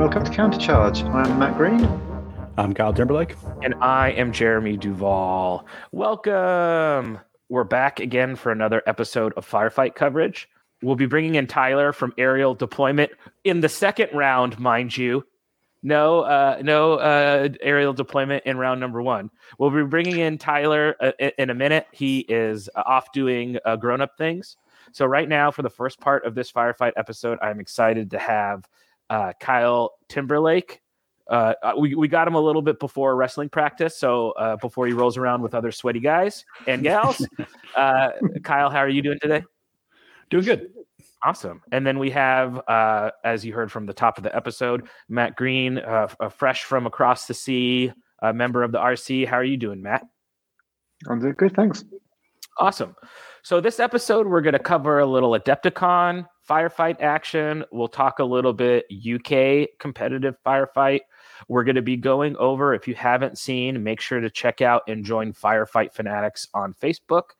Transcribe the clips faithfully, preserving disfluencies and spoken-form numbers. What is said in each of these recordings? Welcome to Countercharge. I'm Matt Green. I'm Kyle Timberlake. And I am Jeremy Duvall. Welcome. We're back again for another episode of Firefight coverage. We'll be bringing in Tyler from Aerial Deployment in the second round, mind you. No, uh, no uh, aerial deployment in round number one. We'll be bringing in Tyler uh, in a minute. He is uh, off doing uh, grown-up things. So right now, for the first part of this Firefight episode, I'm excited to have uh, Kyle Timberlake. Uh, we, we got him a little bit before wrestling practice, so uh, before he rolls around with other sweaty guys and gals. uh, Kyle, how are you doing today? Doing good. Awesome. And then we have, uh, as you heard from the top of the episode, Matt Green, uh, f- fresh from across the sea, a member of the R C. How are you doing, Matt? I'm doing good, thanks. Awesome. So this episode, we're going to cover a little Adepticon firefight action. We'll talk a little bit U K competitive firefight. We're going to be going over, if you haven't seen, make sure to check out and join Firefight Fanatics on Facebook.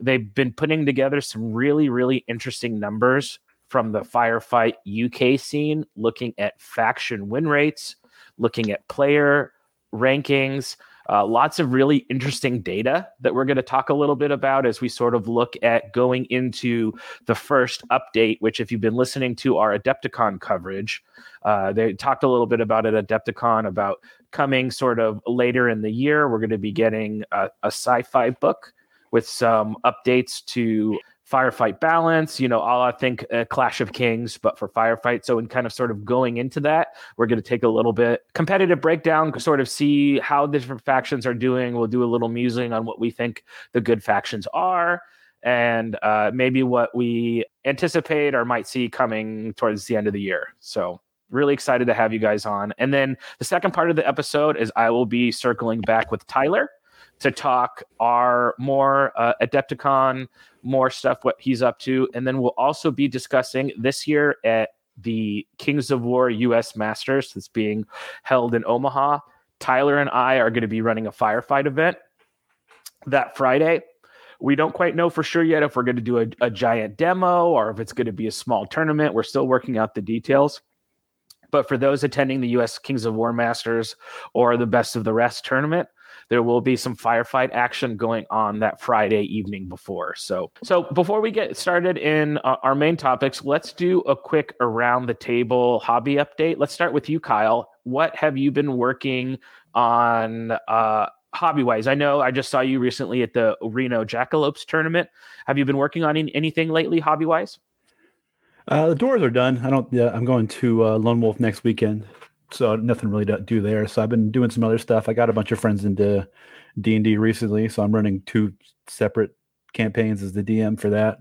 They've been putting together some really, really interesting numbers from the Firefight U K scene, looking at faction win rates, looking at player rankings, uh, lots of really interesting data that we're going to talk a little bit about as we sort of look at going into the first update, which if you've been listening to our Adepticon coverage, uh, they talked a little bit about it at Adepticon about coming sort of later in the year. We're going to be getting a, a sci-fi book with some updates to firefight balance, you know, all I think uh, Clash of Kings, but for firefight. So in kind of sort of going into that, we're going to take a little bit competitive breakdown, sort of see how the different factions are doing. We'll do a little musing on what we think the good factions are and uh, maybe what we anticipate or might see coming towards the end of the year. So really excited to have you guys on. And then the second part of the episode is I will be circling back with Tyler to talk our more uh, Adepticon, more stuff, what he's up to. And then we'll also be discussing this year at the Kings of War U S Masters that's being held in Omaha. Tyler and I are going to be running a firefight event that Friday. We don't quite know for sure yet if we're going to do a, a giant demo or if it's going to be a small tournament. We're still working out the details. But for those attending the U S Kings of War Masters or the Best of the Rest tournament, there will be some firefight action going on that Friday evening before. So so before we get started in uh, our main topics, let's do a quick around the table hobby update. Let's start with you, Kyle. What have you been working on uh, hobby-wise? I know I just saw you recently at the Reno Jackalopes tournament. Have you been working on any, anything lately hobby-wise? Uh, the doors are done. I don't. Yeah, I'm going to uh, Lone Wolf next weekend. So nothing really to do there. So I've been doing some other stuff. I got a bunch of friends into D and D recently. So I'm running two separate campaigns as the D M for that.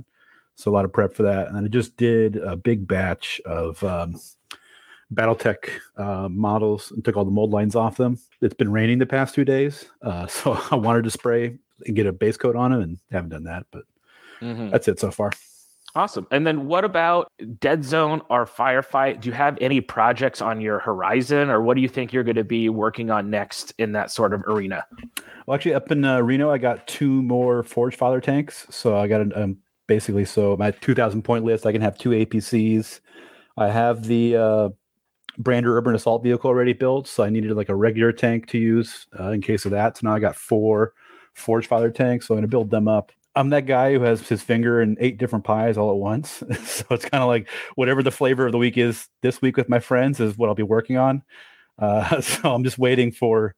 So a lot of prep for that. And I just did a big batch of um, Battletech uh, models and took all the mold lines off them. It's been raining the past two days. Uh, so I wanted to spray and get a base coat on them and haven't done that. But mm-hmm. That's it so far. Awesome. And then what about Dead Zone or Firefight? Do you have any projects on your horizon or what do you think you're going to be working on next in that sort of arena? Well, actually up in uh, Reno, I got two more Forge Father tanks. So I got an, um, basically, so my two thousand point list, I can have two A P Cs. I have the uh, Brander Urban Assault Vehicle already built. So I needed like a regular tank to use uh, in case of that. So now I got four Forge Father tanks. So I'm going to build them up. I'm that guy who has his finger in eight different pies all at once. So it's kind of like whatever the flavor of the week is this week with my friends is what I'll be working on. Uh, so I'm just waiting for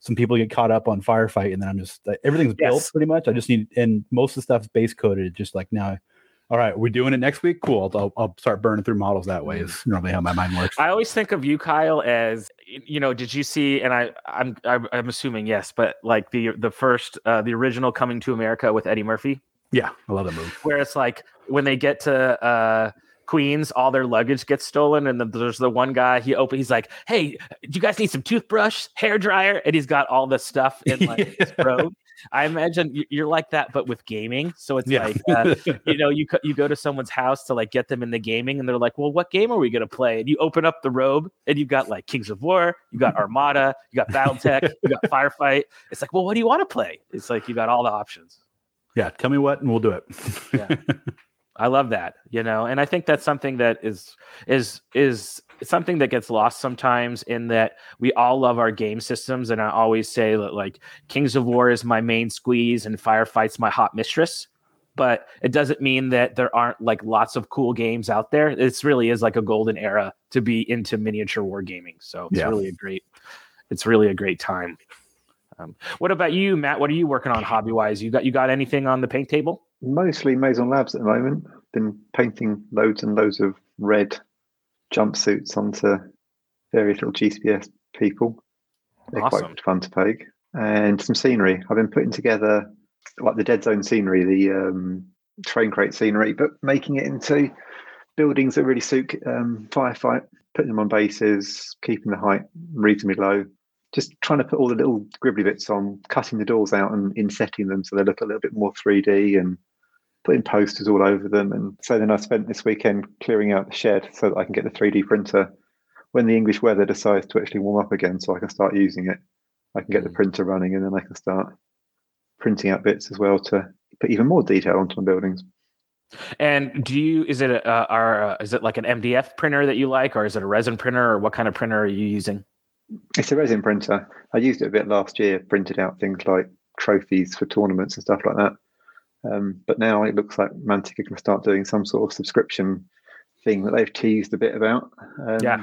some people to get caught up on firefight. And then I'm just, like, everything's yes. built pretty much. I just need, and most of the stuff's base coded. Just like now, all right, we're doing it next week. Cool. I'll, I'll start burning through models that way is normally how my mind works. I always think of you, Kyle, as, you know, did you see, and I, I'm, I'm assuming yes, but like the, the first, uh, the original Coming to America with Eddie Murphy. Yeah. I love that movie. Where it's like when they get to, uh, Queens, all their luggage gets stolen, and the, there's the one guy. He open. He's like, "Hey, do you guys need some toothbrush, hair dryer?" And he's got all this stuff in like his robe. I imagine you're like that, but with gaming. So it's yeah. like, uh, you know, you you go to someone's house to like get them into gaming, and they're like, "Well, what game are we gonna play?" And you open up the robe, and you've got like Kings of War, you got Armada, you got BattleTech, you got Firefight. It's like, well, what do you want to play? It's like you got all the options. Yeah, tell me what, and we'll do it. Yeah. I love that, you know, and I think that's something that is is is something that gets lost sometimes in that we all love our game systems. And I always say that like Kings of War is my main squeeze and Firefight's my hot mistress. But it doesn't mean that there aren't like lots of cool games out there. This really is like a golden era to be into miniature wargaming. So it's yeah. really a great it's really a great time. Um, what about you, Matt? What are you working on hobby wise? You got you got anything on the paint table? Mostly Maison Labs at the moment. Been painting loads and loads of red jumpsuits onto various little G C S people. They're awesome. Quite fun to paint. And some scenery. I've been putting together like the Dead Zone scenery, the um, train crate scenery, but making it into buildings that really suit um, Firefight, putting them on bases, keeping the height reasonably low. Just trying to put all the little gribbly bits on, cutting the doors out and insetting them so they look a little bit more three D and putting posters all over them. And so then I spent this weekend clearing out the shed so that I can get the three D printer when the English weather decides to actually warm up again so I can start using it. I can get the printer running and then I can start printing out bits as well to put even more detail onto my buildings. And do you, is it a, uh, our, uh, is it like an M D F printer that you like, or is it a resin printer, or what kind of printer are you using? It's a resin printer. I used it a bit last year, printed out things like trophies for tournaments and stuff like that. Um, but now it looks like Mantic are going to start doing some sort of subscription thing that they've teased a bit about. Um, yeah.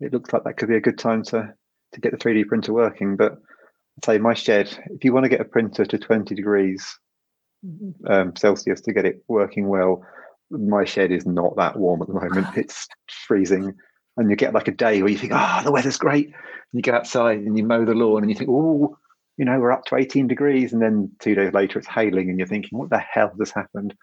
It looks like that could be a good time to, to get the three D printer working. But I'd say my shed, if you want to get a printer to twenty degrees um, Celsius to get it working well, my shed is not that warm at the moment. It's freezing. And you get like a day where you think, oh, the weather's great. And you go outside and you mow the lawn and you think, oh, you know, we're up to eighteen degrees. And then two days later, it's hailing and you're thinking, what the hell has happened?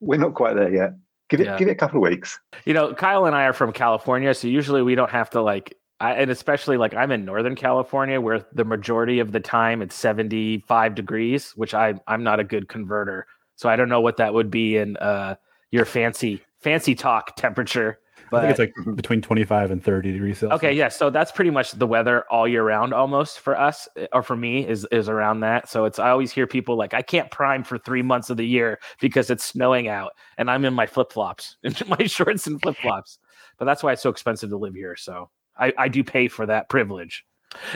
We're not quite there yet. Give it, yeah. give it a couple of weeks. You know, Kyle and I are from California, so usually we don't have to like, I, and especially like I'm in Northern California where the majority of the time it's seventy-five degrees, which I, I'm not a good converter. So I don't know what that would be in uh, your fancy, fancy talk temperature. But, I think it's like between twenty-five and thirty degrees Celsius. Okay, yeah. So that's pretty much the weather all year round almost for us, or for me, is is around that. So it's, I always hear people like, I can't prime for three months of the year because it's snowing out and I'm in my flip-flops, my shorts and flip-flops. But that's why it's so expensive to live here. So I, I do pay for that privilege.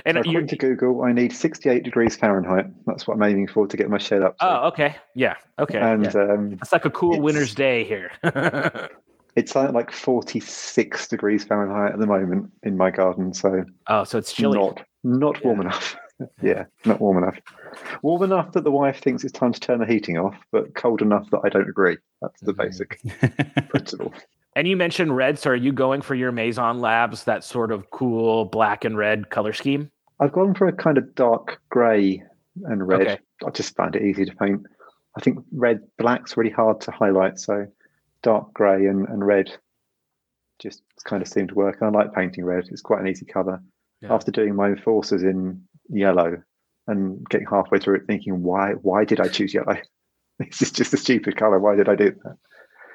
And so according to Google, I need sixty-eight degrees Fahrenheit. That's what I'm aiming for to get my shed up to. Oh, okay. Yeah, okay. And yeah. Um, it's like a cool winter's day here. It's like forty-six degrees Fahrenheit at the moment in my garden. So oh, so it's chilly. Not, not yeah. warm enough. yeah, not warm enough. Warm enough that the wife thinks it's time to turn the heating off, but cold enough that I don't agree. That's the basic principle. And you mentioned red. So are you going for your Maison Labs, that sort of cool black and red color scheme? I've gone for a kind of dark grey and red. Okay. I just found it easy to paint. I think red, black's really hard to highlight, so... Dark grey and, and red just kind of seemed to work. And I like painting red. It's quite an easy colour. Yeah. After doing my enforcers in yellow and getting halfway through it thinking, why why did I choose yellow? This is just a stupid colour. Why did I do that?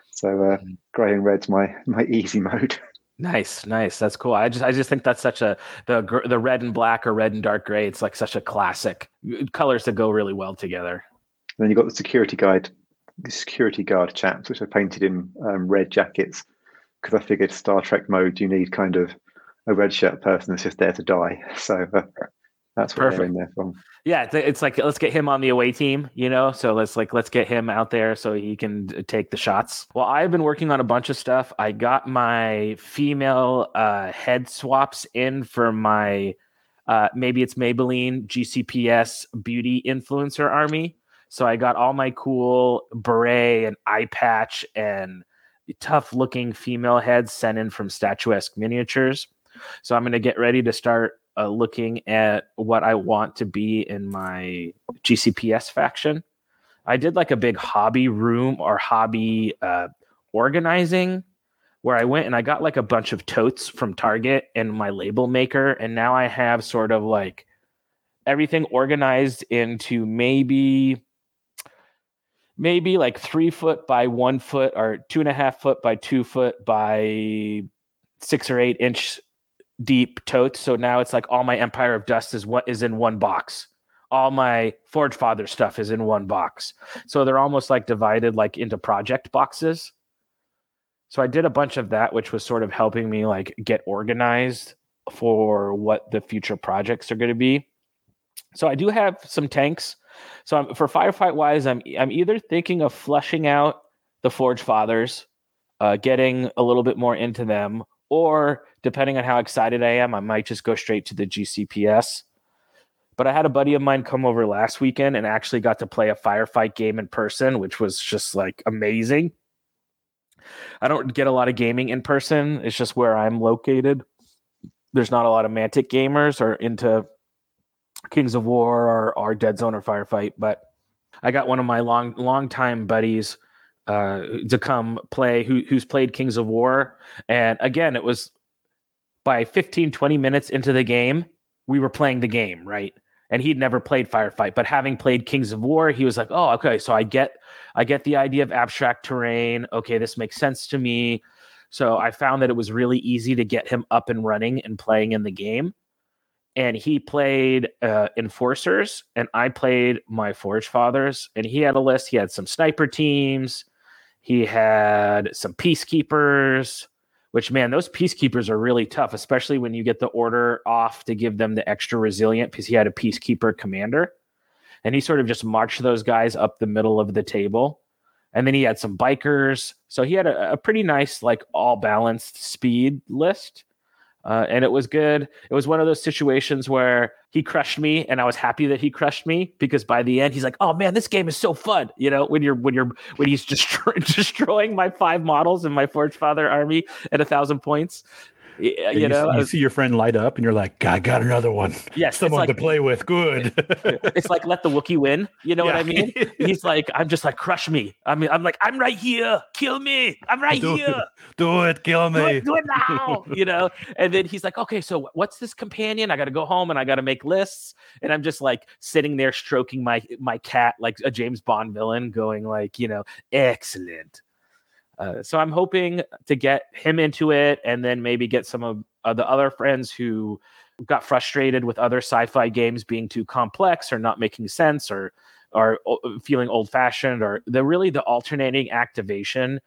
So uh, mm-hmm. grey and red's my my easy mode. Nice, nice. That's cool. I just, I just think that's such a the the red and black or red and dark grey. It's like such a classic colours that go really well together. And then you got the security guide. Security guard chaps, which I painted in um, red jackets because I figured Star Trek mode you need kind of a red shirt person that's just there to die. So uh, that's what they're in there for. Yeah, it's like let's get him on the away team, you know. So let's like let's get him out there so he can take the shots. Well, I've been working on a bunch of stuff. I got my female uh, head swaps in for my uh, maybe it's Maybelline G C P S beauty influencer army. So I got all my cool beret and eye patch and tough-looking female heads sent in from Statuesque Miniatures. So I'm going to get ready to start uh, looking at what I want to be in my G C P S faction. I did like a big hobby room or hobby uh, organizing where I went and I got like a bunch of totes from Target and my label maker. And now I have sort of like everything organized into maybe, maybe like three foot by one foot or two and a half foot by two foot by six or eight inch deep totes. So now it's like all my Empire of Dust is what is in one box. All my Forge Father stuff is in one box. So they're almost like divided like into project boxes. So I did a bunch of that, which was sort of helping me like get organized for what the future projects are going to be. So I do have some tanks. So I'm, for firefight wise, I'm I'm either thinking of fleshing out the Forge Fathers, uh, getting a little bit more into them, or depending on how excited I am, I might just go straight to the G C P S. But I had a buddy of mine come over last weekend and actually got to play a firefight game in person, which was just like amazing. I don't get a lot of gaming in person. It's just where I'm located. There's not a lot of Mantic gamers or into Kings of War or, or Dead Zone or Firefight, but I got one of my long, long time buddies uh, to come play who, who's played Kings of War. And again, it was by fifteen, twenty minutes into the game, we were playing the game, right? And he'd never played Firefight, but having played Kings of War, he was like, oh, okay, so I get I get the idea of abstract terrain. Okay, this makes sense to me. So I found that it was really easy to get him up and running and playing in the game. And he played uh, Enforcers, and I played my Forge Fathers. And he had a list. He had some sniper teams. He had some peacekeepers, which, man, those peacekeepers are really tough, especially when you get the order off to give them the extra resilient, because he had a peacekeeper commander. And he sort of just marched those guys up the middle of the table. And then he had some bikers. So he had a, a pretty nice, like, all-balanced speed list. Uh, and it was good. It was one of those situations where he crushed me, and I was happy that he crushed me, because by the end he's like, "Oh man, this game is so fun!" You know, when you're when you're when he's just destroy, destroying my five models and my Forge Father army at a thousand points. You, you know, see, you see your friend light up, and you're like, "I got another one. Yes, someone like, to play with. Good." It's like let the Wookiee win. You know yeah. what I mean? He's like, "I'm just like crush me." I mean, I'm like, "I'm right here. Kill me. I'm right do here. It. Do it. Kill me. Do it, do it now." You know. And then he's like, "Okay, so what's this companion? I got to go home and I got to make lists." And I'm just like sitting there stroking my my cat like a James Bond villain, going like, you know, excellent. Uh, so I'm hoping to get him into it, and then maybe get some of uh, the other friends who got frustrated with other sci-fi games being too complex or not making sense or or o- feeling old-fashioned. Or the really the alternating activation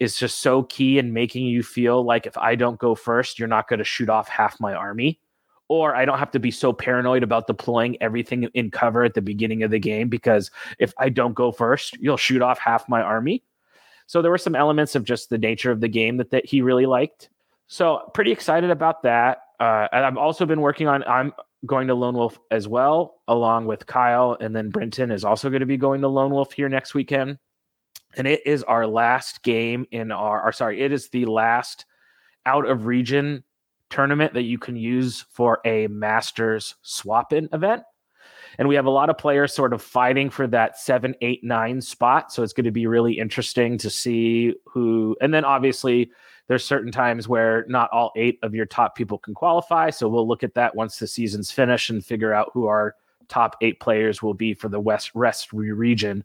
is just so key in making you feel like if I don't go first, you're not going to shoot off half my army, or I don't have to be so paranoid about deploying everything in cover at the beginning of the game, because if I don't go first, you'll shoot off half my army. So there were some elements of just the nature of the game that, that he really liked. So pretty excited about that. Uh, and I've also been working on, I'm going to Lone Wolf as well, along with Kyle. And then Brenton is also going to be going to Lone Wolf here next weekend. And it is our last game in our, or sorry, it is the last out of region tournament that you can use for a Masters swap-in event. And we have a lot of players sort of fighting for that seven, eight, nine spot. So it's going to be really interesting to see who. And then obviously there's certain times where not all eight of your top people can qualify. So we'll look at that once the season's finished and figure out who our top eight players will be for the West Rest region.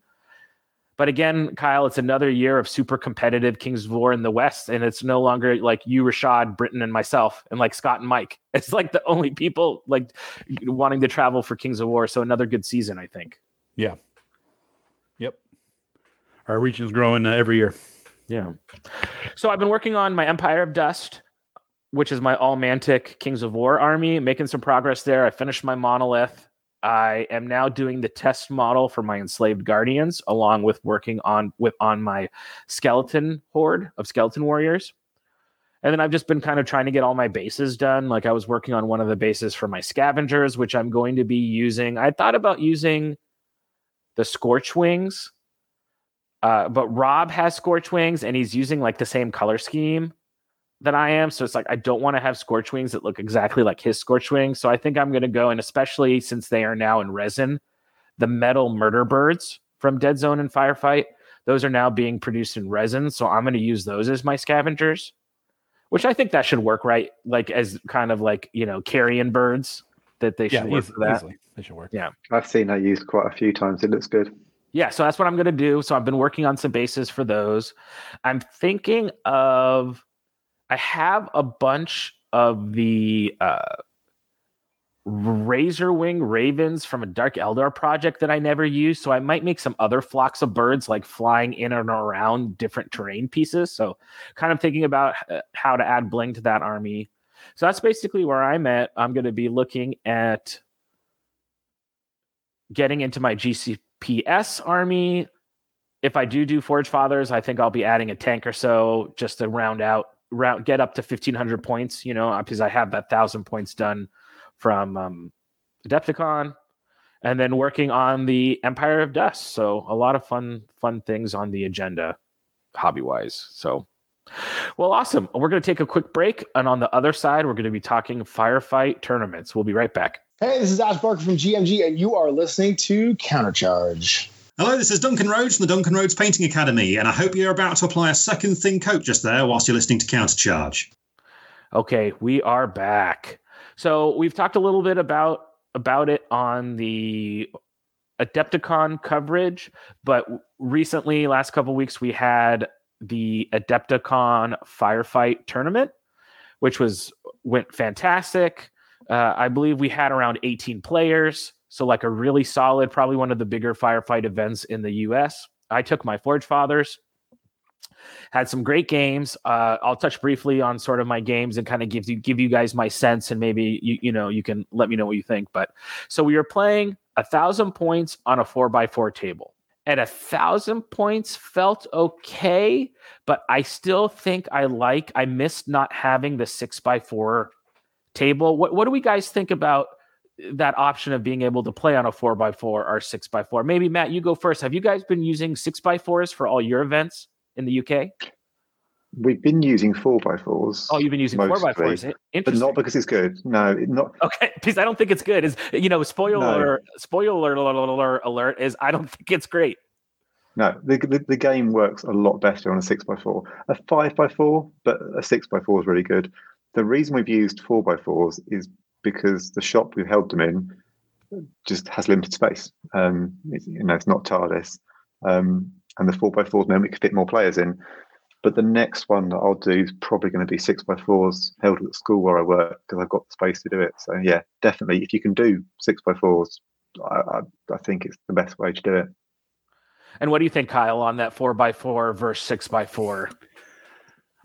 But again, Kyle, it's another year of super competitive Kings of War in the West. And it's no longer like you, Rashad, Britton, and myself, and like Scott and Mike. It's like the only people like wanting to travel for Kings of War. So another good season, I think. Yeah. Yep. Our region's growing uh, every year. Yeah. So I've been working on my Empire of Dust, which is my all-Mantic Kings of War army, making some progress there. I finished my monolith. I am now doing the test model for my Enslaved Guardians, along with working on with on my skeleton horde of skeleton warriors. And then I've just been kind of trying to get all my bases done. Like I was working on one of the bases for my scavengers, which I'm going to be using. I thought about using the Scorch Wings, uh, but Rob has Scorch Wings and he's using like the same color scheme than I am. So it's like, I don't want to have Scorch Wings that look exactly like his Scorch Wings. So I think I'm going to go, and especially since they are now in resin, the metal murder birds from Dead Zone and Firefight, Those are now being produced in resin, so I'm going to use those as my scavengers, which I think that should work, right? Like as kind of like, you know, carrion birds that they should yeah, work easy, for that. Easily. They should work. Yeah. I've seen that used quite a few times. It looks good. Yeah, so that's what I'm going to do. So I've been working on some bases for those. I'm thinking of, I have a bunch of the uh, Razorwing Ravens from a Dark Eldar project that I never used. So I might make some other flocks of birds like flying in and around different terrain pieces. So kind of thinking about how to add bling to that army. So that's basically where I'm at. I'm going to be looking at getting into my G C P S army. If I do do Forge Fathers, I think I'll be adding a tank or so just to round out, round get up to fifteen hundred points, you know, because I have that thousand points done from um, Adepticon, and then working on the Empire of Dust. So a lot of fun, fun things on the agenda hobby wise. So, well, awesome. We're going to take a quick break. And on the other side, we're going to be talking firefight tournaments. We'll be right back. Hey, this is Ash Barker from G M G, and you are listening to Countercharge. Hello, this is Duncan Rhodes from the Duncan Rhodes Painting Academy, and I hope you're about to apply a second thin coat just there whilst you're listening to Countercharge. Okay, we are back. So we've talked a little bit about, about it on the Adepticon coverage, but recently, last couple of weeks, we had the Adepticon Firefight Tournament, which was went fantastic. Uh, I believe we had around eighteen players, so like a really solid, probably one of the bigger firefight events in the U S. I took my Forge Fathers, had some great games. Uh, I'll touch briefly on sort of my games and kind of give you give you guys my sense, and maybe you you know you can let me know what you think. But so we were playing a thousand points on a four by four table, and a thousand points felt okay, but I still think I like I missed not having the six by four. Table. What what do we guys think about that option of being able to play on a four by four or six by four? Maybe Matt, you go first. Have you guys been using six by fours for all your events in the U K? We've been using four by fours. Oh, you've been using mostly. four by fours. Interesting. But not because it's good. No, not okay. Because I don't think it's good. Is you know, spoiler no. spoiler alert, alert is I don't think it's great. No, the, the the game works a lot better on a six by four. A five by four, but a six by four is really good. The reason we've used four by fours is because the shop we've held them in just has limited space. Um, it's, you know, it's not TARDIS, um, and the four by fours meant we could fit more players in. But the next one that I'll do is probably going to be six by fours held at the school where I work because I've got the space to do it. So yeah, definitely, if you can do six by fours, I, I, I think it's the best way to do it. And what do you think, Kyle, on that four by four versus six by four?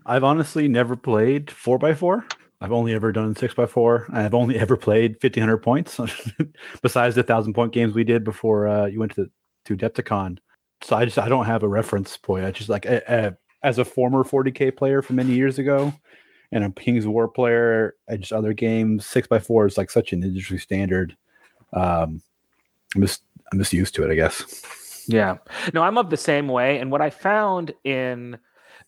I've honestly never played four by four. I've only ever done six by four. I've only ever played fifteen hundred points, besides the one thousand-point games we did before uh, you went to to Adepticon. So I just I don't have a reference point. I just like I, I, as a former forty K player from many years ago, and a King's War player, and just other games, six by four is like such an industry standard. Um, I'm just I'm just used to it, I guess. Yeah. No, I'm up the same way. And what I found in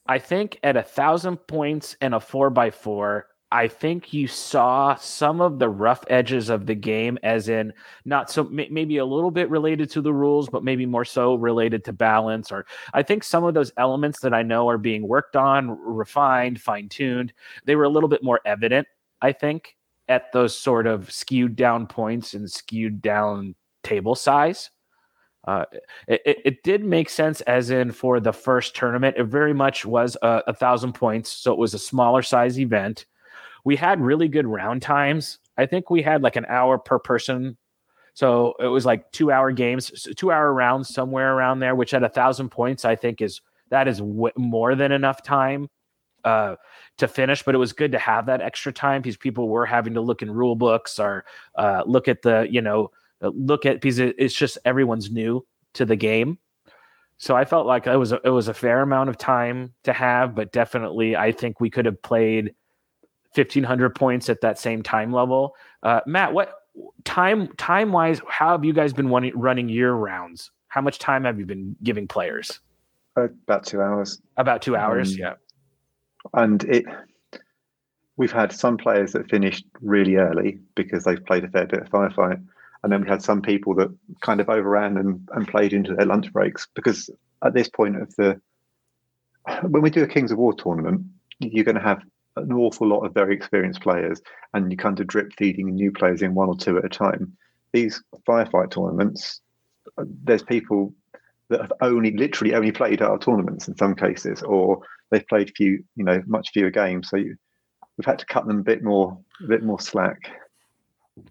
I think at a thousand points and a four by four, I think you saw some of the rough edges of the game, as in not so maybe a little bit related to the rules, but maybe more so related to balance. Or I think some of those elements that I know are being worked on, refined, fine tuned, they were a little bit more evident, I think, at those sort of skewed down points and skewed down table size. Uh, it, it, it did make sense, as in for the first tournament, it very much was a, a thousand points. So it was a smaller size event. We had really good round times. I think we had like an hour per person. So it was like two hour games, two hour rounds somewhere around there, which at a thousand points, I think is, that is w- more than enough time uh, to finish, but it was good to have that extra time because people were having to look in rule books or uh, look at the, you know, look at because it's just everyone's new to the game, so I felt like it was a, it was a fair amount of time to have, but definitely I think we could have played fifteen hundred points at that same time level. Uh, Matt, what time time wise? How have you guys been running your rounds? How much time have you been giving players? Uh, about two hours. About two hours, um, yeah. And it. We've had some players that finished really early because they've played a fair bit of firefight. And then we had some people that kind of overran and, and played into their lunch breaks, because at this point of the, when we do a Kings of War tournament, you're going to have an awful lot of very experienced players, and you kind of drip feeding new players in one or two at a time. These firefight tournaments, there's people that have only literally only played our tournaments in some cases, or they've played few, you know, much fewer games. So you, we've had to cut them a bit more, a bit more slack.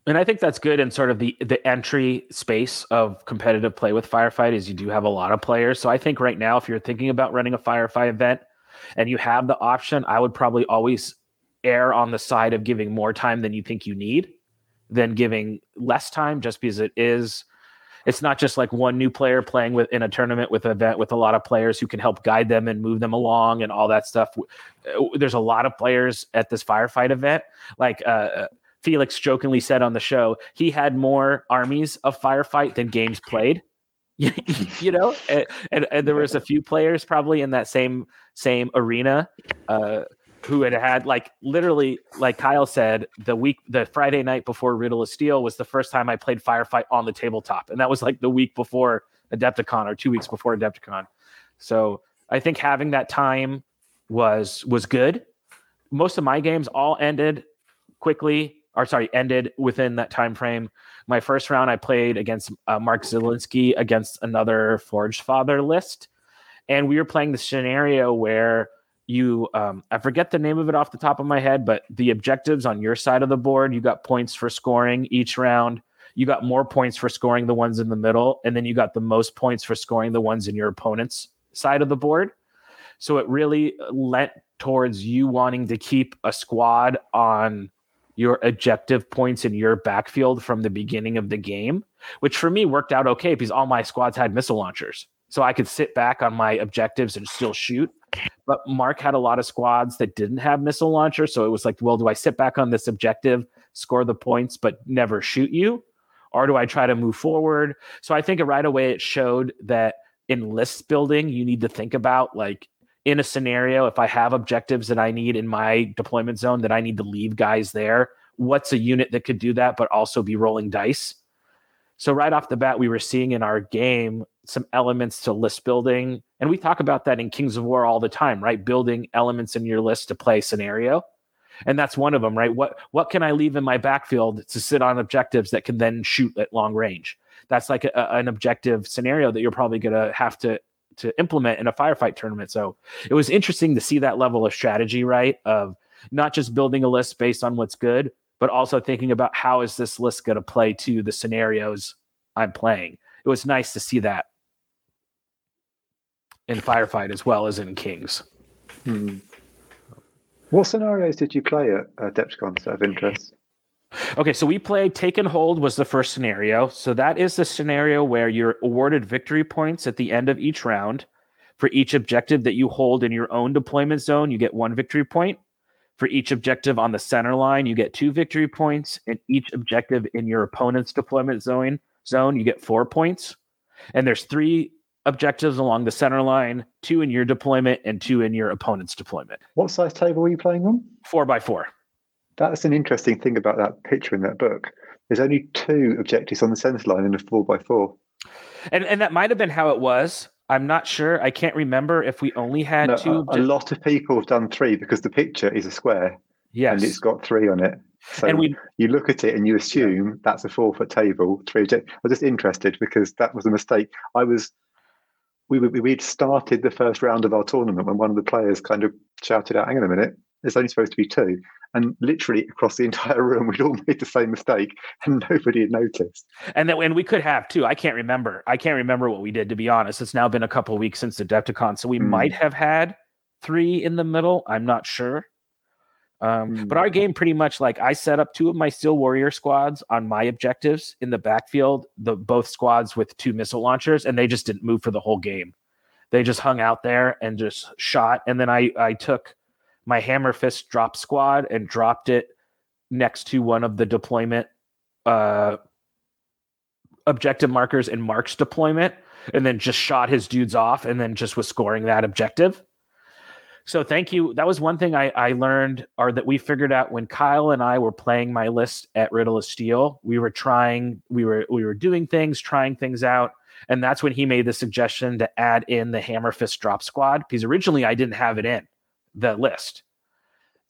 And I think that's good in sort of the, the entry space of competitive play with Firefight, is you do have a lot of players. So I think right now, if you're thinking about running a Firefight event and you have the option, I would probably always err on the side of giving more time than you think you need than giving less time, just because it is, it's not just like one new player playing with in a tournament with an event with a lot of players who can help guide them and move them along and all that stuff. There's a lot of players at this Firefight event. Like, uh, Felix jokingly said on the show, he had more armies of Firefight than games played, you know, and, and, and there was a few players probably in that same, same arena uh, who had had like, literally, like Kyle said, the week, the Friday night before Riddle of Steel was the first time I played Firefight on the tabletop. And that was like the week before Adepticon, or two weeks before Adepticon. So I think having that time was, was good. Most of my games all ended quickly. Or sorry, ended within that time frame. My first round, I played against uh, Mark Zielinski against another Forge Father list, and we were playing the scenario where you—I um, forget the name of it off the top of my head—but the objectives on your side of the board, you got points for scoring each round. You got more points for scoring the ones in the middle, and then you got the most points for scoring the ones in your opponent's side of the board. So it really lent towards you wanting to keep a squad on your objective points in your backfield from the beginning of the game, which for me worked out okay because all my squads had missile launchers. So I could sit back on my objectives and still shoot. But Mark had a lot of squads that didn't have missile launchers. So it was like, well, do I sit back on this objective, score the points, but never shoot you? Or do I try to move forward? So I think right away it showed that in list building, you need to think about like, in a scenario, if I have objectives that I need in my deployment zone that I need to leave guys there, what's a unit that could do that but also be rolling dice? So right off the bat, we were seeing in our game some elements to list building. And we talk about that in Kings of War all the time, right? Building elements in your list to play scenario. And that's one of them, right? What what can I leave in my backfield to sit on objectives that can then shoot at long range? That's like a, an objective scenario that you're probably going to have to to implement in a Firefight tournament. So it was interesting to see that level of strategy, right? Of not just building a list based on what's good, but also thinking about how is this list going to play to the scenarios I'm playing. It was nice to see that in Firefight as well as in Kings. Hmm. What scenarios did you play at uh, Adepticon out of interest? Okay, so we played Take and Hold was the first scenario. So that is the scenario where you're awarded victory points at the end of each round. For each objective that you hold in your own deployment zone, you get one victory point. For each objective on the center line, you get two victory points. And each objective in your opponent's deployment zone, zone, you get four points. And there's three objectives along the center line, two in your deployment and two in your opponent's deployment. What size table were you playing on? Four by four. That's an interesting thing about that picture in that book. There's only two objectives on the center line in a four by four. And and that might have been how it was. I'm not sure. I can't remember if we only had no, two. A, objectives. A lot of people have done three because the picture is a square. Yes. And it's got three on it. So and we, you look at it and you assume yeah. that's a four foot table, three objectives. I was just interested because that was a mistake. I was, we we we'd started the first round of our tournament when one of the players kind of shouted out, hang on a minute, there's only supposed to be two. And literally across the entire room, we'd all made the same mistake and nobody had noticed. And that, and we could have too. I can't remember. I can't remember what we did, to be honest. It's now been a couple of weeks since Adepticon. So we mm. might have had three in the middle. I'm not sure. Um, mm. But our game pretty much, like I set up two of my Steel Warrior squads on my objectives in the backfield, the both squads with two missile launchers, and they just didn't move for the whole game. They just hung out there and just shot. And then I, I took my Hammer Fist drop squad and dropped it next to one of the deployment uh, objective markers in Mark's deployment, and then just shot his dudes off and then just was scoring that objective. So thank you. That was one thing I, I learned, or that we figured out when Kyle and I were playing my list at Riddle of Steel. We were trying, we were we were doing things, trying things out. And that's when he made the suggestion to add in the Hammer Fist Drop Squad, because originally I didn't have it in the list.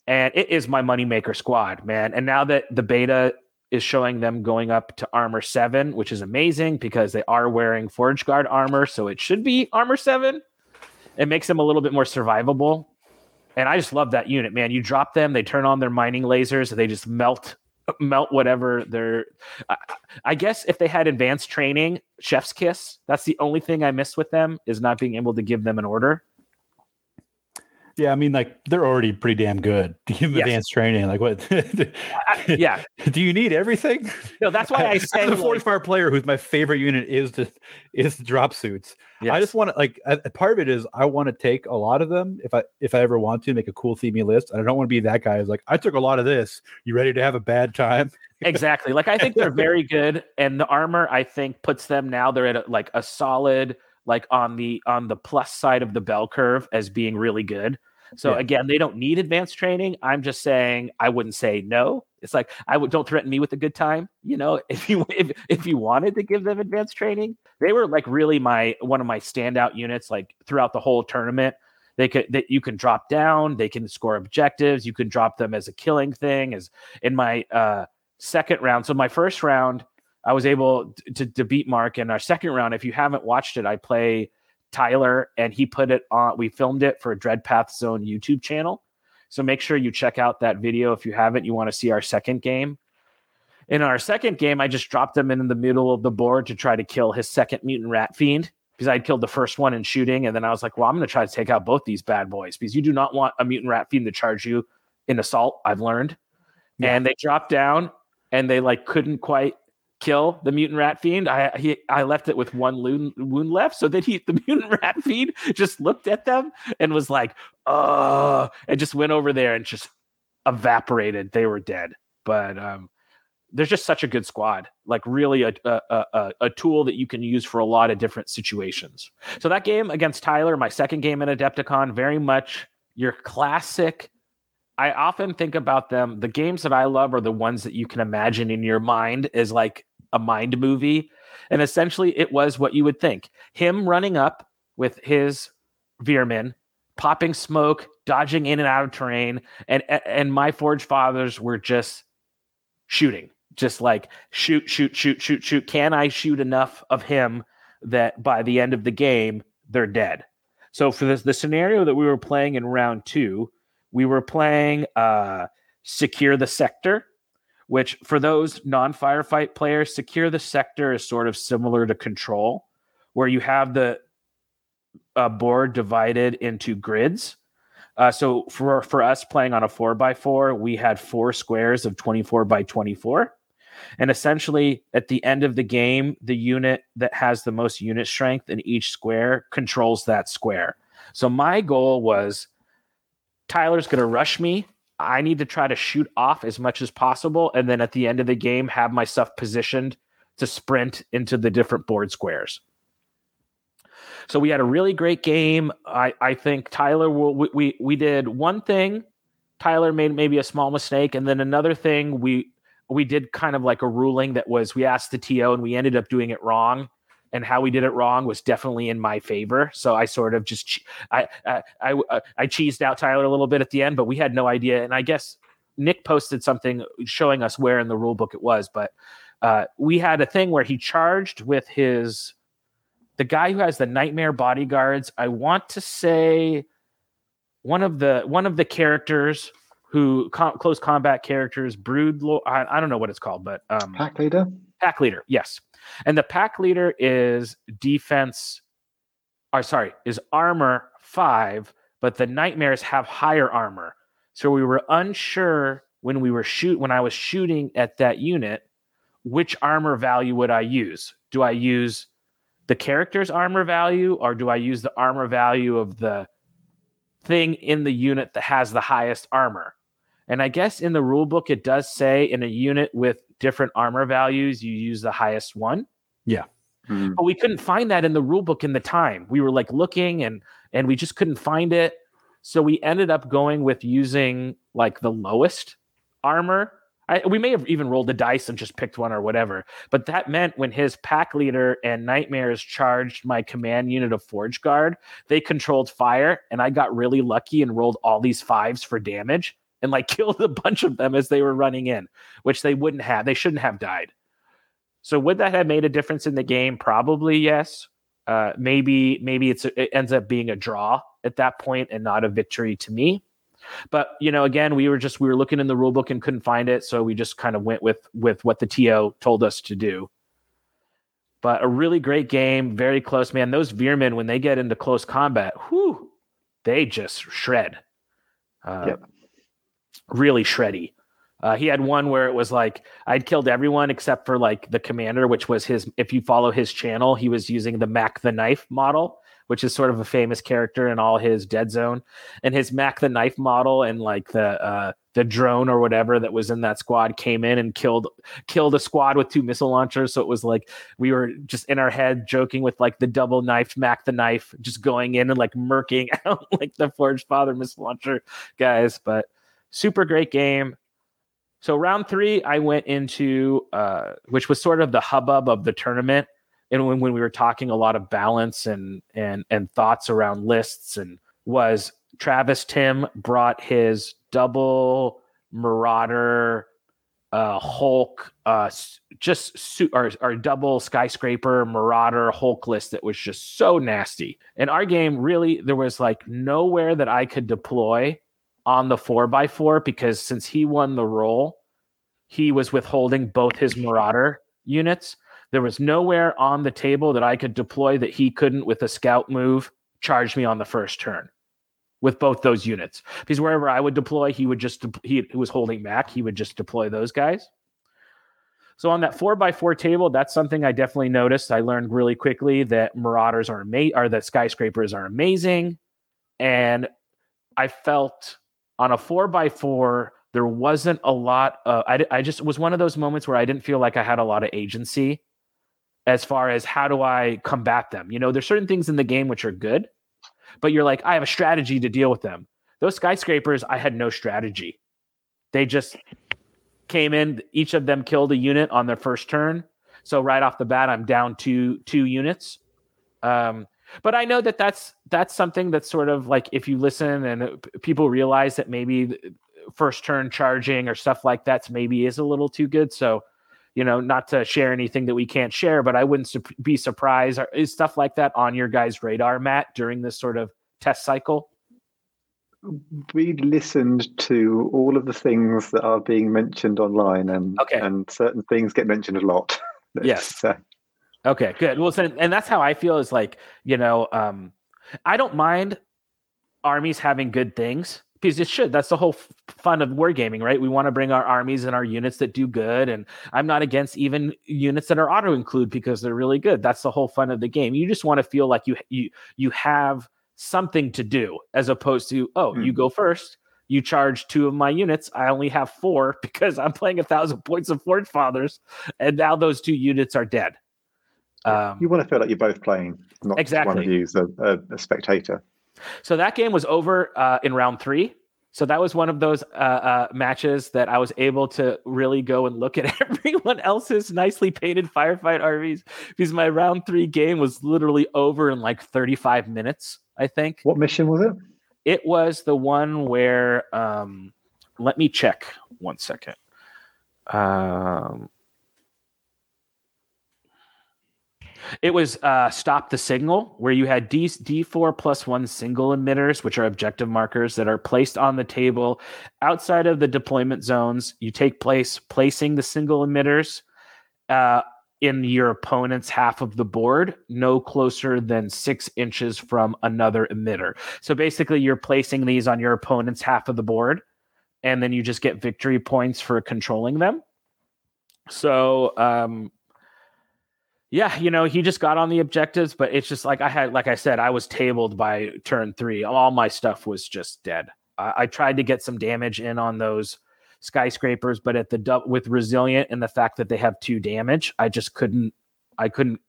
And it is my moneymaker squad, man. And now that the beta is showing them going up to Armor seven, which is amazing because they are wearing Forge Guard armor, so it should be Armor seven. It makes them a little bit more survivable. And I just love that unit, man. You drop them, they turn on their mining lasers, and they just melt melt whatever they're... I, I guess if they had advanced training, chef's kiss. That's the only thing I miss with them, is not being able to give them an order. Yeah, I mean, like, they're already pretty damn good. Give them yes. advanced training. Like, what? I, yeah. Do you need everything? No, that's why I, I said... The forty-fire like, player, who's my favorite unit, is the, is the drop suits. Yes. I just want to, like, a, a part of it is I want to take a lot of them if I if I ever want to, make a cool themey list. I don't want to be that guy who's like, I took a lot of this. You ready to have a bad time? Exactly. Like, I think they're very good, and the armor, I think, puts them now, they're at, a, like, a solid... like on the on the plus side of the bell curve as being really good. So yeah. Again, they don't need advanced training. I'm just saying I wouldn't say no. It's like, I would don't threaten me with a good time. You know, if you if, if you wanted to give them advanced training, they were like really my one of my standout units. Like throughout the whole tournament, they could that you can drop down, they can score objectives, you can drop them as a killing thing. As in my uh, second round, so my first round, I was able to, to beat Mark in our second round. If you haven't watched it, I play Tyler, and he put it on. We filmed it for Dreadpath Zone YouTube channel. So make sure you check out that video. If you haven't, you want to see our second game. In our second game, I just dropped him in the middle of the board to try to kill his second mutant rat fiend, because I'd killed the first one in shooting. And then I was like, well, I'm going to try to take out both these bad boys, because you do not want a mutant rat fiend to charge you in assault. I've learned. Yeah. And they dropped down, and they like couldn't quite kill the mutant rat fiend. I he I left it with one loon, wound left, so that he the mutant rat fiend just looked at them and was like, "Oh!" and just went over there and just evaporated. They were dead. But um, there's just such a good squad. Like really a a, a a tool that you can use for a lot of different situations. So that game against Tyler, my second game in Adepticon, very much your classic. I often think about them. The games that I love are the ones that you can imagine in your mind as like a mind movie. And essentially it was what you would think. Him running up with his Veerman, popping smoke, dodging in and out of terrain. And, and my Forge Fathers were just shooting, just like shoot, shoot, shoot, shoot, shoot. Can I shoot enough of him that by the end of the game, they're dead? So for this, the scenario that we were playing in round two, we were playing uh, Secure the Sector, which for those non-firefight players, Secure the Sector is sort of similar to Control, where you have the uh, board divided into grids. Uh, so for, for us playing on a four by four, we had four squares of twenty-four by twenty-four. And essentially, at the end of the game, the unit that has the most unit strength in each square controls that square. So my goal was, Tyler's going to rush me. I need to try to shoot off as much as possible, and then at the end of the game, have myself positioned to sprint into the different board squares. So we had a really great game. I, I think Tyler will, we, we, we did one thing. Tyler made maybe a small mistake. And then another thing we, we did kind of like a ruling that was, we asked the T O and we ended up doing it wrong. And how we did it wrong was definitely in my favor. So I sort of just I I I, I cheesed out Tyler a little bit at the end, but we had no idea. And I guess Nick posted something showing us where in the rule book it was. But uh, we had a thing where he charged with his the guy who has the nightmare bodyguards. I want to say one of the one of the characters who com, close combat characters, brood. I, I don't know what it's called, but um, pack leader. Pack leader, yes. And the pack leader is defense, or sorry, is armor five, but the nightmares have higher armor. So we were unsure when we were shoot when I was shooting at that unit, which armor value would I use? Do I use the character's armor value, or do I use the armor value of the thing in the unit that has the highest armor? And I guess in the rule book, it does say in a unit with different armor values, you use the highest one. Yeah. Mm-hmm. But we couldn't find that in the rule book in the time. We were like looking and, and we just couldn't find it. So we ended up going with using like the lowest armor. I, we may have even rolled the dice and just picked one or whatever. But that meant when his pack leader and Nightmares charged my command unit of Forge Guard, they controlled fire, and I got really lucky and rolled all these fives for damage and like killed a bunch of them as they were running in, which they wouldn't have. They shouldn't have died. So would that have made a difference in the game? Probably yes. Uh, maybe maybe it's it ends up being a draw at that point and not a victory to me. But, you know, again, we were just we were looking in the rule book and couldn't find it. So we just kind of went with with what the T O told us to do. But a really great game. Very close, man. Those Veermen, when they get into close combat, whew, they just shred. Uh, yep. Really shreddy. Uh, he had one where it was like I'd killed everyone except for like the commander, which was his. If you follow his channel, he was using the Mac the Knife model, which is sort of a famous character in all his Dead Zone, and his Mac the Knife model and like the uh, the drone or whatever that was in that squad came in and killed killed a squad with two missile launchers. So it was like we were just in our head joking with like the double knifed Mac the Knife just going in and like murking out like the Forge Father missile launcher guys. But super great game. So round three, I went into, uh, which was sort of the hubbub of the tournament. And when, when we were talking a lot of balance and, and, and thoughts around lists, and was Travis Tim brought his double Marauder uh, Hulk, uh, just su- or, or double Skyscraper Marauder Hulk list that was just so nasty. In our game, really, there was like nowhere that I could deploy on the four by four, because since he won the roll, he was withholding both his Marauder units. There was nowhere on the table that I could deploy that he couldn't, with a scout move, charge me on the first turn with both those units. Because wherever I would deploy, he would just, de- he, he was holding back. He would just deploy those guys. So on that four by four table, that's something I definitely noticed. I learned really quickly that Marauders are ama- or that Skyscrapers are amazing. And I felt, on a four by four, there wasn't a lot of, I, I just was one of those moments where I didn't feel like I had a lot of agency as far as how do I combat them. You know, there's certain things in the game which are good, but you're like, I have a strategy to deal with them. Those Skyscrapers, I had no strategy. They just came in. Each of them killed a unit on their first turn. So right off the bat, I'm down two, two units. Um, But I know that that's that's something that's sort of like, if you listen and people realize that maybe first turn charging or stuff like that's maybe is a little too good. So, you know, not to share anything that we can't share, but I wouldn't su- be surprised. Or, is stuff like that on your guys' radar, Matt, during this sort of test cycle? We listened to all of the things that are being mentioned online, and okay. and certain things get mentioned a lot. Yes. Uh, Okay, good. Well, so, and that's how I feel is like, you know, um, I don't mind armies having good things, because it should. That's the whole f- fun of wargaming, right? We want to bring our armies and our units that do good. And I'm not against even units that are auto-include, because they're really good. That's the whole fun of the game. You just want to feel like you you you have something to do, as opposed to, oh, mm. you go first. You charge two of my units. I only have four because I'm playing a thousand points of Forge Fathers, and now those two units are dead. Um, you want to feel like you're both playing, not exactly. one of you is a, a, a spectator. So that game was over uh, in round three. So that was one of those uh, uh, matches that I was able to really go and look at everyone else's nicely painted firefight R Vs, because my round three game was literally over in like thirty-five minutes, I think. What mission was it? It was the one where, um, let me check one second. Um, It was uh, Stop the Signal, where you had D, D4 plus one single emitters, which are objective markers that are placed on the table outside of the deployment zones. You take place placing the single emitters uh, in your opponent's half of the board, no closer than six inches from another emitter. So basically, you're placing these on your opponent's half of the board, and then you just get victory points for controlling them. So... Um, Yeah, you know, he just got on the objectives, but it's just like I had, like I said, I was tabled by turn three. All my stuff was just dead. I, I tried to get some damage in on those Skyscrapers, but at the du- with Resilient and the fact that they have two damage, I just couldn't. I couldn't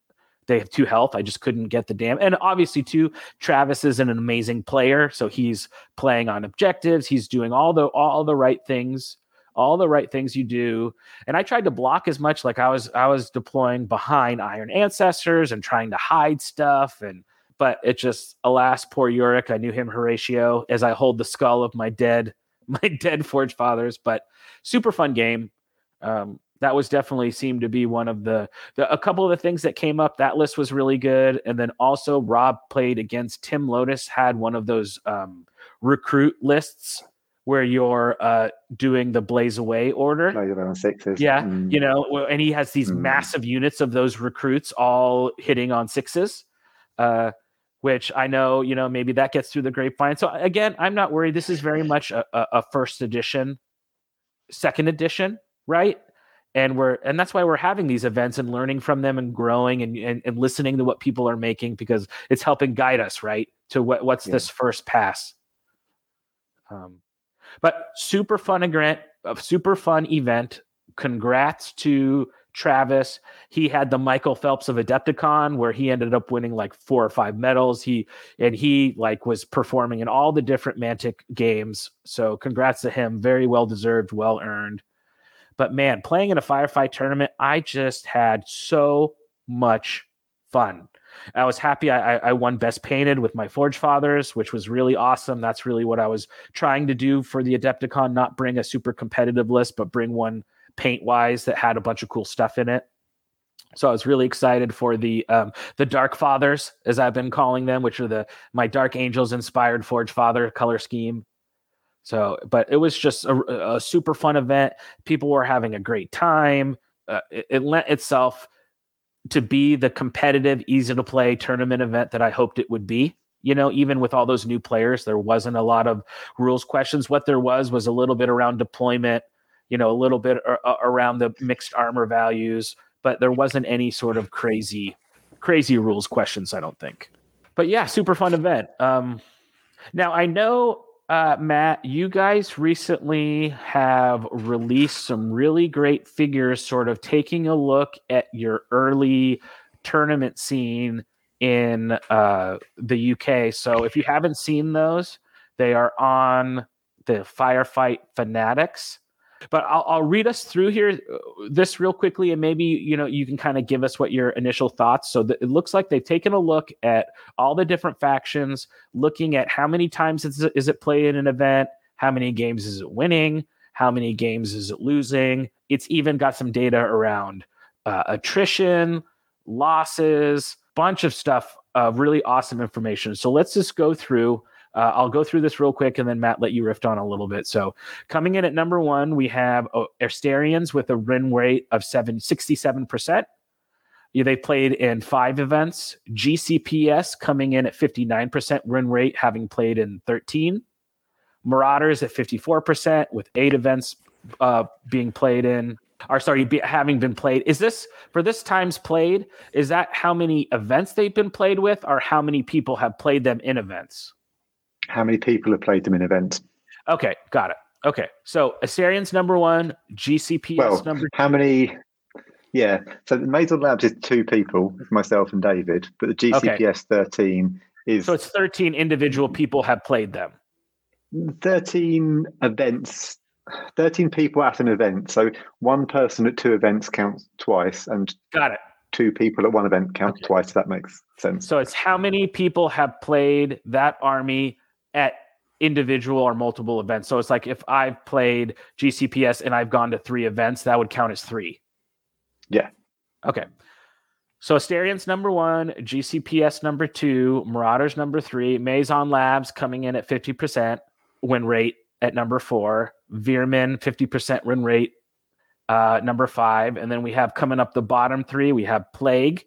they have two health. I just couldn't get the damn. And obviously, too, Travis is an amazing player. So he's playing on objectives. He's doing all the all the right things, all the right things you do. And I tried to block as much. Like I was I was deploying behind Iron Ancestors and trying to hide stuff. And but it just, alas, poor Yurik. I knew him, Horatio, as I hold the skull of my dead, my dead Forge fathers. But super fun game. Um, that was definitely seemed to be one of the, the, a couple of the things that came up. That list was really good. And then also Rob played against Tim Lotus, had one of those um, recruit lists where you're uh, doing the blaze away order. No, you're on sixes. Yeah. Mm. You know, and he has these mm. massive units of those recruits all hitting on sixes, uh, which I know, you know, maybe that gets through the grapevine. So again, I'm not worried. This is very much a, a, a first edition, second edition, right? And we're and that's why we're having these events and learning from them and growing and, and, and listening to what people are making, because it's helping guide us, right, to what, what's yeah. this first pass. Um, but super fun event, super fun event. Congrats to Travis. He had the Michael Phelps of Adepticon, where he ended up winning like four or five medals. He and he like was performing in all the different Mantic games. So congrats to him. Very well deserved, well earned. But man, playing in a Firefight tournament, I just had so much fun. I was happy I, I won Best Painted with my Forge Fathers, which was really awesome. That's really what I was trying to do for the Adepticon, not bring a super competitive list, but bring one paint-wise that had a bunch of cool stuff in it. So I was really excited for the um, the Dark Fathers, as I've been calling them, which are the my Dark Angels-inspired Forge Father color scheme. So, but it was just a, a super fun event. People were having a great time. Uh, it, it lent itself to be the competitive, easy to play tournament event that I hoped it would be. You know, even with all those new players, there wasn't a lot of rules questions. What there was was a little bit around deployment, you know, a little bit ar- around the mixed armor values, but there wasn't any sort of crazy, crazy rules questions, I don't think. But yeah, super fun event. Um, now I know. Uh, Matt, you guys recently have released some really great figures, sort of taking a look at your early tournament scene in uh, the U K. So if you haven't seen those, they are on the Firefight Fanatics. But I'll, I'll read us through here this real quickly, and maybe you know you can kind of give us what your initial thoughts. So th- it looks like they've taken a look at all the different factions, looking at how many times is it, is it played in an event, how many games is it winning, how many games is it losing. It's even got some data around uh, attrition, losses, bunch of stuff, uh, really awesome information. So let's just go through. Uh, I'll go through this real quick, and then Matt, let you riff on a little bit. So coming in at number one, we have uh, Astarians with a win rate of sixty-seven percent. Yeah, they played in five events. G C P S coming in at fifty-nine percent win rate, having played in thirteen. Marauders at fifty-four percent with eight events uh, being played in. Or sorry, be, having been played. Is this, for this times played, is that how many events they've been played with, or how many people have played them in events? How many people have played them in events? Okay, got it. Okay, so Asarian's number one, G C P S well, number two. How many? Yeah, so the Maison Labs is two people, myself and David, but the G C P S okay. thirteen is... So it's thirteen individual people have played them. thirteen events, thirteen people at an event. So one person at two events counts twice. And got it. Two people at one event counts okay. twice. That makes sense. So it's how many people have played that army at individual or multiple events. So it's like if I've played G C P S and I've gone to three events, that would count as three. Yeah. Okay. So Astarian's number one, G C P S number two, Marauders number three, Maison Labs coming in at fifty percent win rate at number four, Veerman fifty percent win rate uh, number five. And then we have coming up the bottom three, we have Plague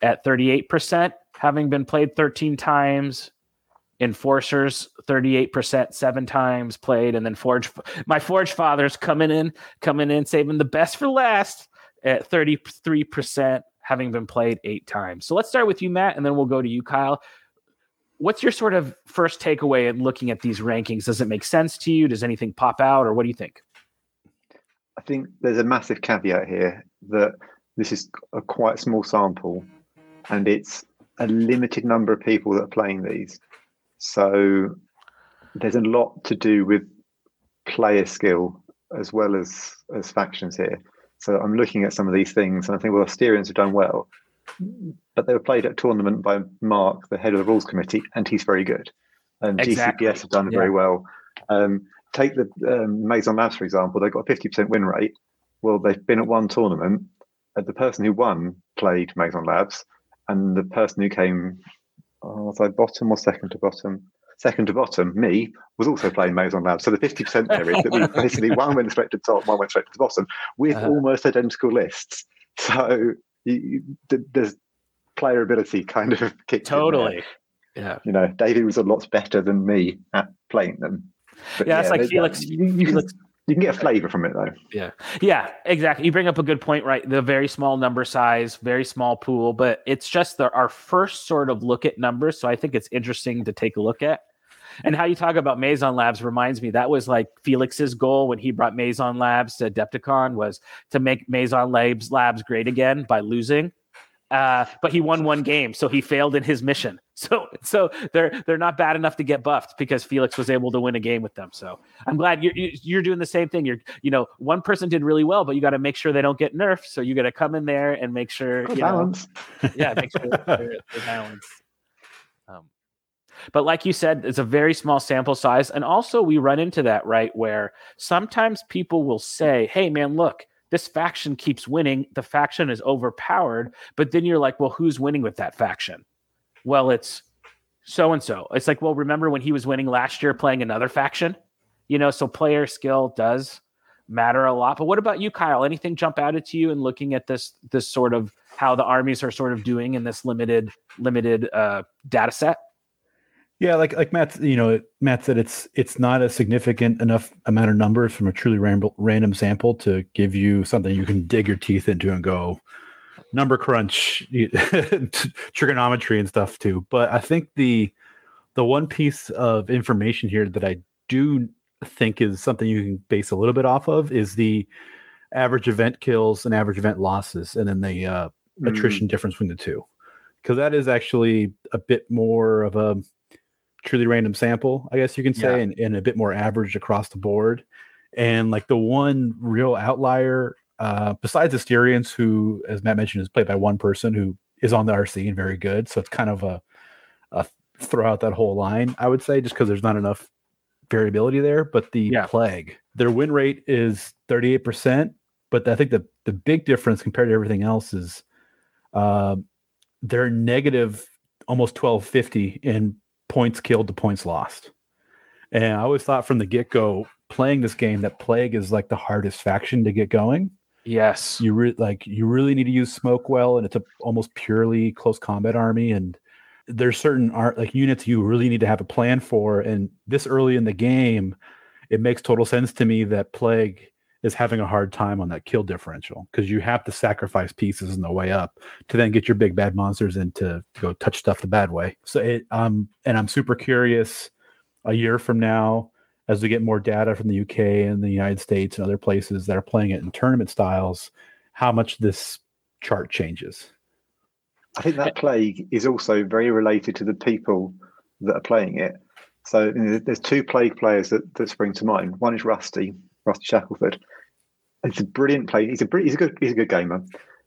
at thirty-eight percent, having been played thirteen times. Enforcers thirty-eight percent, seven times played, and then Forge. My Forge Fathers coming in, coming in, saving the best for last at thirty-three percent, having been played eight times. So let's start with you, Matt, and then we'll go to you, Kyle. What's your sort of first takeaway in looking at these rankings? Does it make sense to you? Does anything pop out, or what do you think? I think there's a massive caveat here that this is a quite small sample and it's a limited number of people that are playing these. So there's a lot to do with player skill as well as as factions here. So I'm looking at some of these things and I think, well, Asterians have done well, but they were played at a tournament by Mark, the head of the rules committee, and he's very good. And exactly. G C P S have done yeah. very well. Um, take the um, Maison Labs, for example. They've got a fifty percent win rate. Well, they've been at one tournament. And the person who won played Maison Labs, and the person who came, oh, was I bottom or second to bottom? Second to bottom, me, was also playing Maison Labs. So the fifty percent area that we basically one went straight to the top, one went straight to the bottom, with uh-huh. almost identical lists. So you, you, there's playability kind of kicked totally. In yeah. You know, David was a lot better than me at playing them. But yeah, yeah, it's like Felix. You, you, Felix. Can, you can get a flavour from it, though. Yeah, yeah, exactly. You bring up a good point, right? The very small number size, very small pool, but it's just the, our first sort of look at numbers. So I think it's interesting to take a look at. And how you talk about Maison Labs reminds me, that was like Felix's goal when he brought Maison Labs to Adepticon, was to make Maison Labs Labs great again by losing. Uh, but he won one game, so he failed in his mission. So, so they're they're not bad enough to get buffed because Felix was able to win a game with them. So I'm glad you're you're doing the same thing. You're you know one person did really well, but you got to make sure they don't get nerfed. So you got to come in there and make sure you balance. Know, yeah, make sure they're, they're balanced. Um, but like you said, it's a very small sample size, and also we run into that right where sometimes people will say, "Hey, man, look." This faction keeps winning. The faction is overpowered. But then you're like, well, who's winning with that faction? Well, it's so-and-so. It's like, well, remember when he was winning last year playing another faction? You know, so player skill does matter a lot. But what about you, Kyle? Anything jump out at you in looking at this this sort of how the armies are sort of doing in this limited limited uh, data set? Yeah, like like Matt, you know, Matt said it's it's not a significant enough amount of numbers from a truly random random sample to give you something you can dig your teeth into and go number crunch, trigonometry and stuff too. But I think the the one piece of information here that I do think is something you can base a little bit off of is the average event kills and average event losses, and then the uh, attrition mm. difference between the two, because that is actually a bit more of a truly random sample, I guess you can say, yeah. and, and a bit more average across the board. And like the one real outlier, uh, besides Asterians, who, as Matt mentioned, is played by one person who is on the R C and very good. So it's kind of a, a throw out that whole line, I would say, just because there's not enough variability there. But the yeah. Plague, their win rate is thirty-eight percent. But I think the, the big difference compared to everything else is uh, they're negative almost twelve fifty in points killed to points lost. And I always thought from the get-go playing this game that Plague is like the hardest faction to get going. Yes. You re- like you really need to use smoke well, and it's a almost purely close combat army, and there's certain art like units you really need to have a plan for, and this early in the game it makes total sense to me that Plague is having a hard time on that kill differential, because you have to sacrifice pieces on the way up to then get your big bad monsters in to, to go touch stuff the bad way. So it, um, and I'm super curious a year from now as we get more data from the U K and the United States and other places that are playing it in tournament styles, how much this chart changes. I think that Plague is also very related to the people that are playing it. So you know, there's two Plague players that, that spring to mind. One is Rusty. Rusty Shackelford. It's a brilliant play. He's a he's a good he's a good gamer,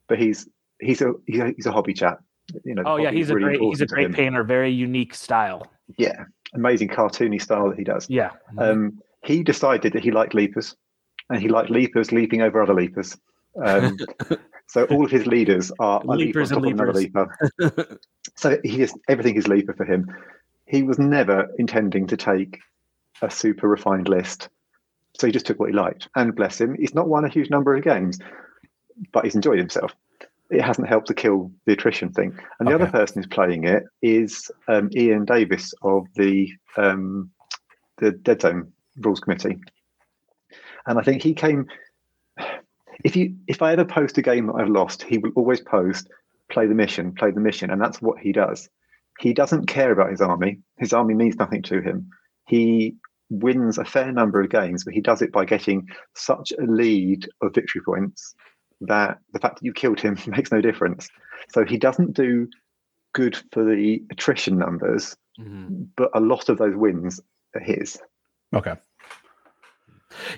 but he's he's a he's a, he's a hobby chap. You know. Oh yeah, he's a really great he's a great painter. Very unique style. Yeah, amazing cartoony style that he does. Yeah. Um, he decided that he liked leapers, and he liked leapers leaping over other leapers. Um, so all of his leaders are leapers leap and leapers. Leaper. So he is everything is leaper for him. He was never intending to take a super refined list. So he just took what he liked. And bless him, he's not won a huge number of games, but he's enjoyed himself. It hasn't helped to kill the attrition thing. And the okay. other person who's playing it is um, Ian Davis of the um, the Dead Zone Rules Committee. And I think he came... If you if I ever post a game that I've lost, he will always post, play the mission, play the mission. And that's what he does. He doesn't care about his army. His army means nothing to him. He... wins a fair number of games, but he does it by getting such a lead of victory points that the fact that you killed him makes no difference. So he doesn't do good for the attrition numbers, mm-hmm. but a lot of those wins are his. Okay.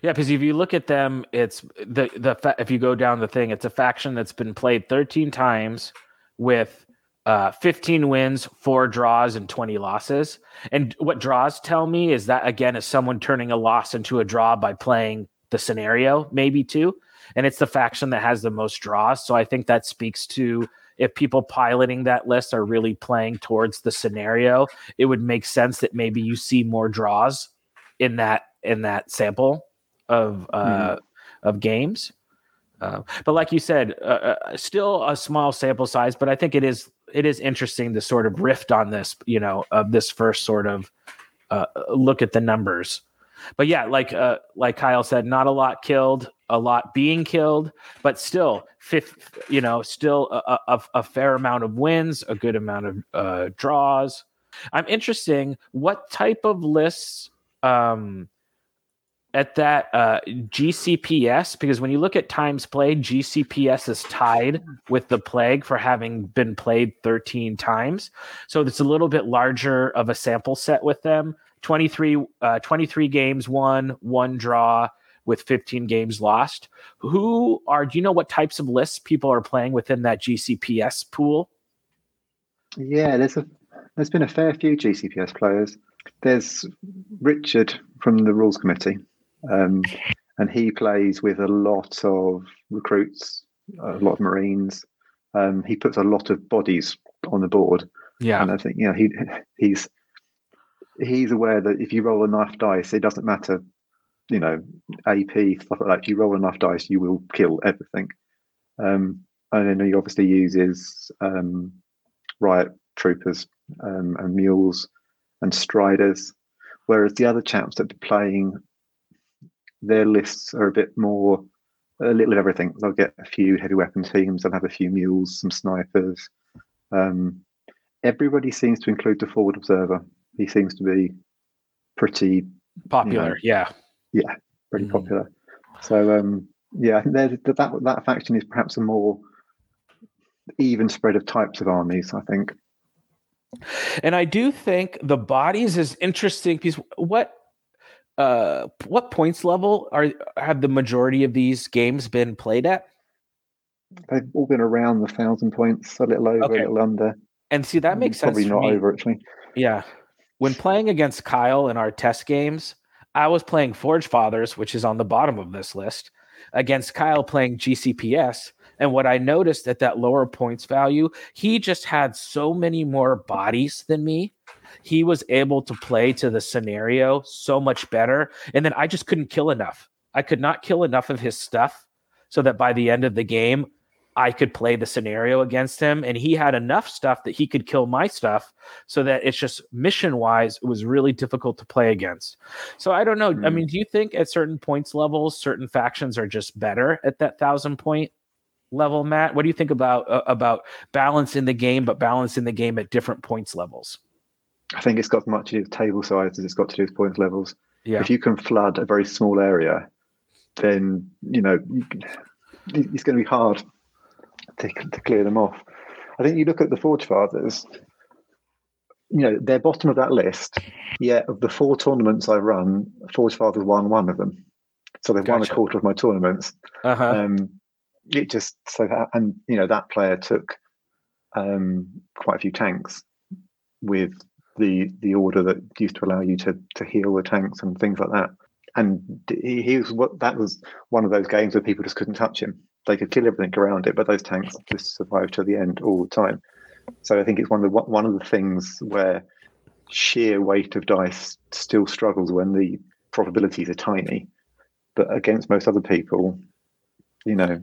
Yeah, because if you look at them, it's the the fa- if you go down the thing, it's a faction that's been played thirteen times with uh, fifteen wins, four draws, and twenty losses. And what draws tell me is that, again, is someone turning a loss into a draw by playing the scenario, maybe too. And it's the faction that has the most draws. So I think that speaks to if people piloting that list are really playing towards the scenario, it would make sense that maybe you see more draws in that in that sample of uh, mm. of games. Uh, but like you said, uh, uh, still a small sample size, but I think it is it is interesting to sort of riff on this, you know, of this first sort of uh, look at the numbers. But yeah, like uh, like Kyle said, not a lot killed, a lot being killed, but still, fifth, you know, still a, a, a fair amount of wins, a good amount of uh, draws. I'm interesting. What type of lists um, at that uh, G C P S? Because when you look at times played, G C P S is tied with the Plague for having been played thirteen times. So it's a little bit larger of a sample set with them. twenty-three, uh, twenty-three games won, one draw with fifteen games lost. Who are, do you know what types of lists people are playing within that G C P S pool? Yeah, there's a, there's been a fair few G C P S players. There's Richard from the Rules Committee, um, and he plays with a lot of recruits, a lot of Marines. Um, he puts a lot of bodies on the board. Yeah. And I think, you know, he he's, he's aware that if you roll enough dice, it doesn't matter, you know, A P, stuff like that. If you roll enough dice, you will kill everything. Um, and then he obviously uses um, riot troopers um, and mules and striders, whereas the other chaps that are playing, their lists are a bit more, a little of everything. They'll get a few heavy weapon teams, they'll have a few mules, some snipers. Um, everybody seems to include the forward observer. He seems to be pretty popular. You know, yeah. Yeah. Pretty mm. popular. So, um, yeah, I think that, that faction is perhaps a more even spread of types of armies, I think. And I do think the bodies is interesting because what, uh, what points level are, have the majority of these games been played at? They've all been around the thousand points, a little over, okay. a little under. And see, that makes Probably sense. Probably not over, actually. Yeah. When playing against Kyle in our test games, I was playing Forge Fathers, which is on the bottom of this list, against Kyle playing G C P S. And what I noticed at that lower points value, he just had so many more bodies than me. He was able to play to the scenario so much better. And then I just couldn't kill enough. I could not kill enough of his stuff so that by the end of the game, I could play the scenario against him, and he had enough stuff that he could kill my stuff so that it's just mission-wise, it was really difficult to play against. So I don't know. Mm. I mean, do you think at certain points levels, certain factions are just better at that thousand-point level, Matt? What do you think about uh, about balance in the game, but balance in the game at different points levels? I think it's got as much to do with table size as it's got to do with points levels. Yeah. If you can flood a very small area, then, you know, it's going to be hard To, to clear them off. I think you look at the Forge Fathers, you know, they're bottom of that list. Yet of the four tournaments I run, Forge Fathers won one of them. So they've gotcha. won a quarter of my tournaments. Uh-huh. Um, it just so that, and you know, that player took um, quite a few tanks with the the order that used to allow you to to heal the tanks and things like that. And he, he was what that was one of those games where people just couldn't touch him. They could kill everything around it, but those tanks just survive to the end all the time. So I think it's one of the one of the things where sheer weight of dice still struggles when the probabilities are tiny. But against most other people, you know,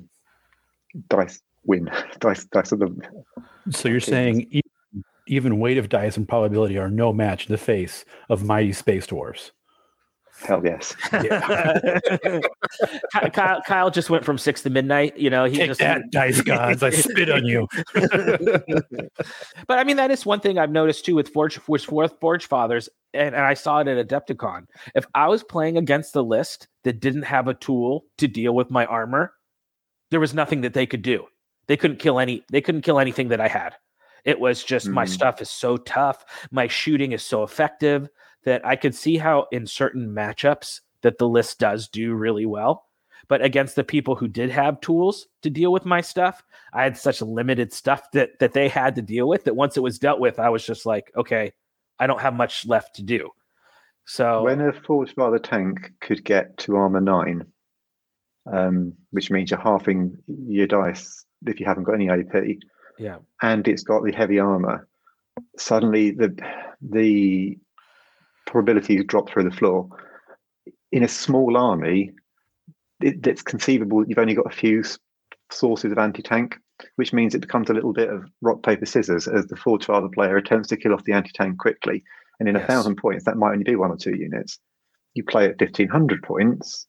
dice win. Dice, dice are the. So you're saying even, even weight of dice and probability are no match in the face of mighty space dwarves. Hell yes. Yeah. Kyle, Kyle just went from six to midnight. You know, he Take just that, dice gods. I spit on you. But I mean, that is one thing I've noticed too with Forge, with Forge Fathers, and, and I saw it at Adepticon. If I was playing against the list that didn't have a tool to deal with my armor, there was nothing that they could do. They couldn't kill any. They couldn't kill anything that I had. It was just mm-hmm. my stuff is so tough. My shooting is so effective that I could see how in certain matchups that the list does do really well. But against the people who did have tools to deal with my stuff, I had such limited stuff that that they had to deal with that once it was dealt with, I was just like, okay, I don't have much left to do. So when a force by the tank could get to armor nine, um, which means you're halving your dice if you haven't got any A P, yeah, and it's got the heavy armor, suddenly the the probabilities drop through the floor. In a small army, it, it's conceivable you've only got a few sources of anti-tank, which means it becomes a little bit of rock, paper, scissors as the Forgefather player attempts to kill off the anti-tank quickly. And in a yes. thousand points, that might only be one or two units. You play at fifteen hundred points,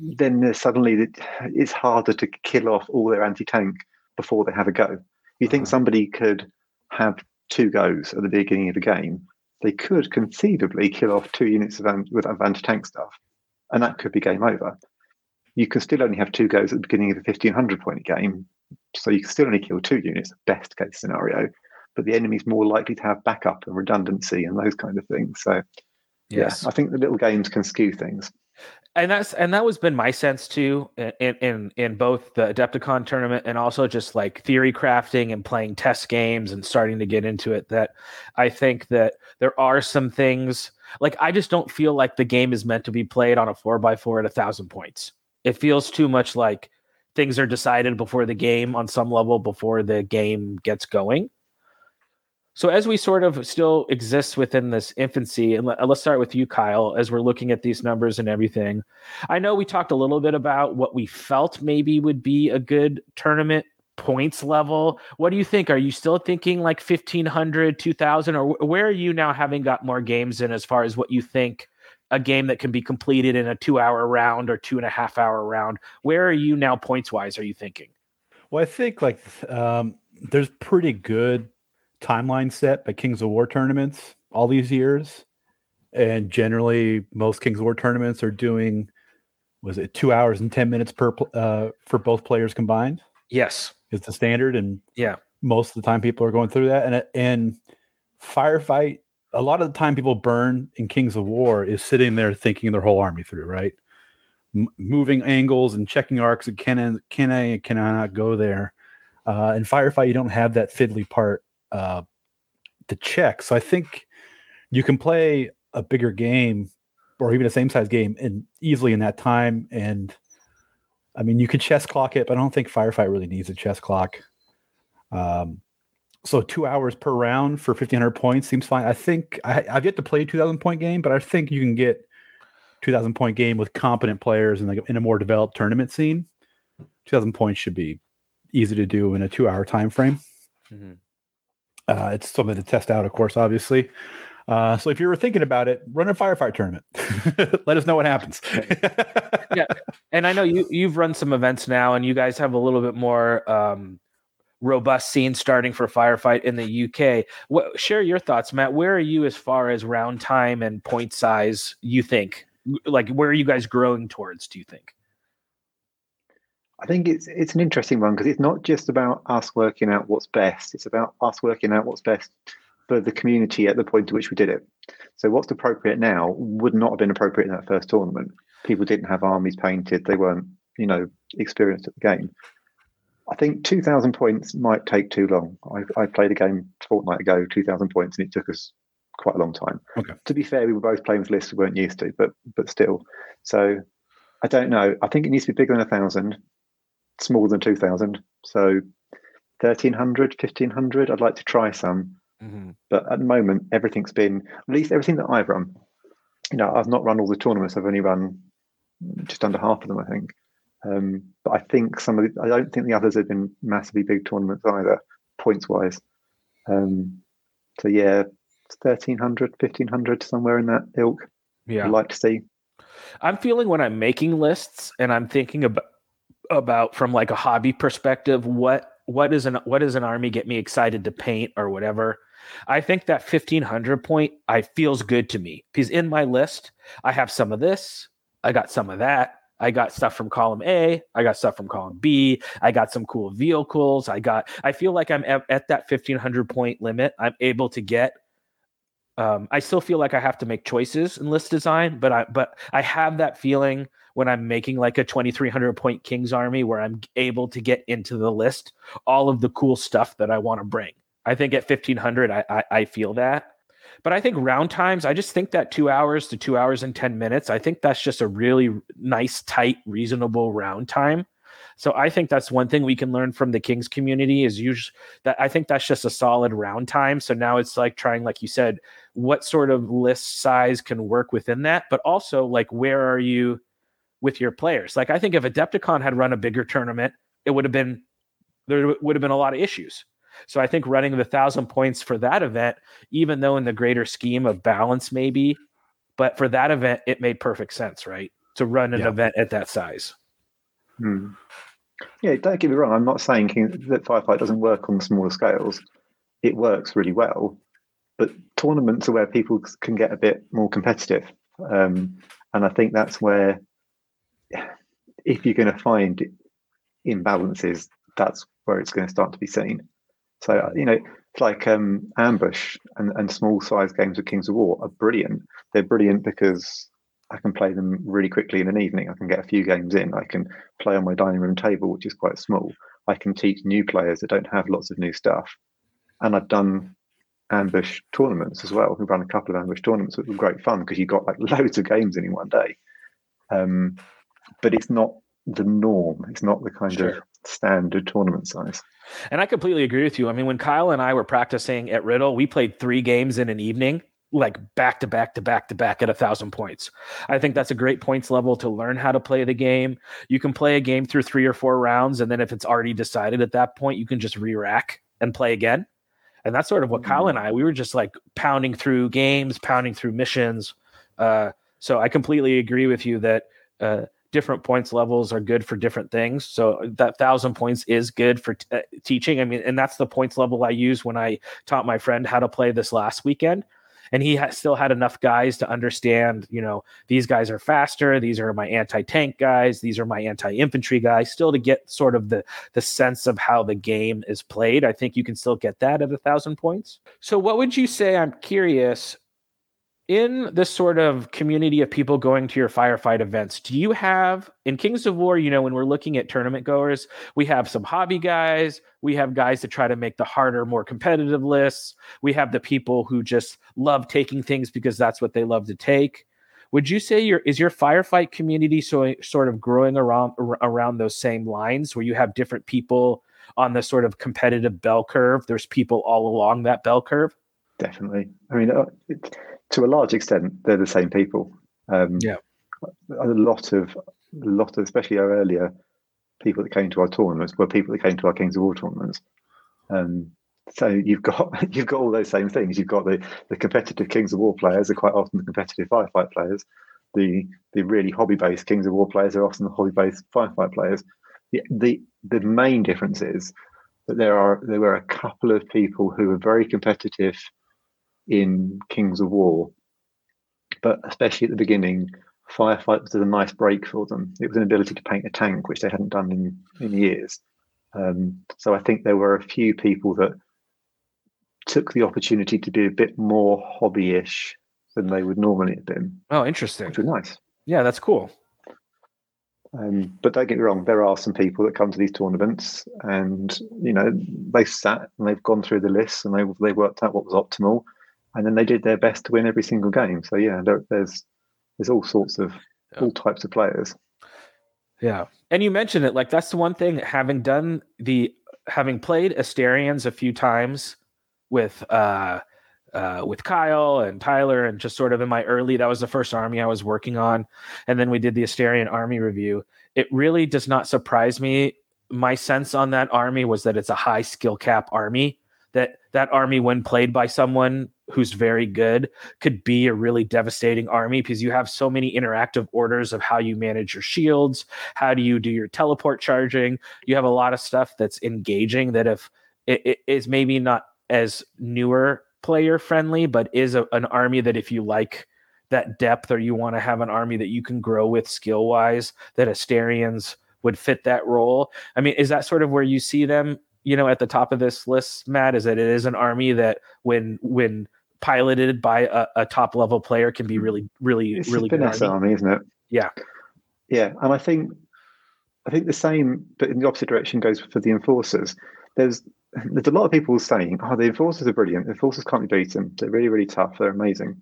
then suddenly it's harder to kill off all their anti-tank before they have a go. You uh-huh. think somebody could have two goes at the beginning of a game, they could conceivably kill off two units of, of anti-tank stuff, and that could be game over. You can still only have two goes at the beginning of a fifteen hundred point game, so you can still only kill two units, best case scenario, but the enemy's more likely to have backup and redundancy and those kind of things. So, yes, yeah, I think the little games can skew things. And that's and that was been my sense too in, in in both the Adepticon tournament and also just like theory crafting and playing test games and starting to get into it, that I think that there are some things like I just don't feel like the game is meant to be played on a four by four at a thousand points. It feels too much like things are decided before the game on some level before the game gets going. So as we sort of still exist within this infancy, and let's start with you, Kyle, as we're looking at these numbers and everything. I know we talked a little bit about what we felt maybe would be a good tournament points level. What do you think? Are you still thinking like fifteen hundred, two thousand, or where are you now having got more games in as far as what you think a game that can be completed in a two-hour round or two and a half hour round? Where are you now points-wise, are you thinking? Well, I think like um, there's pretty good timeline set by Kings of War tournaments all these years, and generally most Kings of War tournaments are doing was it two hours and ten minutes per uh for both players combined. Yes, is the standard, and yeah, most of the time people are going through that. And and firefight, a lot of the time people burn in Kings of War is sitting there thinking their whole army through, right? M- moving angles and checking arcs and can I, can I can I not go there? Uh, in firefight, you don't have that fiddly part uh to check. So I think you can play a bigger game or even a same size game and easily in that time. And I mean, you could chess clock it, but I don't think firefight really needs a chess clock. Um, so two hours per round for fifteen hundred points seems fine. I think I, I've yet to play a two thousand point game, but I think you can get two thousand point game with competent players and like in a more developed tournament scene. two thousand points should be easy to do in a two hour time frame. Mm-hmm. Uh, it's something to test out, of course, obviously. Uh, so if you were thinking about it, run a firefight tournament. Let us know what happens. Yeah, and I know you, you've run some events now, and you guys have a little bit more um, robust scene starting for firefight in the U K. What, share your thoughts, Matt. Where are you as far as round time and point size, you think? Like, where are you guys growing towards, do you think? I think it's it's an interesting one because it's not just about us working out what's best. It's about us working out what's best for the community at the point at which we did it. So what's appropriate now would not have been appropriate in that first tournament. People didn't have armies painted. They weren't, you know, experienced at the game. I think two thousand points might take too long. I, I played a game a fortnight ago, two thousand points, and it took us quite a long time. Okay. To be fair, we were both playing with lists we weren't used to, but but still. So I don't know. I think it needs to be bigger than one thousand. Smaller than two thousand, so thirteen hundred, fifteen hundred. I'd like to try some, mm-hmm. but at the moment everything's been, at least everything that I've run, you know, I've not run all the tournaments. I've only run just under half of them, I think. Um, but I think some of the, I don't think the others have been massively big tournaments either, points wise. Um, so yeah, thirteen hundred, fifteen hundred, somewhere in that ilk. Yeah, I'd like to see. I'm feeling when I'm making lists and I'm thinking about about from like a hobby perspective, what what is an what does an army get me excited to paint or whatever, I think that fifteen hundred point I feels good to me because in my list I have some of this, I got some of that, I got stuff from column A. I got stuff from column B. I got some cool vehicles. I got, I feel like I'm at, at that fifteen hundred point limit. I'm able to get, um, I still feel like I have to make choices in list design, but I, but I have that feeling when I'm making like a twenty-three hundred point King's Army where I'm able to get into the list, all of the cool stuff that I want to bring. I think at fifteen hundred, I, I, I feel that. But I think round times, I just think that two hours to two hours and ten minutes, I think that's just a really nice, tight, reasonable round time. So I think that's one thing we can learn from the Kings community is usually that I think that's just a solid round time. So now it's like trying, like you said, what sort of list size can work within that, but also like, where are you with your players? Like, I think if Adepticon had run a bigger tournament, it would have been, there would have been a lot of issues. So I think running the thousand points for that event, even though in the greater scheme of balance, maybe, but for that event, it made perfect sense, right? To run an yeah. event at that size. Hmm. Yeah, don't get me wrong. I'm not saying that Firefight doesn't work on smaller scales. It works really well, but tournaments are where people can get a bit more competitive. Um, and I think that's where, if you're going to find imbalances, that's where it's going to start to be seen. So, you know, like um, Ambush and, and small size games with Kings of War are brilliant. They're brilliant because I can play them really quickly in an evening. I can get a few games in. I can play on my dining room table, which is quite small. I can teach new players that don't have lots of new stuff. And I've done Ambush tournaments as well. We've run a couple of Ambush tournaments, which were great fun because you got like loads of games in in one day. Um, but it's not the norm. It's not the kind sure. of standard tournament size. And I completely agree with you. I mean, when Kyle and I were practicing at Riddle, we played three games in an evening, like back to back to back to back at a thousand points. I think that's a great points level to learn how to play the game. You can play a game through three or four rounds. And then if it's already decided at that point, you can just re-rack and play again. And that's sort of what mm-hmm. Kyle and I, we were just like pounding through games, pounding through missions. Uh, so I completely agree with you that, uh, different points levels are good for different things. So that thousand points is good for t- teaching. I mean, and that's the points level I used when I taught my friend how to play this last weekend. And he ha- still had enough guys to understand, you know, these guys are faster. These are my anti-tank guys. These are my anti-infantry guys, still to get sort of the, the sense of how the game is played. I think you can still get that at a thousand points. So what would you say? I'm curious. In this sort of community of people going to your Firefight events, do you have, in Kings of War, you know, when we're looking at tournament goers, we have some hobby guys, we have guys that try to make the harder, more competitive lists, we have the people who just love taking things because that's what they love to take. Would you say your is your Firefight community so, sort of growing around, around those same lines where you have different people on the sort of competitive bell curve? There's people all along that bell curve? Definitely. I mean, it, to a large extent, they're the same people. Um, yeah, a lot of, a lot of, especially our earlier people that came to our tournaments were people that came to our Kings of War tournaments. Um, so you've got you've got all those same things. You've got the, the competitive Kings of War players are quite often the competitive Firefight players. The the really hobby based Kings of War players are often the hobby based Firefight players. The, the the main difference is that there are there were a couple of people who are very competitive in Kings of War, but especially at the beginning, Firefight was a nice break for them. It was an ability to paint a tank, which they hadn't done in, in years. Um, so I think there were a few people that took the opportunity to be a bit more hobbyish than they would normally have been. Oh, interesting. Which was nice. Yeah, that's cool. Um, but don't get me wrong, there are some people that come to these tournaments and, you know, they've sat and they've gone through the lists and they they worked out what was optimal. And then they did their best to win every single game. So yeah, there, there's there's all sorts of yeah. all types of players. Yeah, and you mentioned it like that's the one thing. Having done the having played Asterians a few times with uh, uh, with Kyle and Tyler, and just sort of in my early, that was the first army I was working on, and then we did the Asterian army review. It really does not surprise me. My sense on that army was that it's a high skill cap army. That that army, when played by someone who's very good, could be a really devastating army because you have so many interactive orders of how you manage your shields, how do you do your teleport charging. You have a lot of stuff that's engaging that if it, it is maybe not as newer player friendly, but is a, an army that if you like that depth, or you want to have an army that you can grow with skill wise, that Asterians would fit that role. I mean, is that sort of where you see them, you know, at the top of this list, Matt, is that it is an army that when, when piloted by a, a top level player can be really, really, it's really good army. army, isn't it? Yeah. Yeah. And I think, I think the same, but in the opposite direction goes for the Enforcers. There's, there's a lot of people saying, oh, the Enforcers are brilliant. The Enforcers can't be beaten. They're really, really tough. They're amazing.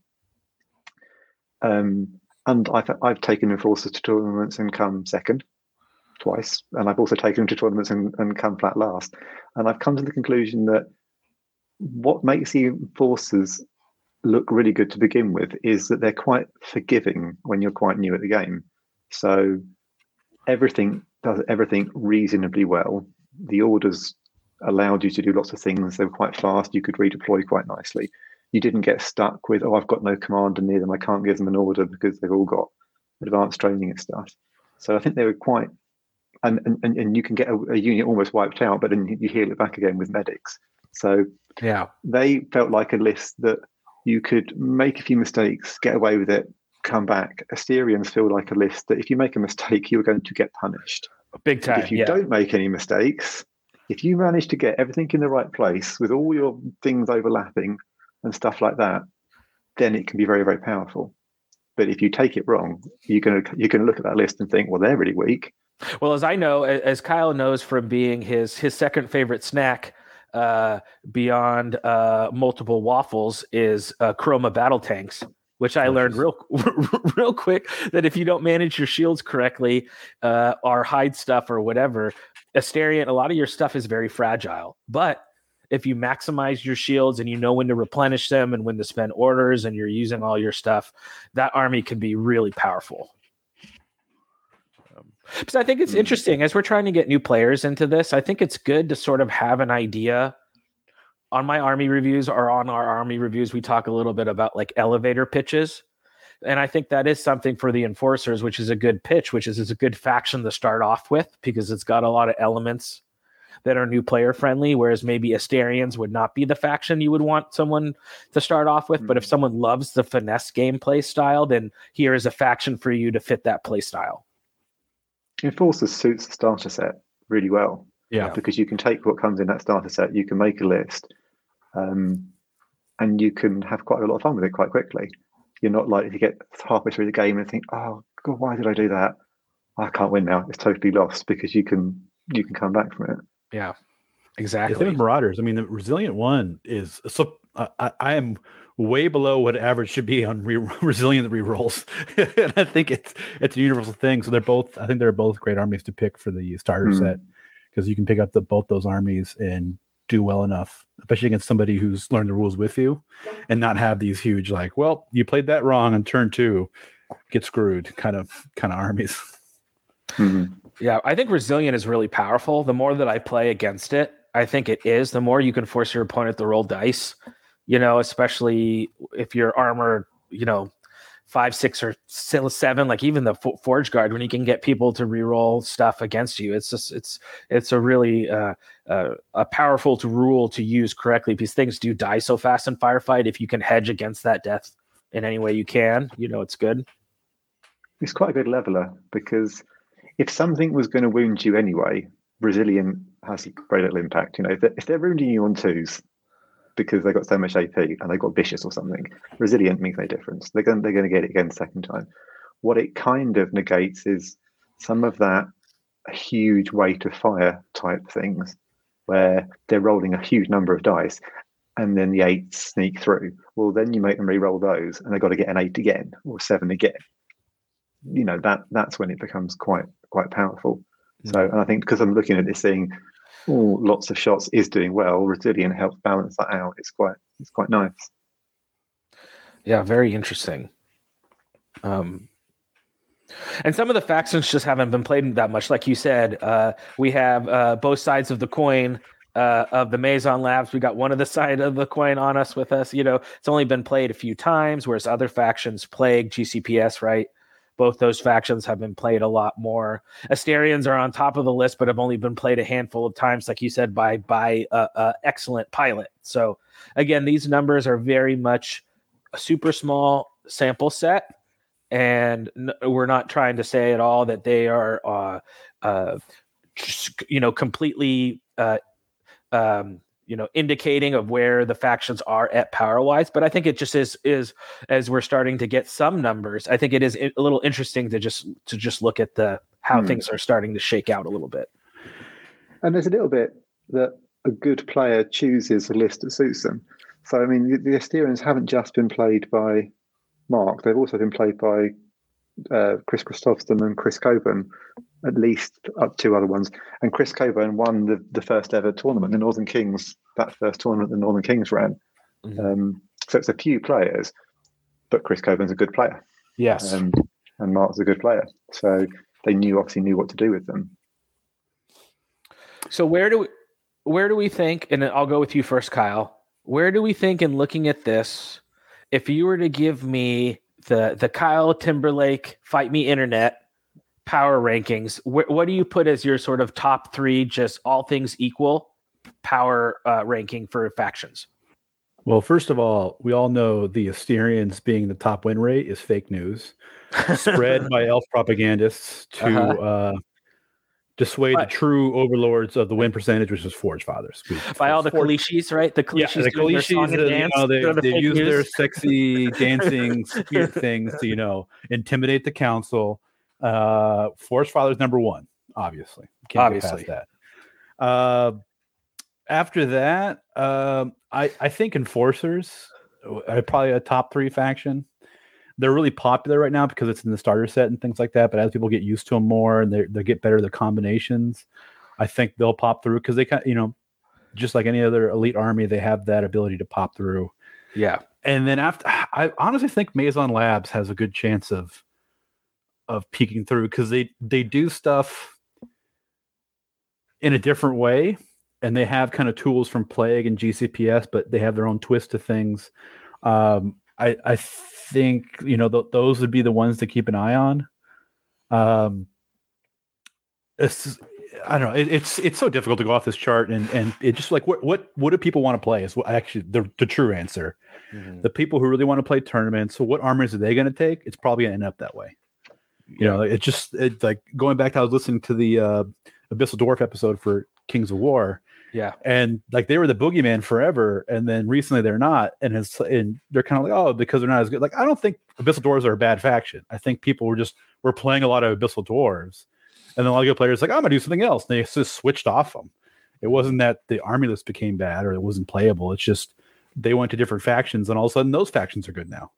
Um, and I've, I've taken Enforcers to tournaments and come second twice. And I've also taken them to tournaments and, and come flat last. And I've come to the conclusion that what makes the Enforcers look really good to begin with is that they're quite forgiving when you're quite new at the game. So everything does everything reasonably well. The orders allowed you to do lots of things. They were quite fast. You could redeploy quite nicely. You didn't get stuck with, oh, I've got no commander near them. I can't give them an order because they've all got advanced training and stuff. So I think they were quite, and and, and you can get a, a unit almost wiped out, but then you heal it back again with medics. So yeah, they felt like a list that you could make a few mistakes, get away with it, come back. Asterians feel like a list that if you make a mistake, you're going to get punished. Big time. If you yeah. don't make any mistakes, if you manage to get everything in the right place with all your things overlapping and stuff like that, then it can be very, very powerful. But if you take it wrong, you're going to you're going to look at that list and think, well, they're really weak. Well, as I know, as Kyle knows from being his his second favorite snack uh, beyond uh, multiple waffles is uh, Chroma battle tanks. Which I learned real, real quick that if you don't manage your shields correctly, uh, or hide stuff or whatever, Asterion, a lot of your stuff is very fragile. But if you maximize your shields and you know when to replenish them and when to spend orders and you're using all your stuff, that army can be really powerful. So I think it's interesting as we're trying to get new players into this. I think it's good to sort of have an idea. On my army reviews or on our army reviews, we talk a little bit about like elevator pitches. And I think that is something for the Enforcers, which is a good pitch, which is, is a good faction to start off with because it's got a lot of elements that are new player friendly. Whereas maybe Asterians would not be the faction you would want someone to start off with. Mm-hmm. But if someone loves the finesse gameplay style, then here is a faction for you to fit that play style. Enforcers suits the starter set really well. Yeah. Because you can take what comes in that starter set, you can make a list. Um, and you can have quite a lot of fun with it quite quickly. You're not likely to get halfway through the game and think, "Oh God, why did I do that? I can't win now. It's totally lost." Because you can you can come back from it. Yeah, exactly. Same with Marauders. I mean, the Resilient One is so uh, I, I am way below what average should be on re- Resilient rerolls, and I think it's it's a universal thing. So they're both. I think they're both great armies to pick for the starter mm. set because you can pick up the both those armies and do well enough, especially against somebody who's learned the rules with you and not have these huge, like, well, you played that wrong on turn two, get screwed kind of kind of armies. Mm-hmm. Yeah, I think Resilient is really powerful. The more that I play against it, I think it is, the more you can force your opponent to roll dice, you know, especially if you're armored, you know, five, six, or seven, like even the Forge Guard, when you can get people to re-roll stuff against you, it's just, it's, it's a really uh, uh, a powerful to rule to use correctly because things do die so fast in Firefight. If you can hedge against that death in any way you can, you know, it's good. It's quite a good leveler because if something was going to wound you anyway, Resilient has very little impact. You know, if they're, if they're wounding you on twos, because they got so much A P and they got vicious or something, Resilient makes no difference. They're going, they're going to get it again second time. What it kind of negates is some of that huge weight of fire type things where they're rolling a huge number of dice and then the eights sneak through. Well, then you make them re-roll those and they've got to get an eight again or seven again. You know, that that's when it becomes quite quite powerful. Mm-hmm. So, and I think because I'm looking at this thing, oh, lots of shots is doing well. Resilient helps balance that out. It's quite, it's quite nice. Yeah, very interesting. Um, and some of the factions just haven't been played that much. Like you said, uh, we have uh, both sides of the coin uh, of the Maison Labs. We got one of the side of the coin on us with us. You know, it's only been played a few times, whereas other factions, Plague, G C P S, right? Both those factions have been played a lot more. Asterians are on top of the list, but have only been played a handful of times, like you said, by by uh, uh, excellent pilot. So again, these numbers are very much super small sample set. And we're not trying to say at all that they are, uh, uh, you know, completely, uh, um, you know, indicating of where the factions are at power wise. But I think it just is, is as we're starting to get some numbers, I think it is a little interesting to just, to just look at the, how hmm. things are starting to shake out a little bit. And there's a little bit that a good player chooses a list that suits them. So, I mean, the, the Asterians haven't just been played by Mark. They've also been played by uh, Chris Christofferson and Chris Coburn, at least up two other ones. And Chris Coburn won the, the first ever tournament, the Northern Kings, that first tournament the Northern Kings ran. Mm-hmm. Um, so it's a few players, but Chris Coburn's a good player. Yes. Um, and Mark's a good player. So they knew, obviously knew what to do with them. So where do we, where do we think, and I'll go with you first, Kyle, where do we think in looking at this, if you were to give me the the Kyle Timberlake Fight Me Internet power rankings, wh- what do you put as your sort of top three, just all things equal, power uh, ranking for factions? Well, first of all, we all know the Asterians being the top win rate is fake news, spread by elf propagandists to uh-huh. uh, dissuade but, the true overlords of the win percentage, which is Forge Fathers. We, by all the Kalishis, right? The Kalishis, yeah, the Kalishis their and, you know, they, the they use news. Their sexy dancing spear things to, you know, intimidate the council. Uh, Forge Fathers number one, obviously. Can't obviously. Get past that. Uh, after that, um, I, I think Enforcers are probably a top three faction. They're really popular right now because it's in the starter set and things like that. But as people get used to them more and they they get better at their combinations, I think they'll pop through because they kind of, you know, just like any other elite army, they have that ability to pop through. Yeah. And then after, I honestly think Maison Labs has a good chance of of peeking through because they they do stuff in a different way and they have kind of tools from Plague and G C P S, but they have their own twist to things. Um, I I. Th- think you know th- those would be the ones to keep an eye on. Um, it's, I don't know. It, it's it's so difficult to go off this chart and and it just like what what what do people want to play is what, actually the, the true answer. Mm-hmm. The people who really want to play tournaments. So what armies are they going to take? It's probably going to end up that way. You yeah. know, it just it, like going back to I was listening to the uh, Abyssal Dwarf episode for Kings of War. Yeah, and like they were the boogeyman forever, and then recently they're not, and it's and they're kind of like oh because they're not as good. Like I don't think Abyssal Dwarves are a bad faction. I think people were just were playing a lot of Abyssal Dwarves, and then a lot of good players like I'm gonna do something else. And they just switched off them. It wasn't that the army list became bad or it wasn't playable. It's just they went to different factions, and all of a sudden those factions are good now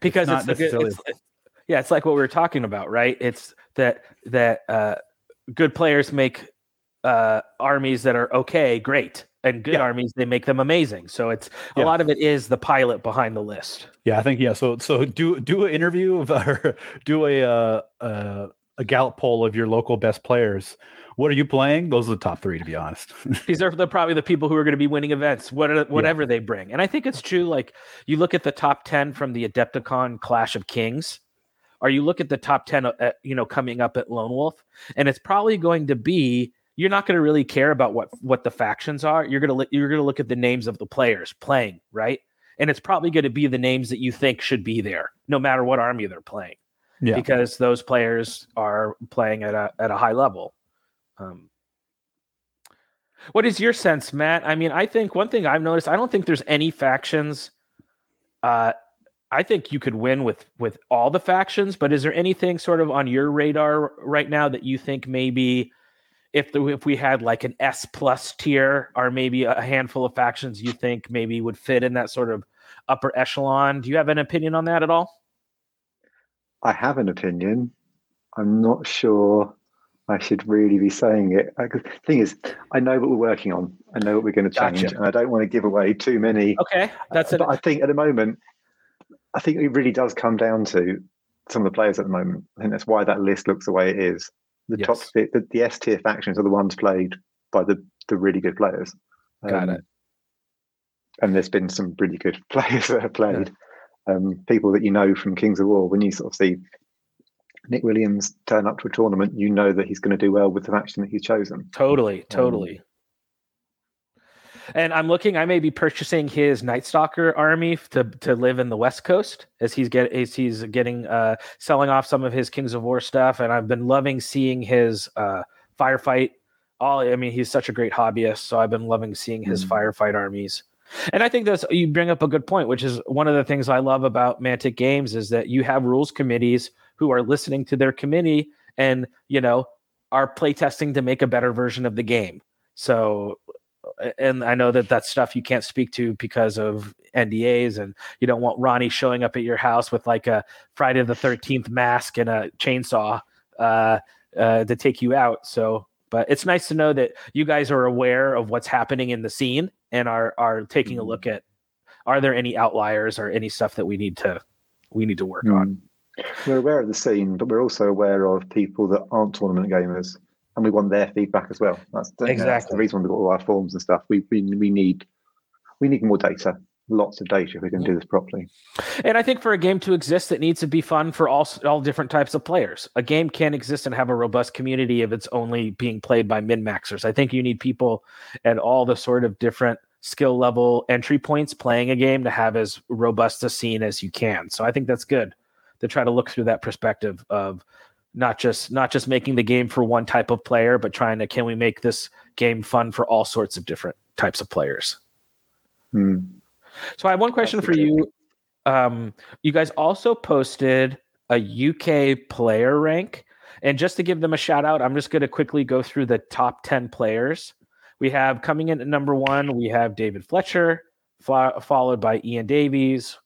because it's, it's not the necessarily. Good, it's, yeah, it's like what we were talking about, right? It's that that uh, good players make. Uh, armies that are okay, great, and good yeah. armies they make them amazing. So it's a yeah. lot of it is the pilot behind the list. Yeah, I think yeah. So so do do an interview of or do a uh, uh, a Gallup poll of your local best players. What are you playing? Those are the top three, to be honest. These are the, probably the people who are going to be winning events, what are, whatever yeah. they bring. And I think it's true. Like you look at the top ten from the Adepticon Clash of Kings, or you look at the top ten, uh, you know, coming up at Lone Wolf, and it's probably going to be. You're not going to really care about what, what the factions are. You're going to look, you're going to look at the names of the players playing, right? And it's probably going to be the names that you think should be there, no matter what army they're playing, yeah. because those players are playing at a at a high level. Um, what is your sense, Matt? I mean, I think one thing I've noticed, I don't think there's any factions. Uh, I think you could win with with all the factions, but is there anything sort of on your radar right now that you think maybe? If the, if we had like an S plus tier or maybe a handful of factions you think maybe would fit in that sort of upper echelon, do you have an opinion on that at all? I have an opinion. I'm not sure I should really be saying it. I, the thing is, I know what we're working on. I know what we're going to change, gotcha. And I don't want to give away too many. Okay, that's it. Uh, an... I think at the moment, I think it really does come down to some of the players at the moment. I think that's why that list looks the way it is. The yes. top, the, the S tier factions are the ones played by the, the really good players. Um, Got it. And there's been some really good players that have played. Yeah. Um, people that you know from Kings of War. When you sort of see Nick Williams turn up to a tournament, you know that he's going to do well with the faction that he's chosen. Totally, totally. Um, And I'm looking, I may be purchasing his Night Stalker army to, to live in the West Coast as he's get as he's getting uh, selling off some of his Kings of War stuff. And I've been loving seeing his uh, firefight. All I mean, he's such a great hobbyist, so I've been loving seeing his mm. firefight armies. And I think that's, you bring up a good point, which is one of the things I love about Mantic Games is that you have rules committees who are listening to their committee and, you know, are playtesting to make a better version of the game. So, and I know that that's stuff you can't speak to because of N D As, and you don't want Ronnie showing up at your house with like a Friday the thirteenth mask and a chainsaw uh, uh, to take you out. So, but it's nice to know that you guys are aware of what's happening in the scene and are are taking a look at, are there any outliers or any stuff that we need to we need to work mm. on? We're aware of the scene, but we're also aware of people that aren't tournament gamers, and we want their feedback as well. That's, exactly. that's the reason we've got all our forms and stuff. We, we we need we need more data, lots of data if we can do this properly. And I think for a game to exist, it needs to be fun for all all different types of players. A game can't exist and have a robust community if it's only being played by min-maxers. I think you need people at all the sort of different skill level entry points playing a game to have as robust a scene as you can. So I think that's good to try to look through that perspective of not just not just making the game for one type of player, but trying to, can we make this game fun for all sorts of different types of players? Hmm. So I have one question for you. Um, you guys also posted a U K player rank, and just to give them a shout out, I'm just going to quickly go through the top ten players. We have coming in at number one, we have David Fletcher, fo- followed by Ian Davies,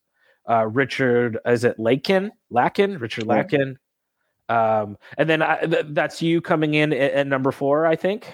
uh, Richard, is it Lakin? Lakin? Richard Lakin. Um, and then I, th- that's you coming in at, at number four, I think.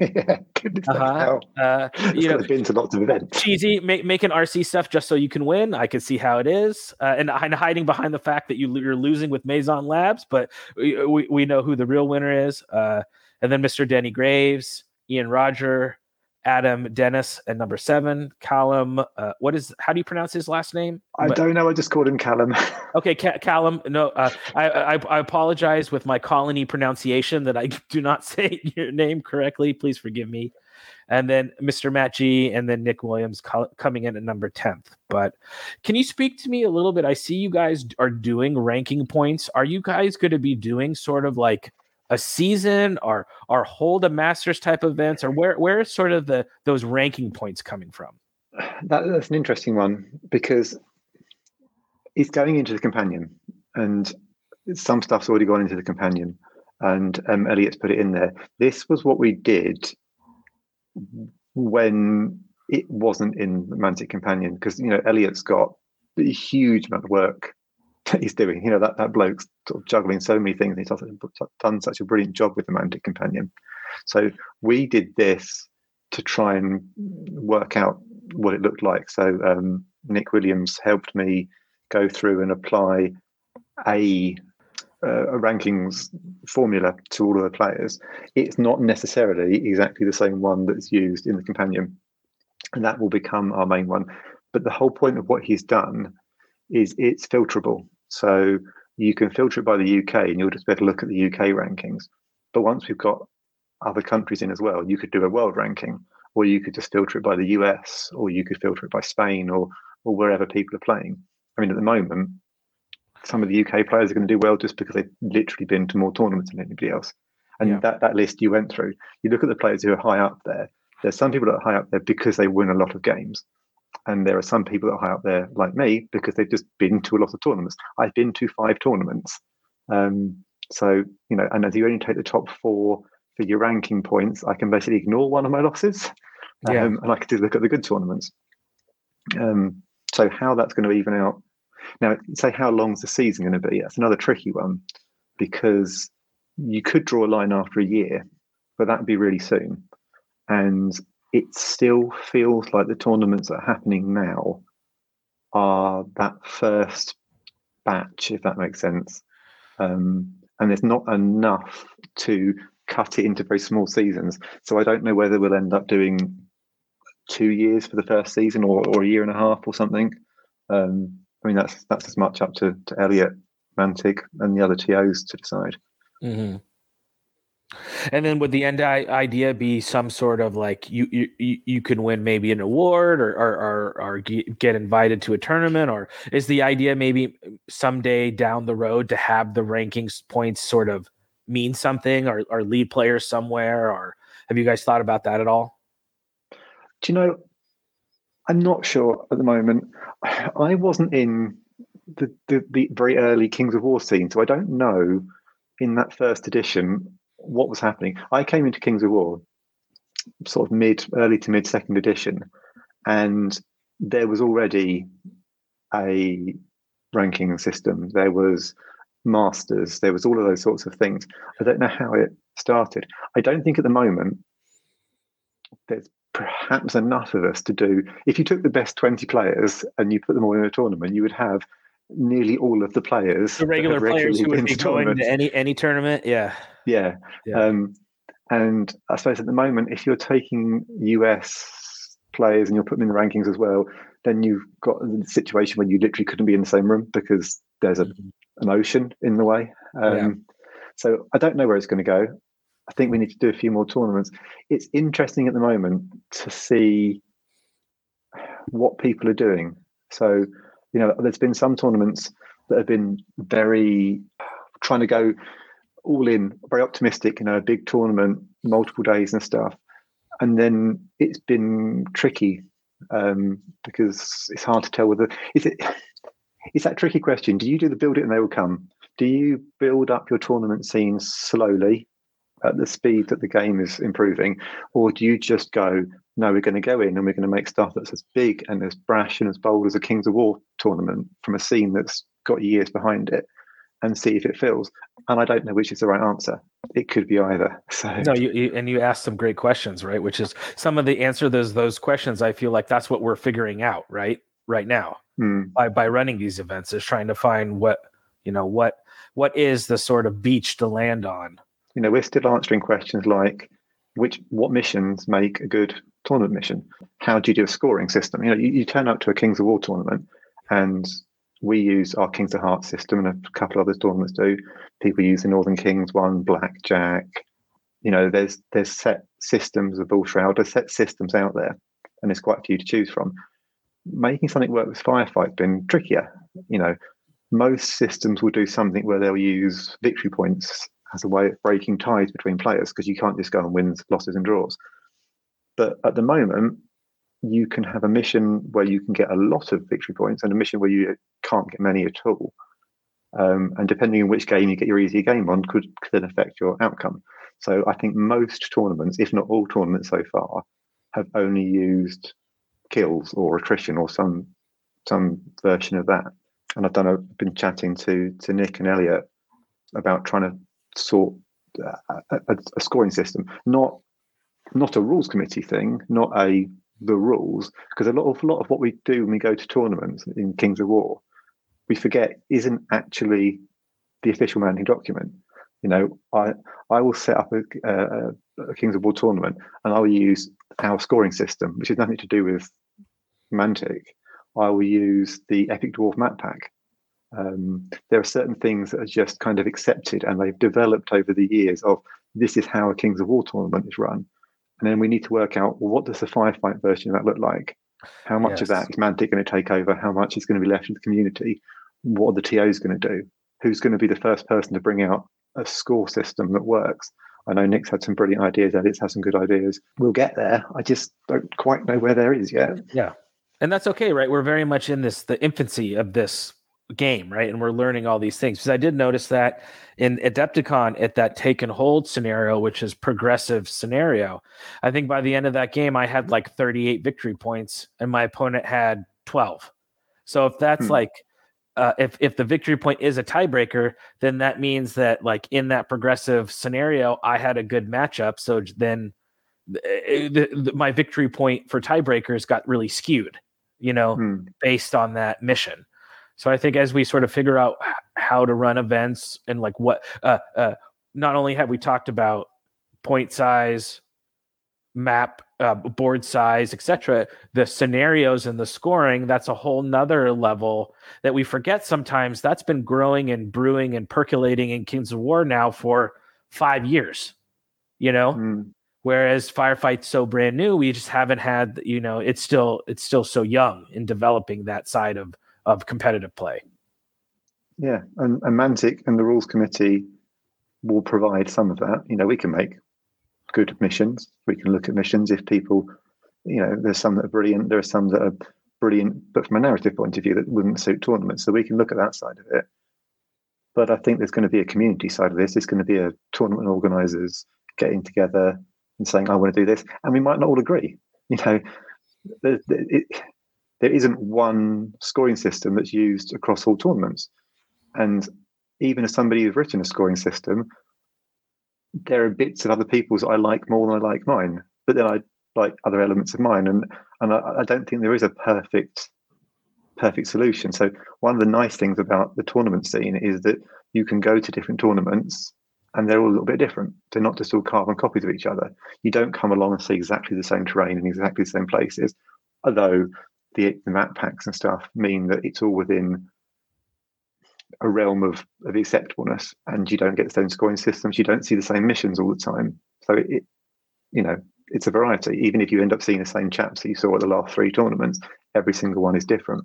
yeah, goodness uh-huh. uh, you know, been to lots of events. Cheesy, make, making R C stuff just so you can win. I can see how it is, uh, and, and hiding behind the fact that you, you're losing with Maison Labs, but we, we, we know who the real winner is. Uh, and then Mister Denny Graves, Ian Roger, Adam Dennis, and number seven, Callum. Uh, what is? How do you pronounce his last name? I don't know. I just called him Callum. okay, Ca- Callum. No, uh, I, I I apologize with my colony pronunciation that I do not say your name correctly. Please forgive me. And then Mister Matt G, and then Nick Williams call- coming in at number tenth. But can you speak to me a little bit? I see you guys are doing ranking points. Are you guys going to be doing sort of like a season or or hold a masters type events, or where where is sort of the those ranking points coming from? That, that's an interesting one, because it's going into the companion, and some stuff's already gone into the companion, and um, Elliot's put it in there. This was what we did when it wasn't in the Mantic Companion, because you know Elliot's got a huge amount of work he's doing, you know, that, that bloke's sort of juggling so many things, and he's done such a brilliant job with the Mantic Companion. So we did this to try and work out what it looked like. So um, Nick Williams helped me go through and apply a, uh, a rankings formula to all of the players. It's not necessarily exactly the same one that's used in the Companion, and that will become our main one. But the whole point of what he's done is it's filterable. So you can filter it by the U K, and you'll just be able to look at the U K rankings. But once we've got other countries in as well, you could do a world ranking, or you could just filter it by the U S, or you could filter it by Spain, or or wherever people are playing. I mean, at the moment, some of the U K players are going to do well just because they've literally been to more tournaments than anybody else. And yeah. that, that list you went through, you look at the players who are high up there. There's some people that are high up there because they win a lot of games. And there are some people that are high up there, like me, because they've just been to a lot of tournaments. I've been to five tournaments. Um, so, you know, and as you only take the top four for your ranking points, I can basically ignore one of my losses. Yeah. Um, and I can just look at the good tournaments. Um, so how that's going to even out. Now, say how long's the season going to be? That's another tricky one, because you could draw a line after a year, but that would be really soon. And it still feels like the tournaments that are happening now are that first batch, if that makes sense. Um, and there's not enough to cut it into very small seasons. So I don't know whether we'll end up doing two years for the first season, or, or a year and a half or something. Um, I mean, that's that's as much up to, to Elliot, Mantic, and the other T Os to decide. Mm-hmm. And then would the end idea be some sort of like you you, you can win maybe an award or, or or or get invited to a tournament, or is the idea maybe someday down the road to have the rankings points sort of mean something or, or lead players somewhere? Or have you guys thought about that at all? Do you know, I'm not sure at the moment. I wasn't in the, the, the very early Kings of War scene, so I don't know in that first edition what was happening. I came into Kings of War sort of mid, early to mid second edition, and there was already a ranking system. There was masters. There was all of those sorts of things. I don't know how it started. I don't think at the moment there's perhaps enough of us to do. If you took the best twenty players and you put them all in a tournament, you would have nearly all of the players, the regular players who would be going to any any tournament. Yeah. Yeah. yeah. Um, and I suppose at the moment, if you're taking U S players and you're putting them in the rankings as well, then you've got the situation where you literally couldn't be in the same room because there's a, an ocean in the way. Um, yeah. So I don't know where it's going to go. I think we need to do a few more tournaments. It's interesting at the moment to see what people are doing. So, you know, there's been some tournaments that have been very trying to go all in, very optimistic, you know, a big tournament, multiple days and stuff. And then it's been tricky um, because it's hard to tell whether is it it's that tricky question. Do you do the build it and they will come? Do you build up your tournament scene slowly at the speed that the game is improving? Or do you just go, no, we're going to go in and we're going to make stuff that's as big and as brash and as bold as a Kings of War tournament from a scene that's got years behind it and see if it fills? And I don't know which is the right answer. It could be either. So no, you, you, and you asked some great questions, right? Which is some of the answer to those, those questions. I feel like that's what we're figuring out right right now mm. by by running these events, is trying to find what, you know, what what is the sort of beach to land on. You know, we're still answering questions like which what missions make a good tournament mission? How do you do a scoring system? You know, you, you turn up to a Kings of War tournament, and we use our Kings of Hearts system, and a couple others tournaments do. People use the Northern Kings one, Blackjack. You know, there's there's set systems of Bull Shroud, there's set systems out there, and there's quite a few to choose from. Making something work with Firefight's been trickier. You know, most systems will do something where they'll use victory points as a way of breaking ties between players, because you can't just go and win losses and draws. But at the moment, you can have a mission where you can get a lot of victory points and a mission where you can't get many at all. Um, and depending on which game you get your easier game on could, could then affect your outcome. So I think most tournaments, if not all tournaments so far, have only used kills or attrition or some some version of that. And I've done. I've been chatting to to Nick and Elliot about trying to sort uh, a, a scoring system, not not a rules committee thing, not a the rules, because a lot of a lot of what we do when we go to tournaments in Kings of War, we forget isn't actually the official mounting document. You know, I I will set up a, a, a Kings of War tournament and I will use our scoring system, which has nothing to do with Mantic. I will use the Epic Dwarf map pack. Um, there are certain things that are just kind of accepted, and they've developed over the years of this is how a Kings of War tournament is run. And then we need to work out, well, what does the Firefight version of that look like? How much yes. of that is Mantic going to take over? How much is going to be left in the community? What are the T Os going to do? Who's going to be the first person to bring out a score system that works? I know Nick's had some brilliant ideas. Edit's had some good ideas. We'll get there. I just don't quite know where there is yet. Yeah. And that's okay, right? We're very much in this, the infancy of this game, right? And we're learning all these things. Because I did notice that in Adepticon at that take and hold scenario, which is progressive scenario, I think by the end of that game I had like thirty-eight victory points and my opponent had twelve. So if that's hmm. like uh if if the victory point is a tiebreaker, then that means that like in that progressive scenario I had a good matchup. So then the, the, my victory point for tiebreakers got really skewed, you know, hmm. based on that mission. So I think as we sort of figure out how to run events and like what, uh, uh, not only have we talked about point size, map, uh, board size, et cetera, the scenarios and the scoring, that's a whole nother level that we forget sometimes. That's been growing and brewing and percolating in Kings of War now for five years, you know? Mm. Whereas Firefight's so brand new, we just haven't had, you know, it's still, it's still so young in developing that side of, of competitive play. Yeah. And, and Mantic and the rules committee will provide some of that. You know, we can make good missions. We can look at missions if people, you know, there's some that are brilliant. There are some that are brilliant, but from a narrative point of view, that wouldn't suit tournaments. So we can look at that side of it. But I think there's going to be a community side of this. It's going to be a tournament organizers getting together and saying, I want to do this. And we might not all agree. You know, there, it, there isn't one scoring system that's used across all tournaments. And even as somebody who's written a scoring system, there are bits of other people's that I like more than I like mine, but then I like other elements of mine. And and I, I don't think there is a perfect, perfect solution. So one of the nice things about the tournament scene is that you can go to different tournaments and they're all a little bit different. They're not just all carbon copies of each other. You don't come along and see exactly the same terrain in exactly the same places, although the, the map packs and stuff mean that it's all within a realm of, of acceptableness, and you don't get the same scoring systems. You don't see the same missions all the time. So it, it, you know, it's a variety. Even if you end up seeing the same chaps that you saw at the last three tournaments, every single one is different.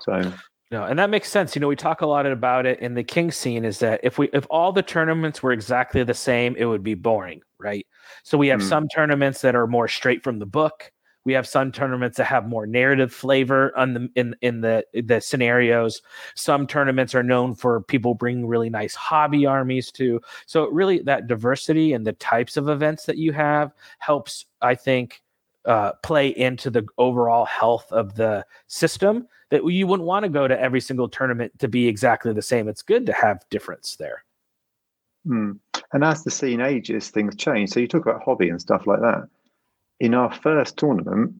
So no, and that makes sense. You know, we talk a lot about it in the King scene is that if we, if all the tournaments were exactly the same, it would be boring, right? So we have mm. some tournaments that are more straight from the book. We have some tournaments that have more narrative flavor on the in in the the scenarios. Some tournaments are known for people bringing really nice hobby armies too. So really, that diversity and the types of events that you have helps, I think, uh, play into the overall health of the system. That you wouldn't want to go to every single tournament to be exactly the same. It's good to have difference there. Mm. And as the scene ages, things change. So you talk about hobby and stuff like that. In our first tournament,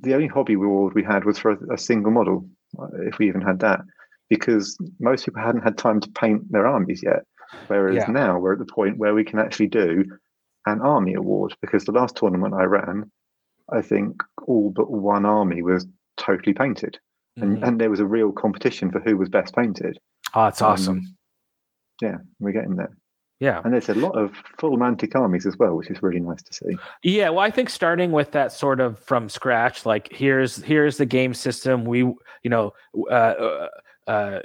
the only hobby reward we had was for a, a single model, if we even had that, because most people hadn't had time to paint their armies yet. Whereas yeah. now we're at the point where we can actually do an army award, because the last tournament I ran, I think all but one army was totally painted. Mm-hmm. And, and there was a real competition for who was best painted. Oh, that's um, awesome. Yeah, we're getting there. Yeah. And there's a lot of full Mantic armies as well, which is really nice to see. Yeah, well, I think starting with that sort of from scratch, like here's here's the game system, we, you know, uh, uh, uh,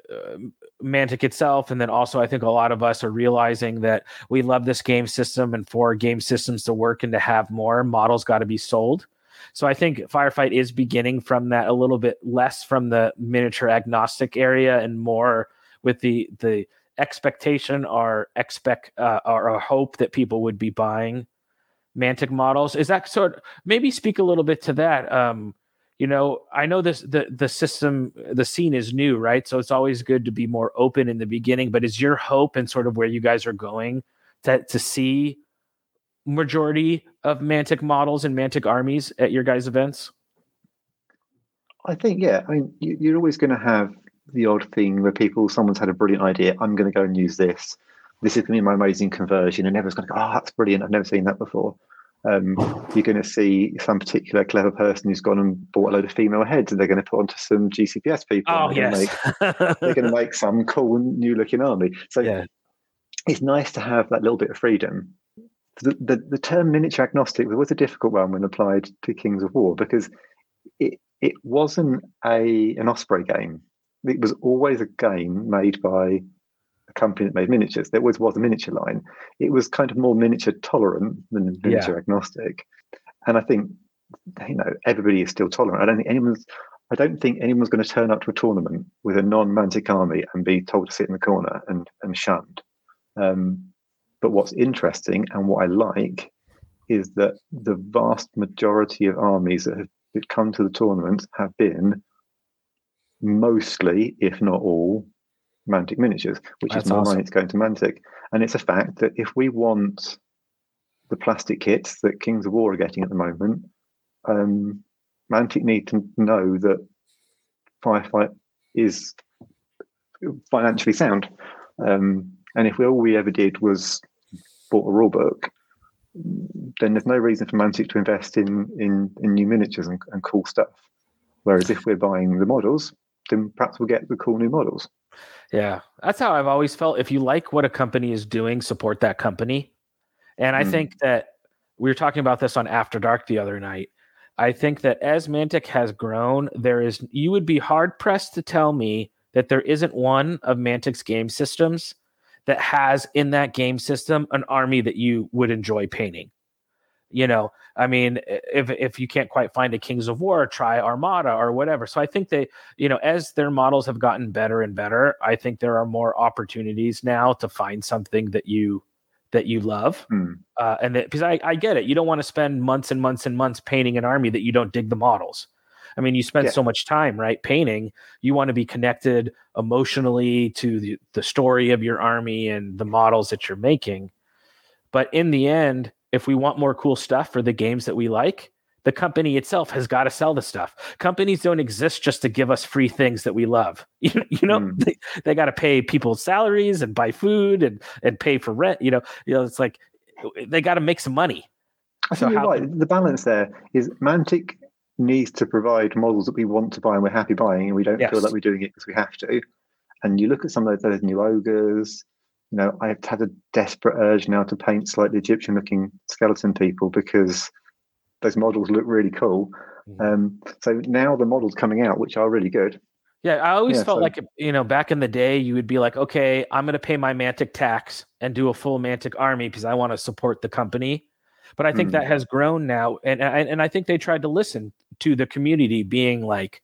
Mantic itself, and then also I think a lot of us are realizing that we love this game system, and for game systems to work and to have more, models got to be sold. So I think Firefight is beginning from that a little bit less from the miniature agnostic area and more with the the expectation or expect uh, or a hope that people would be buying Mantic models. Is that sort of, maybe speak a little bit to that. Um, you know, I know this the the system the scene is new, right? So it's always good to be more open in the beginning. But is your hope and sort of where you guys are going to to see majority of Mantic models and Mantic armies at your guys' events? I think yeah. I mean, you, you're always going to have the odd thing where people, someone's had a brilliant idea, I'm going to go and use this. This is going to be my amazing conversion. And everyone's going to go, oh, that's brilliant. I've never seen that before. Um, you're going to see some particular clever person who's gone and bought a load of female heads and they're going to put onto some G C P S people. Oh, yes. They're going to make, they're going to make some cool new looking army. So yeah. It's nice to have that little bit of freedom. The, the, the term miniature agnostic was a difficult one when applied to Kings of War, because it, it wasn't a an Osprey game. It was always a game made by a company that made miniatures. There was, was a miniature line. It was kind of more miniature tolerant than miniature yeah. agnostic. And I think, you know, everybody is still tolerant. I don't think anyone's, I don't think anyone's going to turn up to a tournament with a non-Mantic army and be told to sit in the corner and, and shunned. Um, but what's interesting and what I like is that the vast majority of armies that have that come to the tournament have been mostly, if not all, Mantic miniatures, which That's is my awesome. Mind it's going to Mantic. And it's a fact that if we want the plastic kits that Kings of War are getting at the moment, um, Mantic need to know that Firefight is financially sound. Um, and if all we ever did was bought a rule book, then there's no reason for Mantic to invest in, in, in new miniatures and, and cool stuff. Whereas if we're buying the models, then perhaps we'll get the cool new models. Yeah, that's how I've always felt. If you like what a company is doing, support that company. And I mm. think that we were talking about this on After Dark the other night. I think that as Mantic has grown, there is you would be hard pressed to tell me that there isn't one of Mantic's game systems that has in that game system an army that you would enjoy painting. You know, I mean, if if you can't quite find a Kings of War, try Armada or whatever. So I think they, you know, as their models have gotten better and better, I think there are more opportunities now to find something that you that you love. Mm. Uh, and that, because I, I get it. You don't want to spend months and months and months painting an army that you don't dig the models. I mean, you spend yeah. so much time, right, painting. You want to be connected emotionally to the, the story of your army and the models that you're making. But in the end, if we want more cool stuff for the games that we like, the company itself has got to sell the stuff. Companies don't exist just to give us free things that we love. You, you know, mm. they, they got to pay people's salaries and buy food and, and pay for rent. You know, you know, it's like they got to make some money. I think so you're right. The balance there is Mantic needs to provide models that we want to buy and we're happy buying, and we don't yes. feel like we're doing it because we have to. And you look at some of those, those new ogres. You know, I've had a desperate urge now to paint slightly Egyptian-looking skeleton people because those models look really cool. Um, so now the models coming out, which are really good. Yeah, I always yeah, felt so. like, you know, back in the day, you would be like, okay, I'm going to pay my Mantic tax and do a full Mantic army because I want to support the company. But I think mm. that has grown now. And, and and I think they tried to listen to the community being like,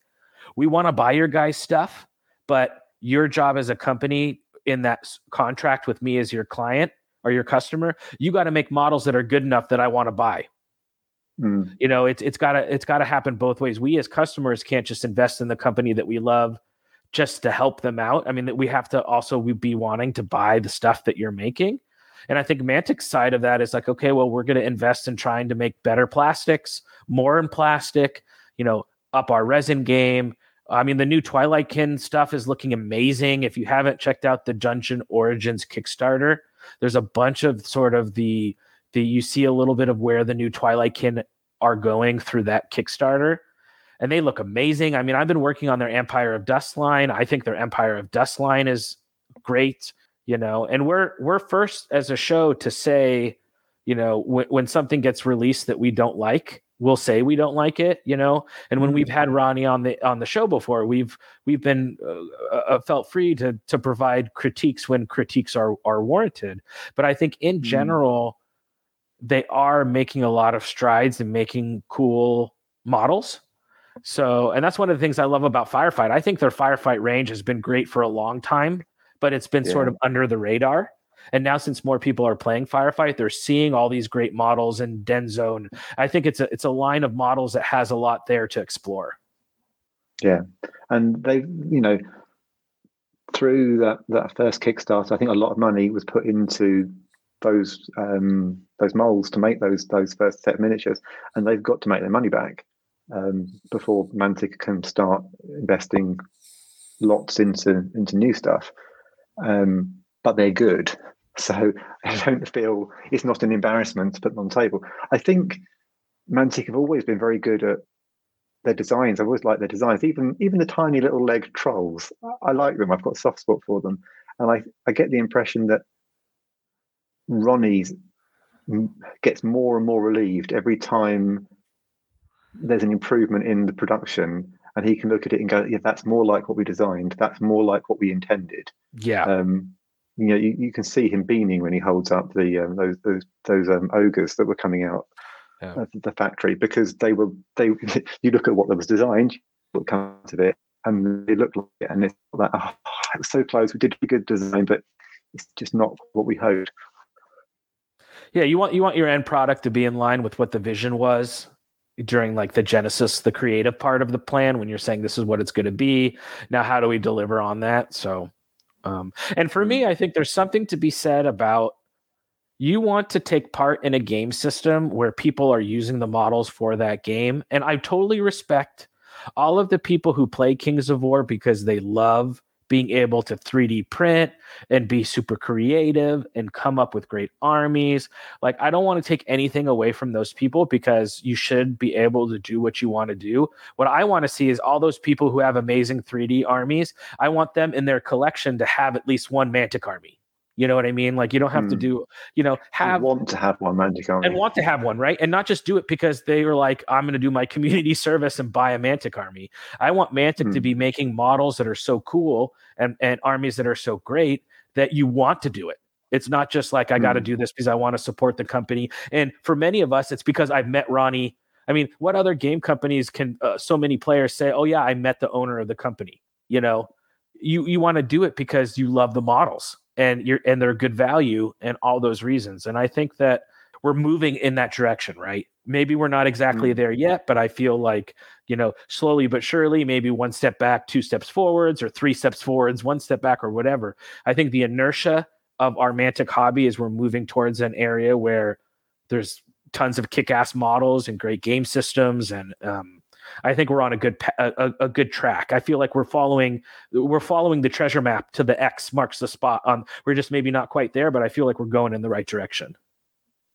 we want to buy your guys' stuff, but your job as a company in that contract with me as your client or your customer, you got to make models that are good enough that I want to buy. Mm. You know, it's, it's gotta, it's gotta happen both ways. We as customers can't just invest in the company that we love just to help them out. I mean, that we have to also we be wanting to buy the stuff that you're making. And I think Mantic's side of that is like, okay, well, we're going to invest in trying to make better plastics, more in plastic, you know, up our resin game. I mean, the new Twilightkin stuff is looking amazing. If you haven't checked out the Dungeon Origins Kickstarter, there's a bunch of sort of the, the you see a little bit of where the new Twilightkin are going through that Kickstarter. And they look amazing. I mean, I've been working on their Empire of Dust line. I think their Empire of Dust line is great, you know. And we're we're first as a show to say, you know, when, when something gets released that we don't like, we'll say we don't like it, you know. And when we've had Ronnie on the on the show before, we've we've been uh, uh, felt free to to provide critiques when critiques are are warranted. But I think in general, mm. they are making a lot of strides in making cool models. So, and that's one of the things I love about Firefight. I think their Firefight range has been great for a long time, but it's been yeah. sort of under the radar. And now, since more people are playing Firefight, they're seeing all these great models in Denzo. And I think it's a it's a line of models that has a lot there to explore. Yeah, and they, you know, through that that first Kickstarter, I think a lot of money was put into those um, those molds to make those those first set of miniatures, and they've got to make their money back um, before Mantic can start investing lots into into new stuff. Um, but they're good. So I don't feel it's not an embarrassment to put them on the table. I think Mantic have always been very good at their designs. I've always liked their designs, even even the tiny little leg trolls. I like them. I've got a soft spot for them. And I, I get the impression that Ronnie gets more and more relieved every time there's an improvement in the production. And he can look at it and go, yeah, that's more like what we designed. That's more like what we intended. Yeah. Um, You know, you, you can see him beaming when he holds up the um, those those those um, ogres that were coming out yeah. of the factory, because they were they. You look at what that was designed, what comes out of it, and they look like it, and it's like, oh, it was so close. We did a good design, but it's just not what we hoped. Yeah, you want you want your end product to be in line with what the vision was during like the genesis, the creative part of the plan. When you're saying this is what it's going to be, now how do we deliver on that? So. Um, and for me, I think there's something to be said about you want to take part in a game system where people are using the models for that game. And I totally respect all of the people who play Kings of War because they love being able to three D print and be super creative and come up with great armies. Like, I don't want to take anything away from those people because you should be able to do what you want to do. What I want to see is all those people who have amazing three D armies. I want them in their collection to have at least one Mantic army. You know what I mean? Like, you don't have mm. to do, you know, have you want to have one, Mantic Army. And want to have one, right? And not just do it because they were like, I'm going to do my community service and buy a Mantic Army. I want Mantic mm. to be making models that are so cool and, and armies that are so great that you want to do it. It's not just like, I got to mm. do this because I want to support the company. And for many of us, it's because I've met Ronnie. I mean, what other game companies can uh, so many players say, oh, yeah, I met the owner of the company? You know, you you want to do it because you love the models and you're and they're good value and all those reasons. And I think that we're moving in that direction, right? Maybe we're not exactly mm. there yet, but I feel like, you know, slowly but surely, maybe one step back, two steps forwards, or three steps forwards, one step back, or whatever. I think the inertia of our Mantic hobby is we're moving towards an area where there's tons of kick-ass models and great game systems. And um, I think we're on a good, pa- a, a good track. I feel like we're following, we're following the treasure map to the X marks the spot on. Um, we're just maybe not quite there, but I feel like we're going in the right direction.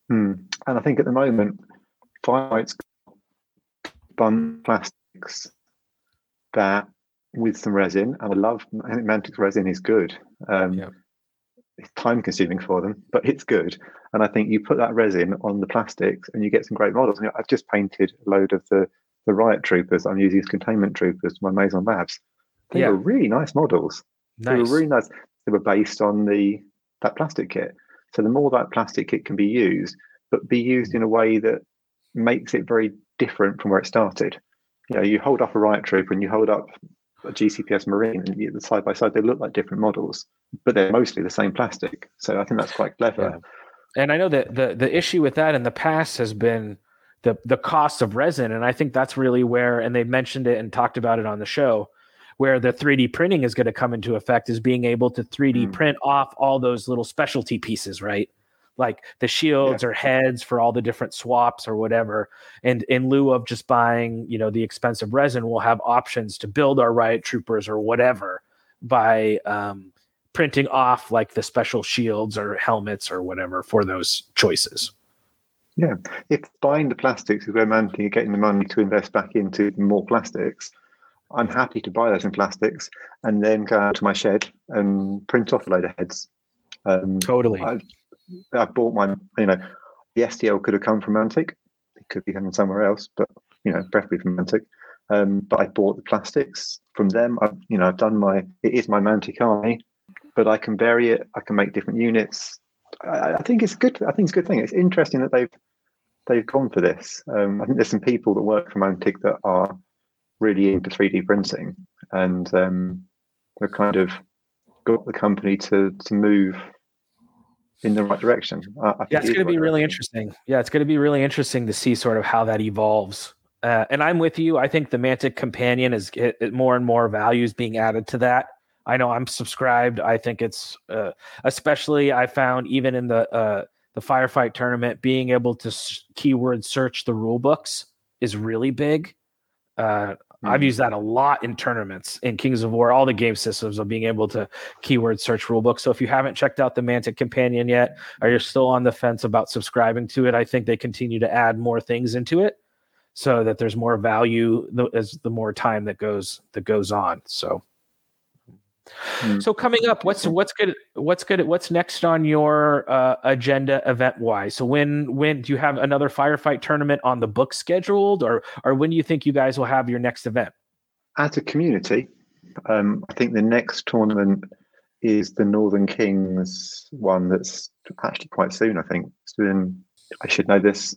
Hmm. And I think at the moment, Firemite's got bun plastics that with some resin, and I love, I think Mantic's resin is good. Um, yeah. It's time consuming for them, but it's good. And I think you put that resin on the plastics and you get some great models. And I've just painted a load of the, the riot troopers. I'm using as containment troopers, my Maison Labs. They yeah. were really nice models. Nice. They were really nice. They were based on the that plastic kit. So the more that plastic kit can be used, but be used in a way that makes it very different from where it started. You know, you hold up a riot trooper and you hold up a G C P S Marine, and side by side they look like different models, but they're mostly the same plastic. So I think that's quite clever. Yeah. And I know that the the issue with that in the past has been the the cost of resin, and I think that's really where, and they mentioned it and talked about it on the show, where the three D printing is going to come into effect, is being able to three D mm. print off all those little specialty pieces, right? Like the shields yeah. or heads for all the different swaps or whatever. And in lieu of just buying, you know, the expensive resin, we'll have options to build our riot troopers or whatever by um, printing off like the special shields or helmets or whatever for those choices. Yeah. If buying the plastics is where Mantic are getting the money to invest back into more plastics, I'm happy to buy those in plastics and then go out to my shed and print off a load of heads. Um, totally. I, I bought my, you know, the S T L could have come from Mantic. It could be coming somewhere else, but, you know, preferably from Mantic. Um, but I bought the plastics from them. I've, you know, I've done my, it is my Mantic Army, but I can vary it. I can make different units. I, I think it's good. I think it's a good thing. It's interesting that they've, they've gone for this. Um, I think there's some people that work for Mantic that are really into three D printing, and um, they've kind of got the company to, to move in the right direction. Uh, I yeah, it's going to be really interesting. Yeah, it's going to be really interesting to see sort of how that evolves. Uh, and I'm with you. I think the Mantic Companion is it, it more and more value is being added to that. I know I'm subscribed. I think it's uh, especially I found even in the uh, the Firefight tournament, being able to s- keyword search the rule books is really big. Uh, I've used that a lot in tournaments in Kings of War, all the game systems of being able to keyword search rulebook. So if you haven't checked out the Mantic Companion yet, or you're still on the fence about subscribing to it, I think they continue to add more things into it so that there's more value as the more time that goes, that goes on. So, hmm. so coming up, what's, what's good. What's good. What's next on your uh, agenda event wise? So when, when do you have another Firefight tournament on the book scheduled, or, or when do you think you guys will have your next event? As a community, um, I think the next tournament is the Northern Kings one. That's actually quite soon. I think soon. I should know this,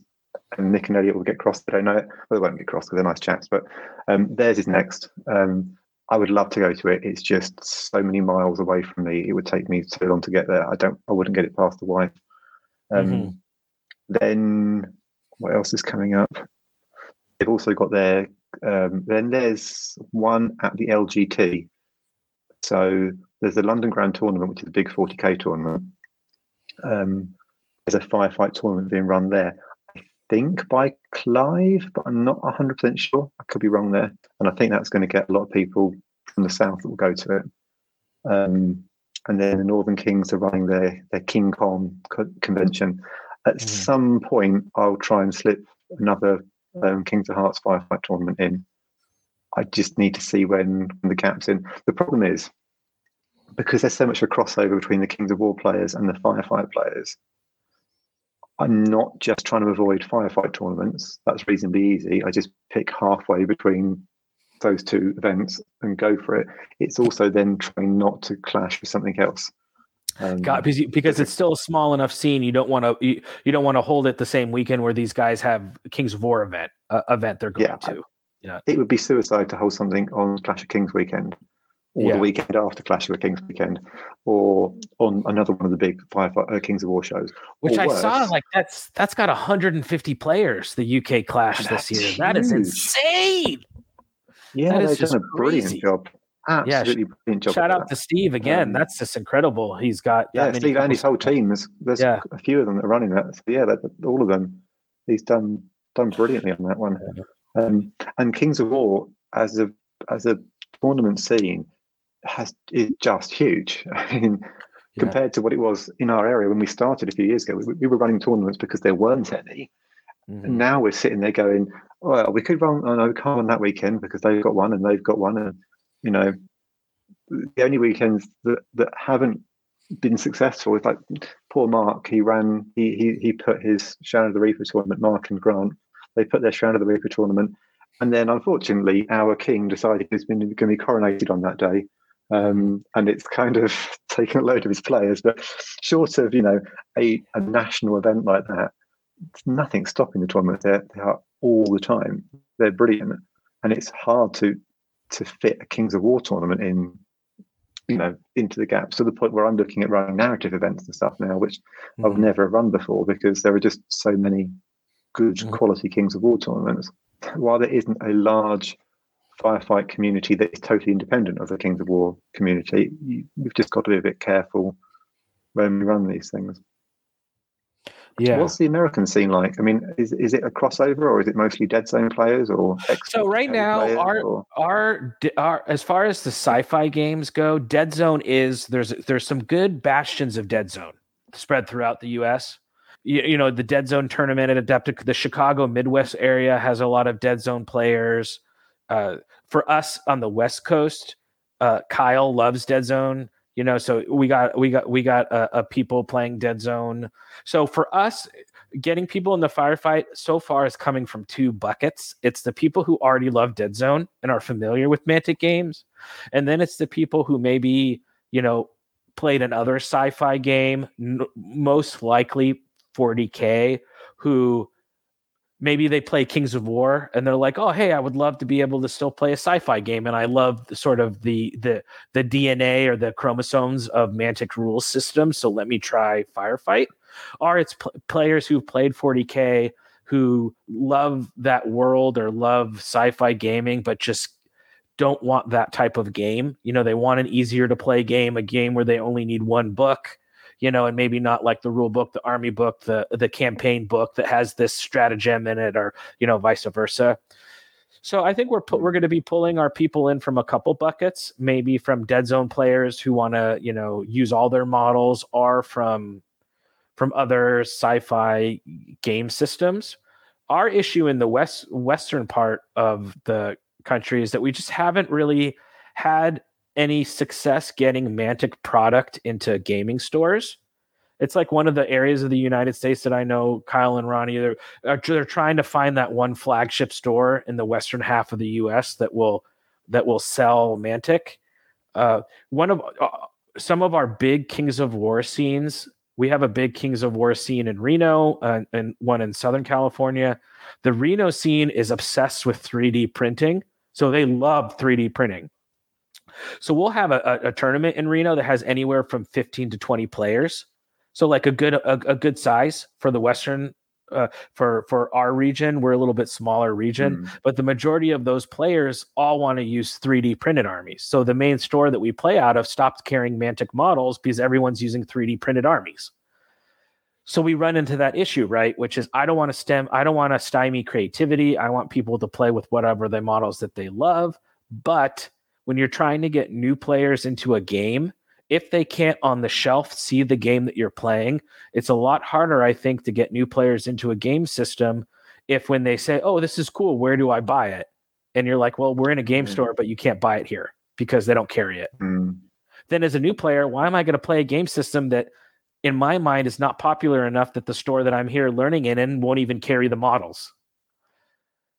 and Nick and Elliot will get cross. They don't know it. Well, they won't get cross because they're nice chaps, but um, theirs is next. Um, I would love to go to it. It's just so many miles away from me. It would take me so long to get there. I don't. I wouldn't get it past the wife. Um, mm-hmm. Then what else is coming up? They've also got their. Um, then there's one at the L G T. So there's the London Grand Tournament, which is a big forty K tournament. Um, there's a Firefight tournament being run there. Think by Clive, but I'm not one hundred percent sure. I could be wrong there. And I think that's going to get a lot of people from the south that will go to it. Um, and then the Northern Kings are running their, their King Con convention. At mm. some point, I'll try and slip another um, Kings of Hearts Firefight tournament in. I just need to see when the cap's in. The problem is, because there's so much of a crossover between the Kings of War players and the Firefight players, I'm not just trying to avoid Firefight tournaments. That's reasonably easy. I just pick halfway between those two events and go for it. It's also then trying not to clash with something else. Um, God, because, you, because it's still a small enough scene. You don't want to you, you don't want to hold it the same weekend where these guys have Kings of War event uh, event they're going yeah, to. You know? It would be suicide to hold something on Clash of Kings weekend, or yeah. the weekend after Clash of the Kings weekend, or on another one of the big Firefight uh, Kings of War shows. Which I worse. saw like that's that's got one hundred fifty players. The U K Clash and this year. Huge. That is insane. Yeah, they've done a brilliant job. Absolutely yeah, brilliant job. Shout out that. to Steve again. Um, that's just incredible. He's got that yeah, many Steve and his whole team. There's, there's yeah. a few of them that are running that. So yeah, that, all of them. He's done done brilliantly on that one. Um, and Kings of War as a as a tournament scene has is just huge. I mean, yeah. compared to what it was in our area when we started a few years ago, we, we were running tournaments because there weren't any. Mm-hmm. And now we're sitting there going, well, we could run. Oh no, we can't run that weekend because they've got one and they've got one and. You know, the only weekends that, that haven't been successful is like poor Mark. He ran, he he he put his Shroud of the Reaper tournament, Mark and Grant, they put their Shroud of the Reaper tournament. And then unfortunately, our king decided he's been going to be coronated on that day. Um, and it's kind of taken a load of his players. But short of, you know, a, a national event like that, it's nothing stopping the tournament. They're, they are all the time. They're brilliant. And it's hard to, to fit a Kings of War tournament in, you know, into the gaps to the point where I'm looking at running narrative events and stuff now, which mm-hmm. I've never run before because there are just so many good mm-hmm. quality Kings of War tournaments. While there isn't a large Firefight community that is totally independent of the Kings of War community, you, you've just got to be a bit careful when we run these things. Yeah. What's the American scene like? I mean, is is it a crossover or is it mostly Dead Zone players or X? So right now, our, or... our our as far as the sci-fi games go, Dead Zone is there's there's some good bastions of Dead Zone spread throughout the U S. You, you know, the Dead Zone tournament at Adepticon, the Chicago Midwest area has a lot of Dead Zone players. Uh, for us on the West Coast, uh, Kyle loves Dead Zone. You know, so we got we got we got a, a people playing Dead Zone. So for us, getting people in the Firefight so far is coming from two buckets. It's the people who already love Dead Zone and are familiar with Mantic games, and then it's the people who maybe, you know, played another sci-fi game, n- most likely forty K, who maybe they play Kings of War and they're like, oh, hey, I would love to be able to still play a sci-fi game. And I love the sort of the the the D N A or the chromosomes of Mantic rule system. So let me try Firefight. Or it's pl- players who've played forty K who love that world or love sci-fi gaming, but just don't want that type of game. You know, they want an easier to play game, a game where they only need one book. You know, and maybe not like the rule book, the army book, the the campaign book that has this stratagem in it, or, you know, vice versa. So I think we're pu- we're going to be pulling our people in from a couple buckets, maybe from Dead Zone players who want to, you know, use all their models, or from from other sci-fi game systems. Our issue in the west western part of the country is that we just haven't really had any success getting Mantic product into gaming stores. It's like one of the areas of the United States that I know Kyle and Ronnie, they're, they're trying to find that one flagship store in the western half of the U S that will that will sell Mantic. Uh, one of uh, some of our big Kings of War scenes, we have a big Kings of War scene in Reno uh, and one in Southern California. The Reno scene is obsessed with three D printing, so they love three D printing. So we'll have a, a, a tournament in Reno that has anywhere from fifteen to twenty players. So like a good a, a good size for the Western, uh, for, for our region. We're a little bit smaller region, mm. but the majority of those players all want to use three D printed armies. So the main store that we play out of stopped carrying Mantic models because everyone's using three D printed armies. So we run into that issue, right? Which is I don't want to stem, I don't want to stymie creativity. I want people to play with whatever the models that they love, but when you're trying to get new players into a game, if they can't on the shelf see the game that you're playing, it's a lot harder, I think, to get new players into a game system if when they say, oh, this is cool, where do I buy it? And you're like, well, we're in a game mm. store, but you can't buy it here because they don't carry it. Mm. then as a new player, why am I going to play a game system that in my mind is not popular enough that the store that I'm here learning in and won't even carry the models?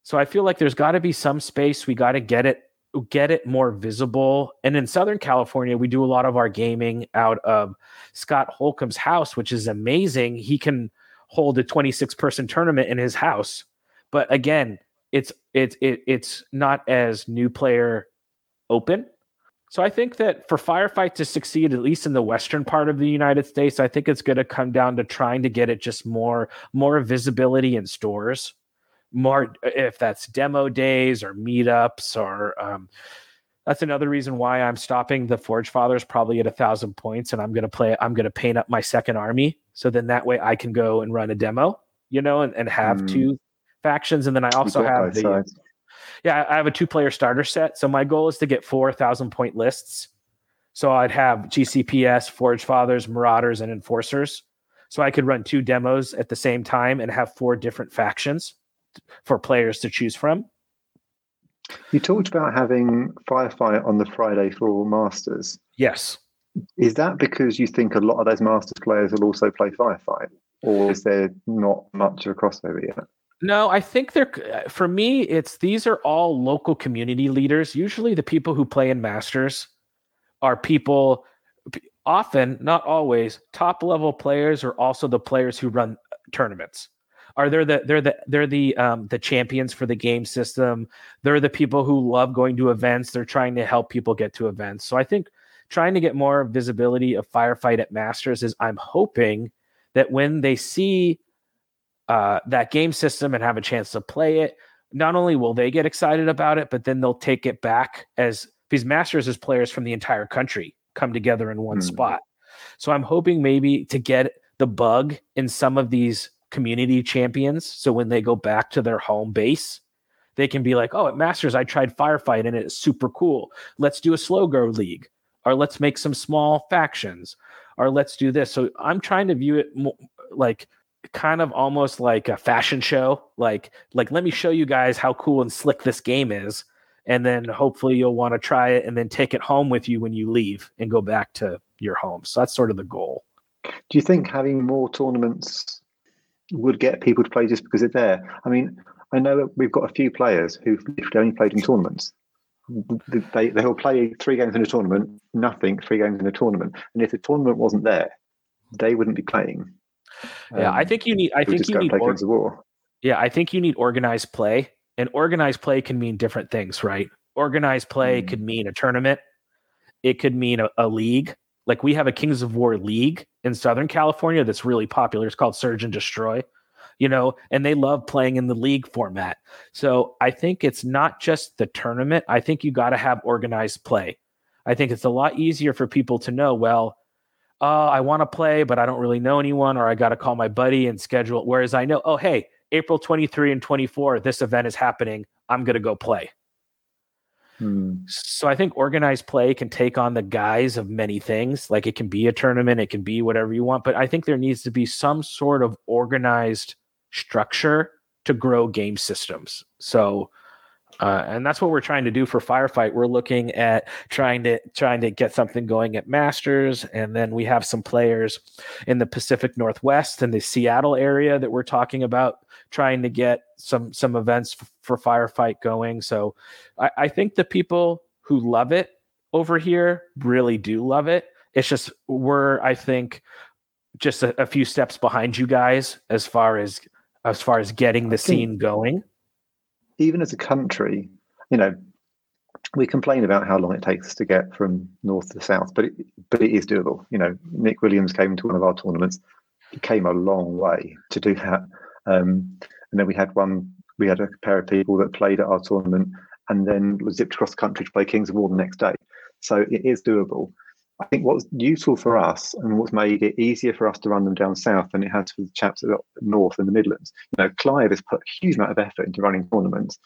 So I feel like there's got to be some space. We got to get it, get it more visible. And in Southern California, we do a lot of our gaming out of Scott Holcomb's house, which is amazing. He can hold a twenty-six person tournament in his house. But again, it's, it's, it, it's not as new player open. So I think that for Firefight to succeed, at least in the Western part of the United States, I think it's going to come down to trying to get it just more, more visibility in stores. More, if that's demo days or meetups, or um, that's another reason why I'm stopping the Forge Fathers probably at a thousand points, and I'm gonna play. I'm gonna paint up my second army, so then that way I can go and run a demo, you know, and, and have mm. two factions, and then I also have the sides. yeah, I have a two player starter set. So my goal is to get four thousand point lists. So I'd have G C P S, Forge Fathers, Marauders, and Enforcers. So I could run two demos at the same time and have four different factions for players to choose from. You talked about having Firefight on the Friday for all Masters. Yes. Is that because you think a lot of those Masters players will also play Firefight, or is there not much of a crossover yet? No, I think they're, for me, it's, these are all local community leaders. Usually the people who play in Masters are people, often, not always, top level players are also the players who run tournaments. Are they're the they're the they're the um, the champions for the game system? They're the people who love going to events. They're trying to help people get to events. So I think trying to get more visibility of Firefight at Masters is, I'm hoping that when they see uh, that game system and have a chance to play it, not only will they get excited about it, but then they'll take it back, as because Masters is players from the entire country come together in one mm-hmm. spot. So I'm hoping maybe to get the bug in some of these community champions, so when they go back to their home base, they can be like, oh, at Masters I tried Firefight and it's super cool. Let's do a slow go league, or let's make some small factions, or let's do this. So I'm trying to view it mo- like kind of almost like a fashion show, like like let me show you guys how cool and slick this game is, and then hopefully you'll want to try it and then take it home with you when you leave and go back to your home. So that's sort of the goal. Do you think having more tournaments would get people to play just because it's there? I mean, I know we've got a few players who've literally only played in tournaments. They, they'll play three games in a tournament, nothing, three games in a tournament. And if the tournament wasn't there, they wouldn't be playing. Yeah, um, I think you need, I think you need, play or- games of war. Yeah, I think you need organized play. And organized play can mean different things, right? Organized play mm. could mean a tournament. It could mean a, a league. Like, we have a Kings of War league in Southern California that's really popular. It's called Surge and Destroy, you know, and they love playing in the league format. So I think it's not just the tournament. I think you got to have organized play. I think it's a lot easier for people to know, well, uh, I want to play, but I don't really know anyone, or I got to call my buddy and schedule it. Whereas I know, oh, hey, April twenty-third and twenty-fourth, this event is happening. I'm going to go play. Hmm. So I think organized play can take on the guise of many things. Like, it can be a tournament, it can be whatever you want, but I think there needs to be some sort of organized structure to grow game systems. So, uh, and that's what we're trying to do for Firefight. We're looking at trying to trying to get something going at Masters, and then we have some players in the Pacific Northwest and the Seattle area that we're talking about, trying to get some some events f- for Firefight going. So I, I think the people who love it over here really do love it. It's just we're, I think, just a, a few steps behind you guys as far as as far as getting the scene going. Even as a country, you know, we complain about how long it takes to get from north to south, but it, but it is doable. You know, Nick Williams came to one of our tournaments. He came a long way to do that. Um, and then we had one, we had a pair of people that played at our tournament and then was zipped across the country to play Kings of War the next day. So it is doable. I think what's useful for us and what's made it easier for us to run them down south than it has for the chaps up north in the Midlands. You know, Clive has put a huge amount of effort into running tournaments,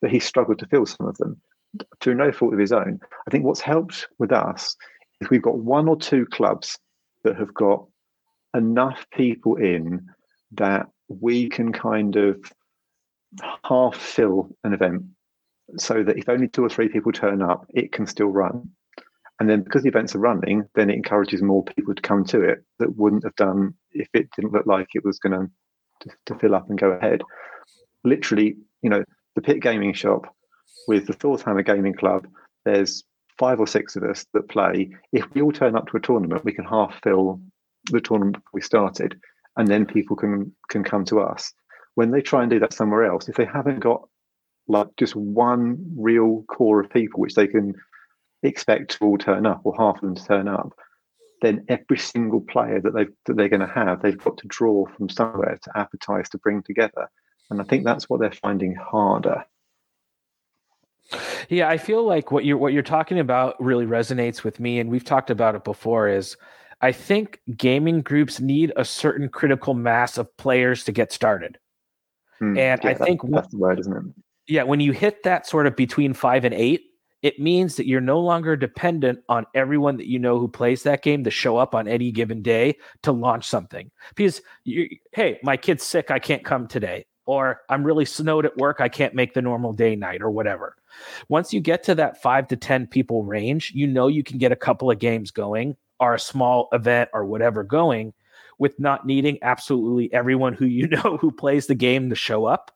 but he struggled to fill some of them through no fault of his own. I think what's helped with us is we've got one or two clubs that have got enough people in that we can kind of half fill an event so that if only two or three people turn up, it can still run. And then because the events are running, then it encourages more people to come to it that wouldn't have done if it didn't look like it was going to, to fill up and go ahead. Literally, you know, the Pit Gaming Shop with the Thor's Hammer Gaming Club, there's five or six of us that play. If we all turn up to a tournament, we can half fill the tournament we started, and then people can can come to us. When they try and do that somewhere else, if they haven't got like just one real core of people which they can expect to all turn up, or half of them to turn up, then every single player that they that they're going to have, they've got to draw from somewhere to advertise, to bring together. And I think that's what they're finding harder. Yeah, I feel like what you're what you're talking about really resonates with me, and we've talked about it before. Is I think gaming groups need a certain critical mass of players to get started, mm, and yeah, I think that's, that's the word, isn't it? Yeah, when you hit that sort of between five and eight, it means that you're no longer dependent on everyone that you know who plays that game to show up on any given day to launch something. Because you, hey, my kid's sick, I can't come today, or I'm really snowed at work, I can't make the normal day night, or whatever. Once you get to that five to ten people range, you know you can get a couple of games going, or a small event or whatever going, with not needing absolutely everyone who you know who plays the game to show up.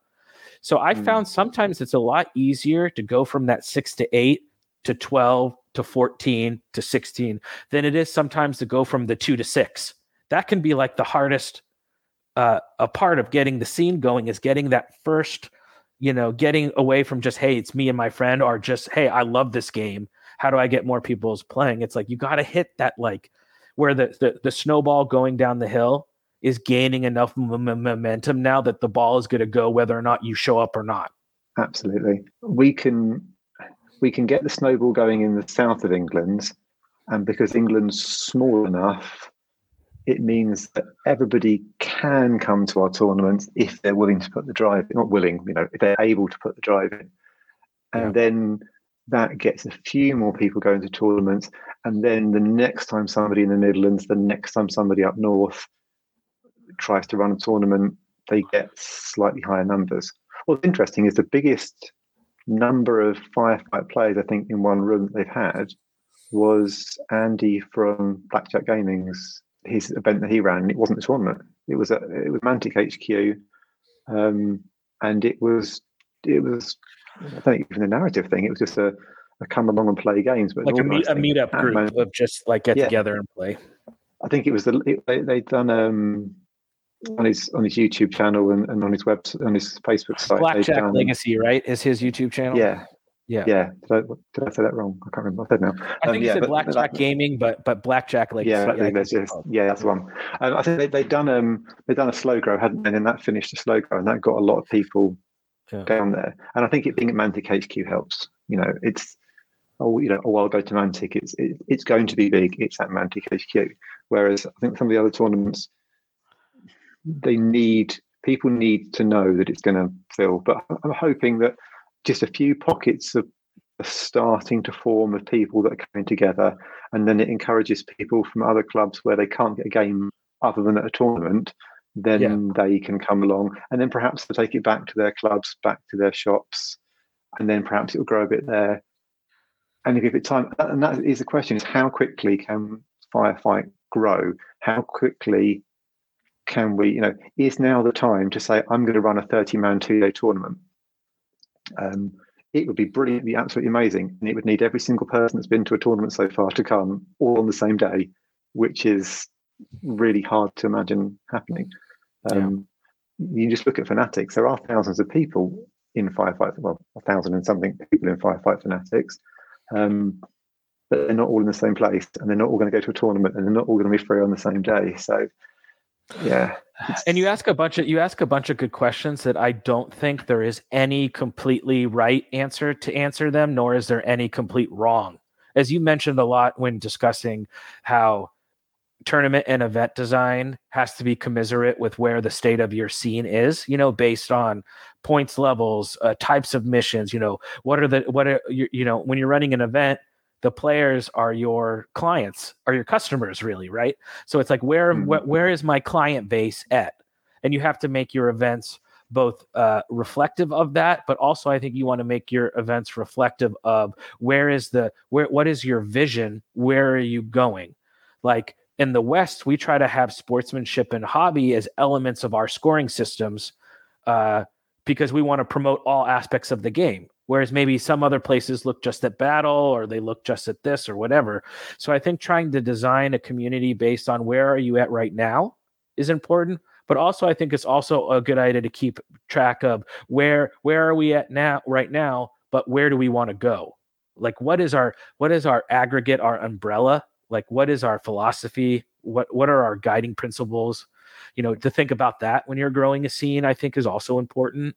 So I mm. found sometimes it's a lot easier to go from that six to eight to twelve to fourteen to sixteen than it is sometimes to go from the two to six. That can be like the hardest uh, a part of getting the scene going, is getting that first, you know, getting away from just, hey, it's me and my friend, or just, hey, I love this game, how do I get more people playing? It's like, you got to hit that, like where the, the, the snowball going down the hill is gaining enough m- m- momentum now that the ball is going to go whether or not you show up or not. Absolutely. We can, we can get the snowball going in the south of England, and because England's small enough, it means that everybody can come to our tournaments if they're willing to put the drive in, not willing, you know, if they're able to put the drive in. And yeah. then that gets a few more people going to tournaments. And then the next time somebody in the Midlands, the next time somebody up north tries to run a tournament, they get slightly higher numbers. What's interesting is the biggest number of Firefight players, I think, in one room that they've had was Andy from Blackjack Gaming's, his event that he ran. It wasn't a tournament. It was a, it was Mantic H Q. Um, and it was, it was, I don't even a narrative thing. It was just a, a come along and play games, but like a, meet, a meetup group Man- of just like get yeah. together and play. I think it was the it, they they'd done um on his on his YouTube channel and, and on his web on his Facebook site. Blackjack done, Legacy, right? Is his YouTube channel? Yeah, yeah, yeah. Did I, did I say that wrong? I can't remember. I said now. I think um, you yeah, said but, Blackjack but, Gaming, but but Blackjack Legacy. Yeah, yeah, that's just, yeah, that's the one. Um, I think they they'd done um they done a slow grow, hadn't they? And that finished a slow grow, and that got a lot of people Yeah. down there. And I think it being at Mantic H Q helps. You know, it's oh, you know, oh, I'll go to Mantic. It's it, it's going to be big. It's at Mantic H Q. Whereas I think some of the other tournaments, they need people need to know that it's going to fill. But I'm hoping that just a few pockets are starting to form of people that are coming together, and then it encourages people from other clubs where they can't get a game other than at a tournament. Then yeah. they can come along, and then perhaps they'll take it back to their clubs, back to their shops, and then perhaps it'll grow a bit there. And if it's time, and that is the question, is how quickly can Firefight grow? How quickly can we, you know, is now the time to say, I'm going to run a thirty-man two-day tournament? Um, it would be brilliant, be absolutely amazing, and it would need every single person that's been to a tournament so far to come all on the same day, which is really hard to imagine happening. Um, yeah. You just look at Fanatics. There are thousands of people in Firefight, well, a thousand and something people in Firefight Fanatics, um, but they're not all in the same place, and they're not all going to go to a tournament, and they're not all going to be free on the same day. So, yeah. And you ask a bunch of you ask a bunch of good questions that I don't think there is any completely right answer to answer them, nor is there any complete wrong. As you mentioned a lot when discussing how tournament and event design has to be commensurate with where the state of your scene is, you know, based on points levels, uh, types of missions, you know, what are the, what are, you, you know, when you're running an event, the players are your clients, are your customers really, right? So it's like, where, mm-hmm. wh- where is my client base at? And you have to make your events both uh, reflective of that, but also I think you want to make your events reflective of where is the, where, what is your vision? Where are you going? Like in the West, we try to have sportsmanship and hobby as elements of our scoring systems uh, because we want to promote all aspects of the game. Whereas maybe some other places look just at battle, or they look just at this or whatever. So I think trying to design a community based on where are you at right now is important. But also I think it's also a good idea to keep track of where, where are we at now right now, but where do we want to go? Like what is our, what is our aggregate, our umbrella? Like what is our philosophy? What, what are our guiding principles? You know, to think about that when you're growing a scene, I think is also important.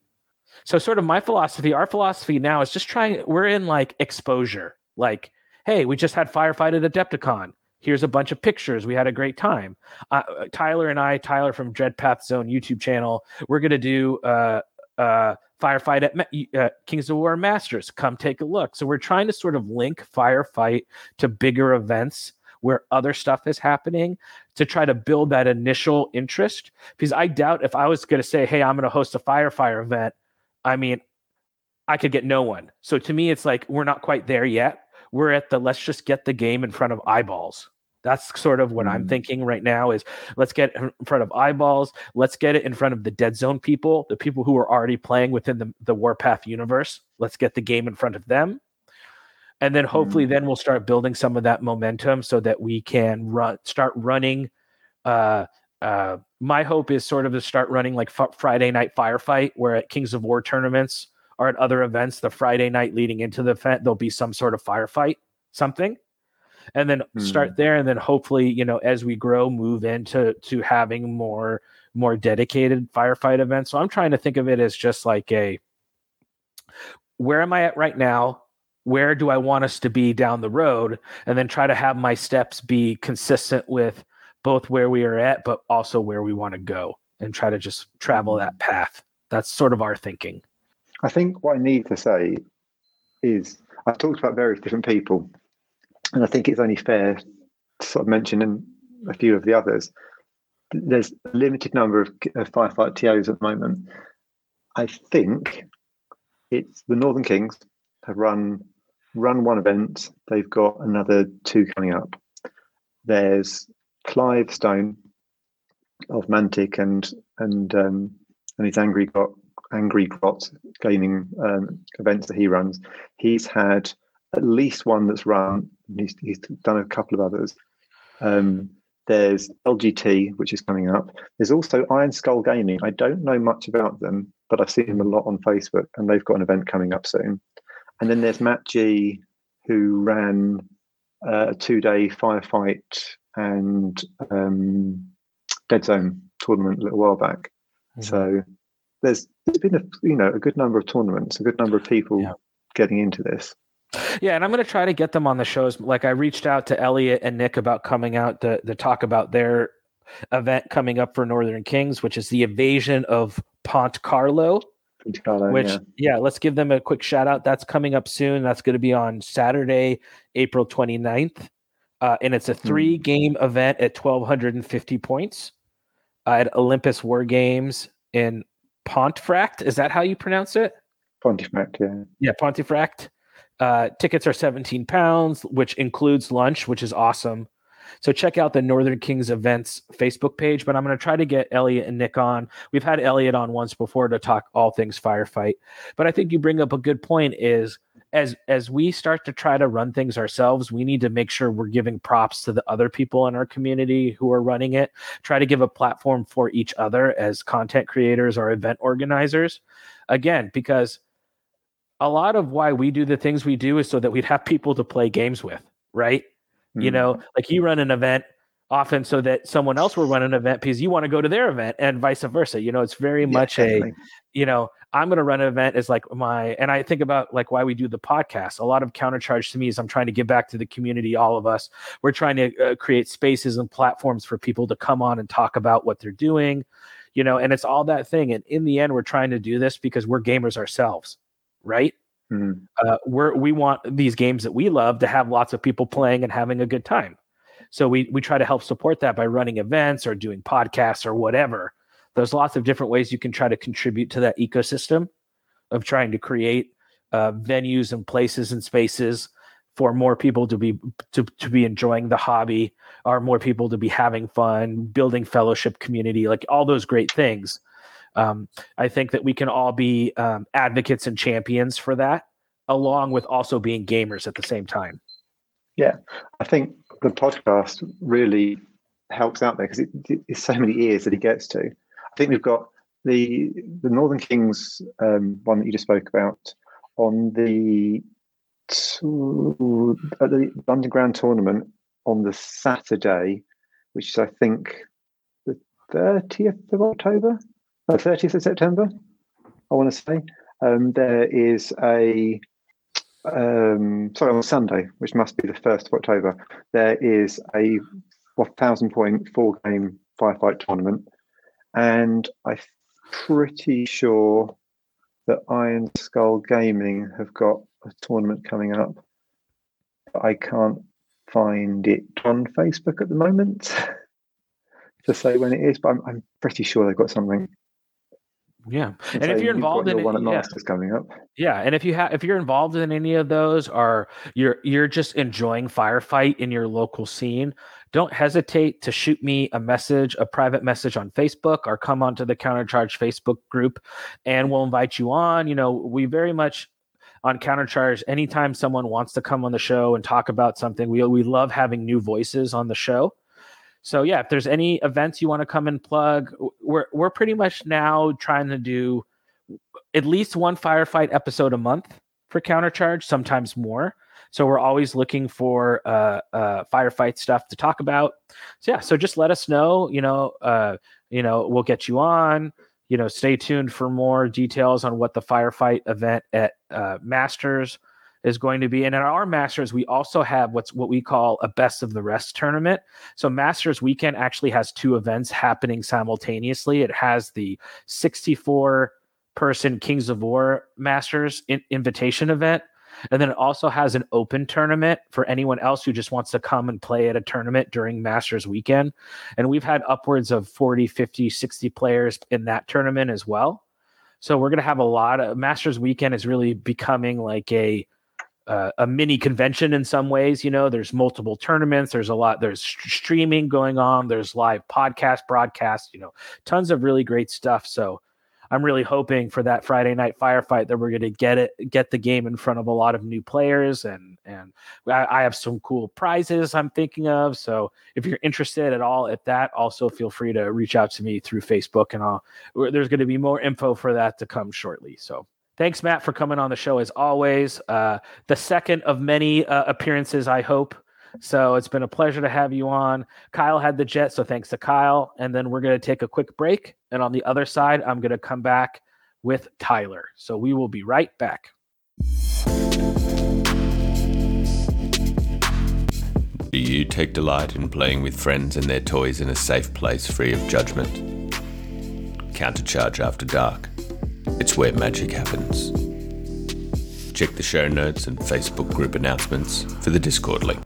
So sort of my philosophy, our philosophy now is just trying, we're in like exposure, like, hey, we just had Firefight at Adepticon. Here's a bunch of pictures. We had a great time. Uh, Tyler and I, Tyler from Dreadpath Zone YouTube channel, we're going to do uh, uh, Firefight at Ma- uh, Kings of War Masters. Come take a look. So we're trying to sort of link Firefight to bigger events where other stuff is happening to try to build that initial interest. Because I doubt if I was going to say, hey, I'm going to host a Firefire event, I mean, I could get no one. So to me, it's like, we're not quite there yet. We're at the, let's just get the game in front of eyeballs. That's sort of what mm. I'm thinking right now is let's get in front of eyeballs. Let's get it in front of the Dead Zone people, the people who are already playing within the, the Warpath universe. Let's get the game in front of them. And then hopefully mm. then we'll start building some of that momentum so that we can run, start running. Uh, uh, my hope is sort of to start running like f- Friday night Firefight, where at Kings of War tournaments or at other events, the Friday night leading into the event, there'll be some sort of Firefight, something, and then mm. start there. And then hopefully, you know, as we grow, move into, to having more, more dedicated Firefight events. So I'm trying to think of it as just like a, where am I at right now? Where do I want us to be down the road? And then try to have my steps be consistent with both where we are at, but also where we want to go, and try to just travel that path. That's sort of our thinking. I think what I need to say is I've talked about various different people, and I think it's only fair to sort of mention a few of the others. There's a limited number of, of Firefight T Os at the moment. I think it's the Northern Kings have run, run one event. They've got another two coming up. There's Clive Stone of Mantic and and um, and his Angry Grot, Angry Grot gaming um, events that he runs. He's had at least one that's run. He's, he's done a couple of others. Um, there's L G T, which is coming up. There's also Iron Skull Gaming. I don't know much about them, but I've seen them a lot on Facebook, and they've got an event coming up soon. And then there's Matt G, who ran uh, a two-day Firefight and um, Dead Zone tournament a little while back. Mm-hmm. So there's there's been a you know a good number of tournaments, a good number of people yeah. getting into this. Yeah, and I'm going to try to get them on the shows. Like I reached out to Elliot and Nick about coming out to, to talk about their event coming up for Northern Kings, which is the invasion of Ponte Carlo. Ponte Carlo which yeah. yeah, let's give them a quick shout out. That's coming up soon. That's going to be on Saturday, April twenty-ninth. Uh, and it's a three-game event at one thousand two hundred fifty points uh, at Olympus War Games in Pontefract. Is that how you pronounce it? Pontefract, yeah. Yeah, Pontefract. Uh, tickets are seventeen pounds, which includes lunch, which is awesome. So check out the Northern Kings Events Facebook page, but I'm going to try to get Elliot and Nick on. We've had Elliot on once before to talk all things Firefight. But I think you bring up a good point is, As as we start to try to run things ourselves, we need to make sure we're giving props to the other people in our community who are running it, try to give a platform for each other as content creators or event organizers. Again, because a lot of why we do the things we do is so that we'd have people to play games with, right? Mm-hmm. You know, like you run an event often so that someone else will run an event because you want to go to their event and vice versa. You know, it's very much yeah, exactly. a, you know, I'm going to run an event as like my, and I think about like why we do the podcast. A lot of Countercharge to me is I'm trying to give back to the community. All of us, we're trying to uh, create spaces and platforms for people to come on and talk about what they're doing, you know, and it's all that thing. And in the end, we're trying to do this because we're gamers ourselves, right? Mm-hmm. Uh, we're, we want these games that we love to have lots of people playing and having a good time. So we, we try to help support that by running events or doing podcasts or whatever. there's lots of different ways you can try to contribute to that ecosystem of trying to create uh, venues and places and spaces for more people to be to, to be enjoying the hobby, or more people to be having fun, building fellowship, community, like all those great things. Um, I think that we can all be um, advocates and champions for that, along with also being gamers at the same time. Yeah, I think the podcast really helps out there because it, it, it's so many ears that it gets to. I think we've got the the Northern Kings um, one that you just spoke about on the to, at the London Grand Tournament on the Saturday, which is I think the thirtieth of October, the thirtieth of September. I want to say um, there is a um, sorry on Sunday, which must be the first of October. There is a thousand point four game firefight tournament, and I'm pretty sure that Iron Skull Gaming have got a tournament coming up. I can't find it on Facebook at the moment to say when it is, but I'm, I'm pretty sure they've got something. Yeah, and, and so if you're involved in it, one yeah. coming up. Yeah, and if you have, if you're involved in any of those, or you're you're just enjoying firefight in your local scene, don't hesitate to shoot me a message, a private message on Facebook, or come onto the Countercharge Facebook group, and we'll invite you on. You know, we very much. On Countercharge, anytime someone wants to come on the show and talk about something, we we love having new voices on the show. So yeah, if there's any events you want to come and plug, we're we're pretty much now trying to do at least one firefight episode a month for Countercharge, sometimes more. So we're always looking for uh, uh, firefight stuff to talk about. So yeah, so just let us know. You know, uh, you know, we'll get you on. You know, stay tuned for more details on what the firefight event at uh, Masters is going to be. And at our Masters, we also have what's what we call a best of the rest tournament. So Masters weekend actually has two events happening simultaneously. It has the sixty-four person Kings of War Masters in- invitation event. And then it also has an open tournament for anyone else who just wants to come and play at a tournament during Masters weekend. And we've had upwards of forty, fifty, sixty players in that tournament as well. So we're going to have a lot of Masters weekend is really becoming like a, uh, a mini convention in some ways. You know, there's multiple tournaments. There's a lot, there's st- streaming going on. There's live podcast broadcasts, you know, tons of really great stuff. So I'm really hoping for that Friday night firefight that we're going to get it, get the game in front of a lot of new players. And, and I, I have some cool prizes I'm thinking of. So if you're interested at all at that, also feel free to reach out to me through Facebook and I'll, there's going to be more info for that to come shortly. So thanks, Matt, for coming on the show as always. Uh, the second of many uh, appearances, I hope. So it's been a pleasure to have you on. Kyle had the jet, so thanks to Kyle. And then we're going to take a quick break. And on the other side, I'm going to come back with Tyler. So we will be right back. Do you take delight in playing with friends and their toys in a safe place free of judgment? Countercharge After Dark. It's where magic happens. Check the show notes and Facebook group announcements for the Discord link.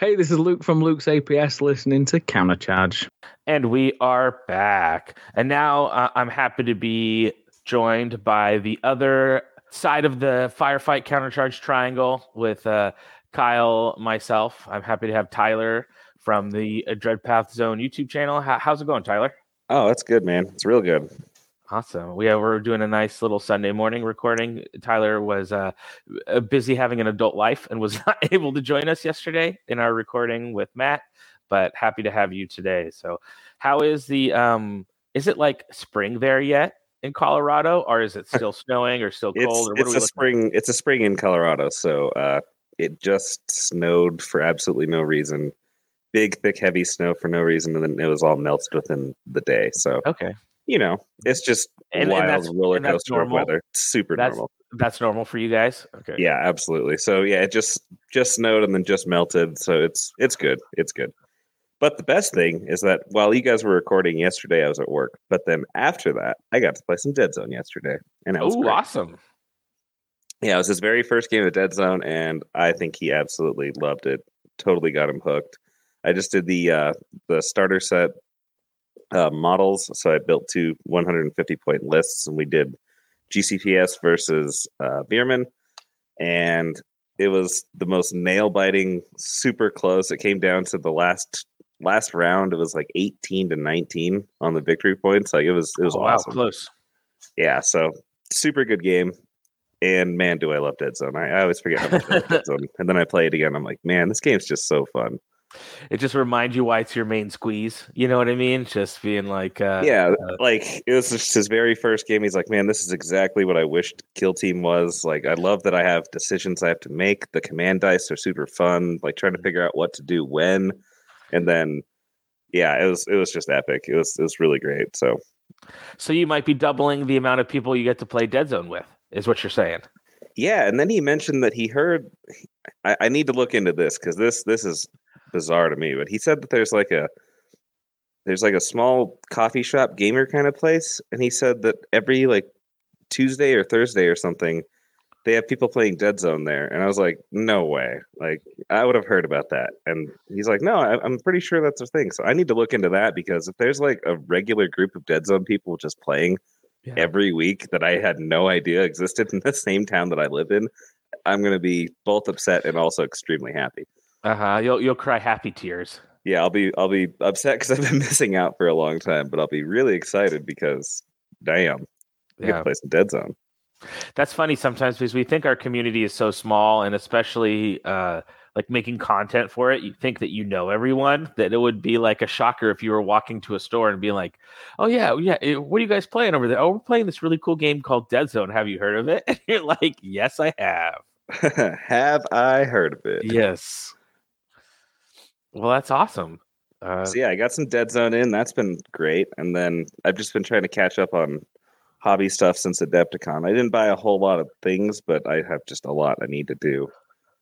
Hey, this is Luke from Luke's A P S listening to Countercharge. And we are back. And now uh, I'm happy to be joined by the other side of the Firefight Countercharge triangle with uh, Kyle, myself. I'm happy to have Tyler from the Dreadpath Zone YouTube channel. How, how's it going, Tyler? Oh, that's good, man. It's real good. Awesome. We are, we're doing a nice little Sunday morning recording. Tyler was uh, busy having an adult life and was not able to join us yesterday in our recording with Matt, but happy to have you today. So how is the, um, is it like spring there yet in Colorado, or is it still snowing or still cold? It's, or what it's are we a spring. At? It's a spring in Colorado. So uh, it just snowed for absolutely no reason. Big, thick, heavy snow for no reason. And then it was all melted within the day. So, okay. You know, it's just and, wild and roller coaster of weather. It's super that's, normal. That's normal for you guys. Okay. Yeah, absolutely. So yeah, it just just snowed and then just melted. So it's it's good. It's good. But the best thing is that while you guys were recording yesterday, I was at work. But then after that, I got to play some Dead Zone yesterday, and it was oh, awesome. Yeah, it was his very first game at Dead Zone, and I think he absolutely loved it. Totally got him hooked. I just did the uh, the starter set uh, models, so I built two one hundred fifty point lists, and we did G C P S versus uh, Bierman, and it was the most nail-biting, super close. It came down to the last last round. It was like eighteen to nineteen on the victory points. Like it was, it was oh, awesome. Wow, close. Yeah, so super good game. And man, do I love Dead Zone. I, I always forget how much I love Dead Zone. And then I play it again. I'm like, man, this game's just so fun. It just reminds you why it's your main squeeze. You know what I mean? Just being like... Uh, yeah, uh, like it was just his very first game. He's like, man, this is exactly what I wished Kill Team was. Like, I love that I have decisions I have to make. The command dice are super fun. Like trying to figure out what to do when. And then, yeah, it was it was just epic. It was, it was really great. So, So you might be doubling the amount of people you get to play Dead Zone with. Is what you're saying. Yeah, and then he mentioned that he heard... I, I need to look into this, because this this is bizarre to me, but he said that there's like a there's like a small coffee shop gamer kind of place, and he said that every like Tuesday or Thursday or something, they have people playing Dead Zone there. And I was like, no way. Like, I would have heard about that. And he's like, no, I, I'm pretty sure that's a thing. So I need to look into that, because if there's like a regular group of Dead Zone people just playing... Yeah. Every week that I had no idea existed in the same town that I live in, I'm going to be both upset and also extremely happy. Uh-huh. You'll you'll cry happy tears. Yeah, I'll be I'll be upset because I've been missing out for a long time, but I'll be really excited because, damn, I yeah. could play some Dead Zone. That's funny sometimes because we think our community is so small, and especially uh, like making content for it, you think that you know everyone, that it would be like a shocker if you were walking to a store and being like, oh, yeah, yeah, what are you guys playing over there? Oh, we're playing this really cool game called Dead Zone. Have you heard of it? And you're like, yes, I have. Have I heard of it? Yes. Well, that's awesome. Uh, so, yeah, I got some Dead Zone in. That's been great. And then I've just been trying to catch up on hobby stuff since Adepticon. I didn't buy a whole lot of things, but I have just a lot I need to do.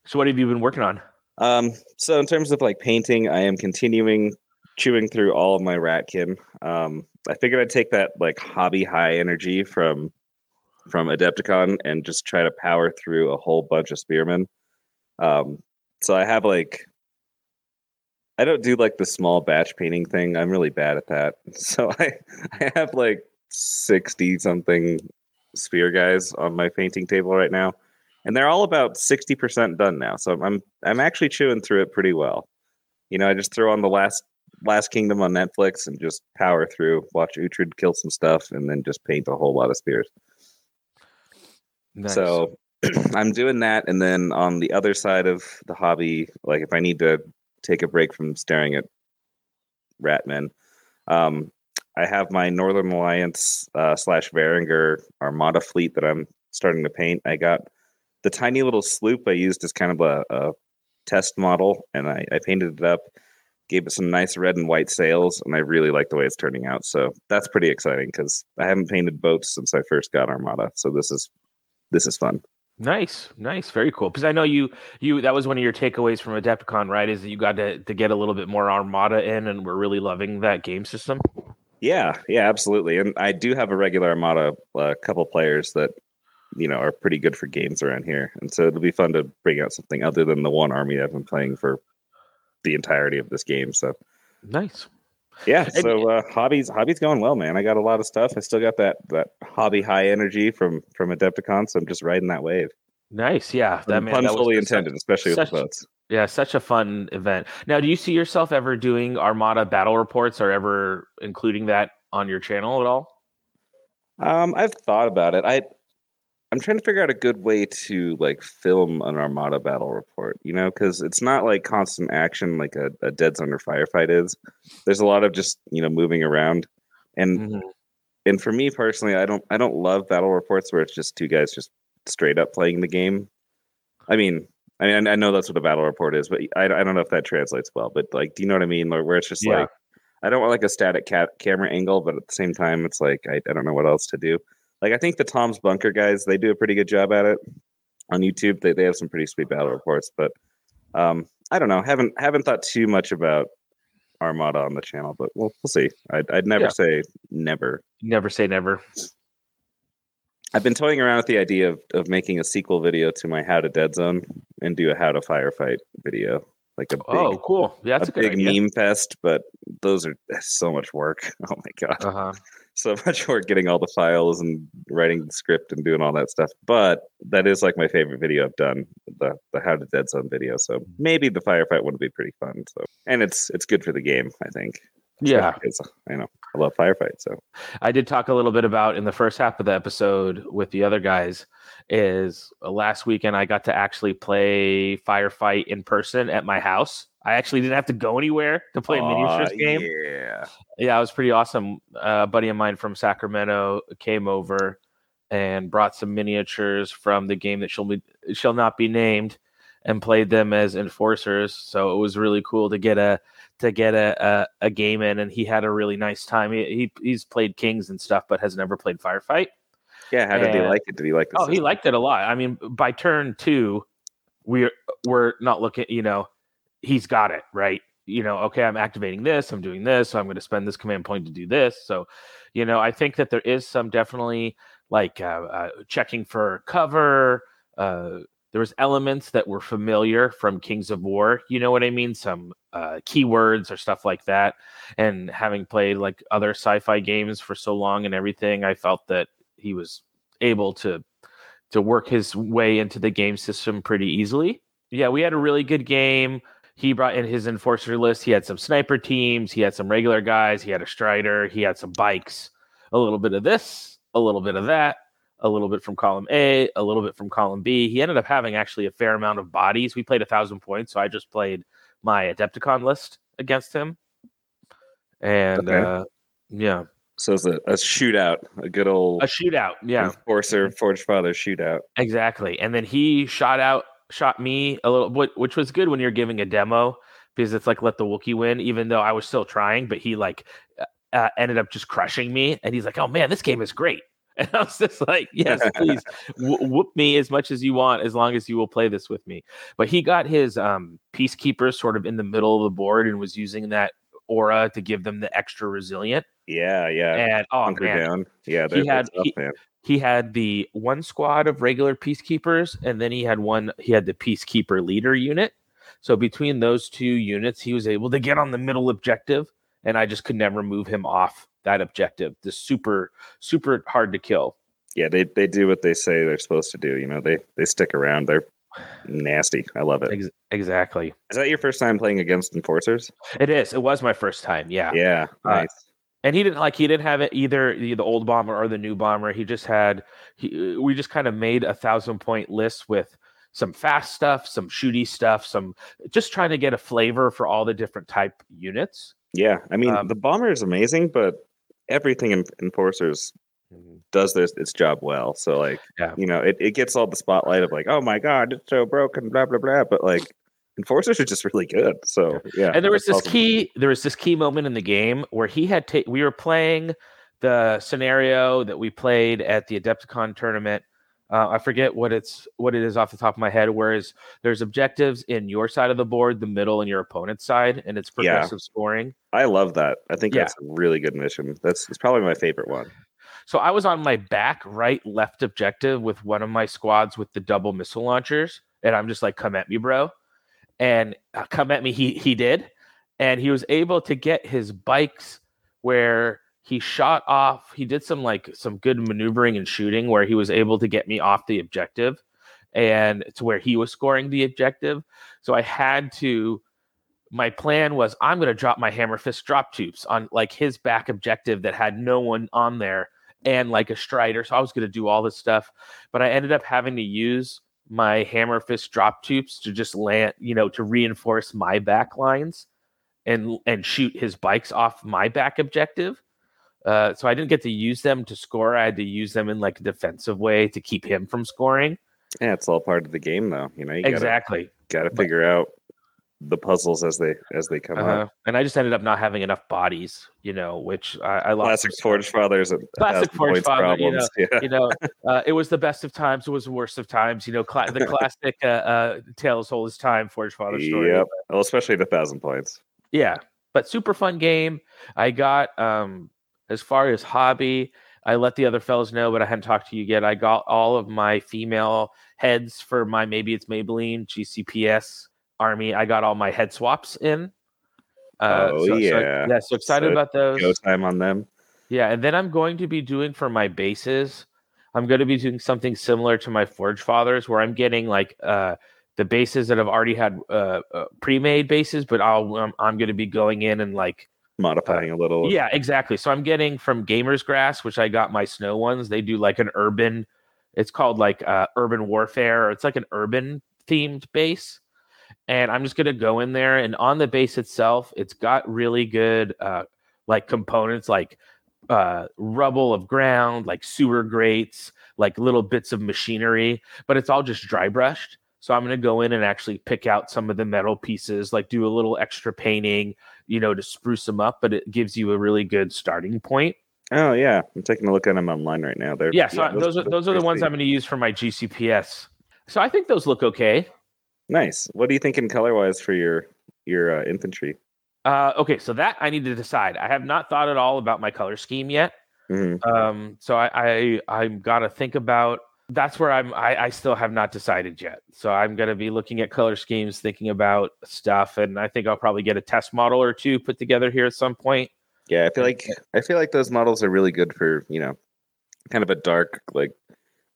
So what have you been working on? Um, so in terms of like painting, I am continuing chewing through all of my Ratkin. Um, I figured I'd take that like hobby high energy from from Adepticon and just try to power through a whole bunch of Spearmen. Um, so I have like, I don't do like the small batch painting thing. I'm really bad at that. So I, I have like sixty something spear guys on my painting table right now. And they're all about sixty percent done now. So I'm I'm actually chewing through it pretty well. You know, I just throw on the last Last Kingdom on Netflix and just power through, watch Uhtred kill some stuff, and then just paint a whole lot of spears. Nice. So I'm doing that. And then on the other side of the hobby, like if I need to take a break from staring at Ratmen, um, I have my Northern Alliance uh, slash Varanger Armada fleet that I'm starting to paint. I got the tiny little sloop I used as kind of a, a test model, and I, I painted it up, gave it some nice red and white sails, and I really like the way it's turning out. So that's pretty exciting because I haven't painted boats since I first got Armada. So this is this is fun. Nice, nice, very cool. Because I know you you that was one of your takeaways from Adepticon, right? Is that you got to, to get a little bit more Armada in, and we're really loving that game system. Yeah, yeah, absolutely. And I do have a regular Armada, a couple players that, you know, are pretty good for games around here. And so it'll be fun to bring out something other than the one army I've been playing for the entirety of this game. So nice. Yeah. So uh, hobbies, hobbies going well, man. I got a lot of stuff. I still got that, that hobby high energy from, from Adepticon. So I'm just riding that wave. Nice. Yeah. That, man, that was fully intended, especially with boats. Yeah. Such a fun event. Now, do you see yourself ever doing Armada battle reports or ever including that on your channel at all? Um, I've thought about it. I, I'm trying to figure out a good way to like film an Armada battle report, you know, because it's not like constant action like a, a Dead Zone or Firefight is. There's a lot of just, you know, moving around, and mm-hmm. and for me personally, I don't I don't love battle reports where it's just two guys just straight up playing the game. I mean, I mean, I know that's what a battle report is, but I, I don't know if that translates well. But like, do you know what I mean? Like, where it's just yeah. like, I don't want like a static ca- camera angle, but at the same time, it's like I, I don't know what else to do. Like, I think the Tom's Bunker guys, they do a pretty good job at it on YouTube. They they have some pretty sweet battle reports, but um, I don't know. Haven't haven't thought too much about Armada on the channel, but we'll we'll see. I'd I'd never yeah. say never. Never say never. I've been toying around with the idea of, of making a sequel video to my How to Dead Zone and do a How to Firefight video. Like a big, oh, cool. Yeah, that's a, a big idea. Meme fest, but those are so much work. Oh my God. Uh-huh. So much work getting all the files and writing the script and doing all that stuff. But that is like my favorite video I've done, the, the How to Dead Zone video. So maybe the firefight one would be pretty fun. So, and it's it's good for the game, I think. Yeah, so I know I love firefight. So I did talk a little bit about in the first half of the episode with the other guys is uh, last weekend I got to actually play firefight in person at my house. I actually didn't have to go anywhere to play a miniatures game. Yeah, yeah, it was pretty awesome. Uh, a buddy of mine from Sacramento came over and brought some miniatures from the game that shall be, shall not be named, and played them as enforcers. So it was really cool to get a to get a, a, a game in, and he had a really nice time. He, he he's played Kings and stuff, but has never played Firefight. Yeah, how and, did he like it? Did he like it? Oh, system? He liked it a lot. I mean, by turn two, we're we're not looking. You know, he's got it right. You know, okay, I'm activating this. I'm doing this. So I'm going to spend this command point to do this. So, you know, I think that there is some definitely like uh, uh, checking for cover. Uh, There was elements that were familiar from Kings of War. You know what I mean? Some uh, keywords or stuff like that. And having played like other sci-fi games for so long and everything, I felt that he was able to to work his way into the game system pretty easily. Yeah, we had a really good game. He brought in his enforcer list. He had some sniper teams. He had some regular guys. He had a strider. He had some bikes. A little bit of this, a little bit of that. A little bit from column A, a little bit from column B. He ended up having actually a fair amount of bodies. We played a thousand points, so I just played my Adepticon list against him. And okay. uh, yeah, so it's a, a shootout, a good old a shootout. Yeah, enforcer, Forge Father shootout. Exactly. And then he shot out, shot me a little, which was good when you're giving a demo because it's like let the Wookiee win. Even though I was still trying, but he like uh, ended up just crushing me. And he's like, "Oh man, this game is great." And I was just like, yes, please w- whoop me as much as you want, as long as you will play this with me. But he got his um, peacekeepers sort of in the middle of the board and was using that aura to give them the extra resilient. Yeah, yeah. And oh Hunker man, down. yeah, he had tough, he, man. he had the one squad of regular peacekeepers, and then he had one. He had the peacekeeper leader unit. So between those two units, he was able to get on the middle objective, and I just could never move him off that objective. This super super hard to kill. Yeah, they they do what they say they're supposed to do. You know, they they stick around. They're nasty. I love it. Ex- exactly. Is that your first time playing against enforcers? It is. It was my first time. Yeah. Yeah. Nice. Uh, and he didn't like. He didn't have it either. The old bomber or the new bomber. He just had. He, we just kind of made a thousand point list with some fast stuff, some shooty stuff, some just trying to get a flavor for all the different type units. Yeah, I mean um, the bomber is amazing, but everything in enforcers mm-hmm. does this its job well. So like, yeah. you know, it, it gets all the spotlight of like, oh my God, it's so broken, blah blah blah. But like, enforcers are just really good. So yeah. And there was this key, them. there was this key moment in the game where he had ta- we were playing the scenario that we played at the Adepticon tournament. Uh, I forget what it's what it is off the top of my head. Whereas there's objectives in your side of the board, the middle, and your opponent's side, and it's progressive yeah. scoring. I love that. I think yeah. that's a really good mission. That's it's probably my favorite one. So I was on my back, right, left objective with one of my squads with the double missile launchers, and I'm just like, "Come at me, bro!" And uh, come at me. He he did, and he was able to get his bikes where. He shot off, he did some like some good maneuvering and shooting where he was able to get me off the objective and to where he was scoring the objective. So I had to, my plan was I'm going to drop my hammer fist drop tubes on like his back objective that had no one on there and like a strider. So I was going to do all this stuff, but I ended up having to use my hammer fist drop tubes to just land, you know, to reinforce my back lines and, and shoot his bikes off my back objective. Uh, so I didn't get to use them to score. I had to use them in like a defensive way to keep him from scoring. Yeah, it's all part of the game, though. You know, you exactly. Got to figure but, out the puzzles as they as they come uh, up. And I just ended up not having enough bodies, you know, which I, I lost. Classic Forge Fathers. Classic Forge Father. You know, yeah. you know uh, it was the best of times. It was the worst of times. You know, cl- the classic uh, uh, Tales Whole is Time Forge Father story. Yep. But, well, especially the thousand points. Yeah, but super fun game. I got. Um, As far as hobby, I let the other fellas know, but I hadn't talked to you yet. I got all of my female heads for my, maybe it's Maybelline, G C P S, Army. I got all my head swaps in. Uh, oh, so, yeah. So, yeah, so excited so, about those. Go time on them. Yeah, and then I'm going to be doing for my bases, I'm going to be doing something similar to my Forge Fathers, where I'm getting like uh, the bases that have already had uh, uh, pre-made bases, but I'll, I'm, I'm going to be going in and like modifying uh, a little. Yeah, exactly. So I'm getting from Gamer's Grass, which I got my snow ones. They do like an urban, it's called like uh, Urban Warfare. Or it's like an urban themed base. And I'm just going to go in there, and on the base itself, it's got really good uh, like components, like uh, rubble of ground, like sewer grates, like little bits of machinery, but it's all just dry brushed. So I'm going to go in and actually pick out some of the metal pieces, like do a little extra painting, you know, to spruce them up, but it gives you a really good starting point. Oh yeah. I'm taking a look at them online right now. They're, yeah, so yeah, those, those are, those are the ones I'm going to use for my G C P S. So I think those look okay. Nice. What do you think in color wise for your your uh, infantry? Uh, okay, so that I need to decide. I have not thought at all about my color scheme yet. Mm-hmm. Um, so I, I I'm gotta think about. That's where I'm. I, I still have not decided yet. So I'm gonna be looking at color schemes, thinking about stuff, and I think I'll probably get a test model or two put together here at some point. Yeah, I feel like I feel like those models are really good for, you know, kind of a dark like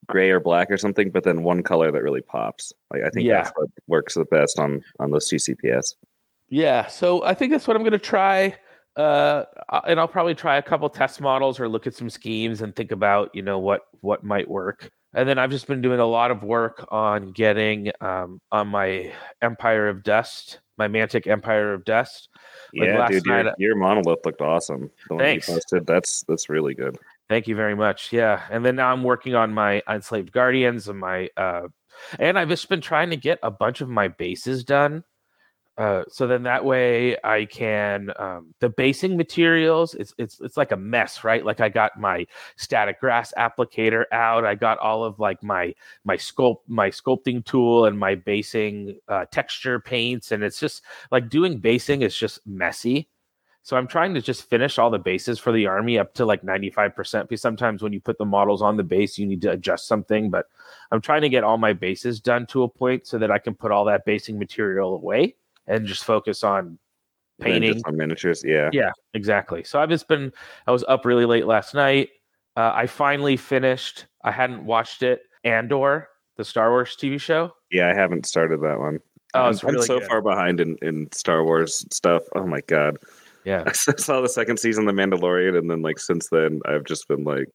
gray or black or something, but then one color that really pops. Like I think yeah. that's what works the best on on those G C P S. Yeah, so I think that's what I'm going to try, uh, and I'll probably try a couple test models or look at some schemes and think about, you know, what what might work. And then I've just been doing a lot of work on getting um, on my Empire of Dust, my Mantic Empire of Dust. Like yeah, last dude, night, your, your monolith looked awesome. The thanks. One you posted, that's that's really good. Thank you very much. Yeah. And then now I'm working on my Enslaved Guardians and my, uh, and I've just been trying to get a bunch of my bases done. Uh, so then that way I can, um, the basing materials, it's, it's, it's like a mess, right? Like I got my static grass applicator out. I got all of like my, my sculpt, my sculpting tool and my basing, uh, texture paints. And it's just like doing basing is just messy. So I'm trying to just finish all the bases for the army up to like ninety-five percent, because sometimes when you put the models on the base, you need to adjust something. But I'm trying to get all my bases done to a point so that I can put all that basing material away and just focus on painting. Just on miniatures, yeah. Yeah, exactly. So I've just been, I was up really late last night. Uh, I finally finished, I hadn't watched it, Andor, the Star Wars T V show. Yeah, I haven't started that one. Oh, it's I'm, really I'm so good. far behind in, in Star Wars stuff. Oh my God. Yeah, I saw the second season of The Mandalorian, and then like since then, I've just been like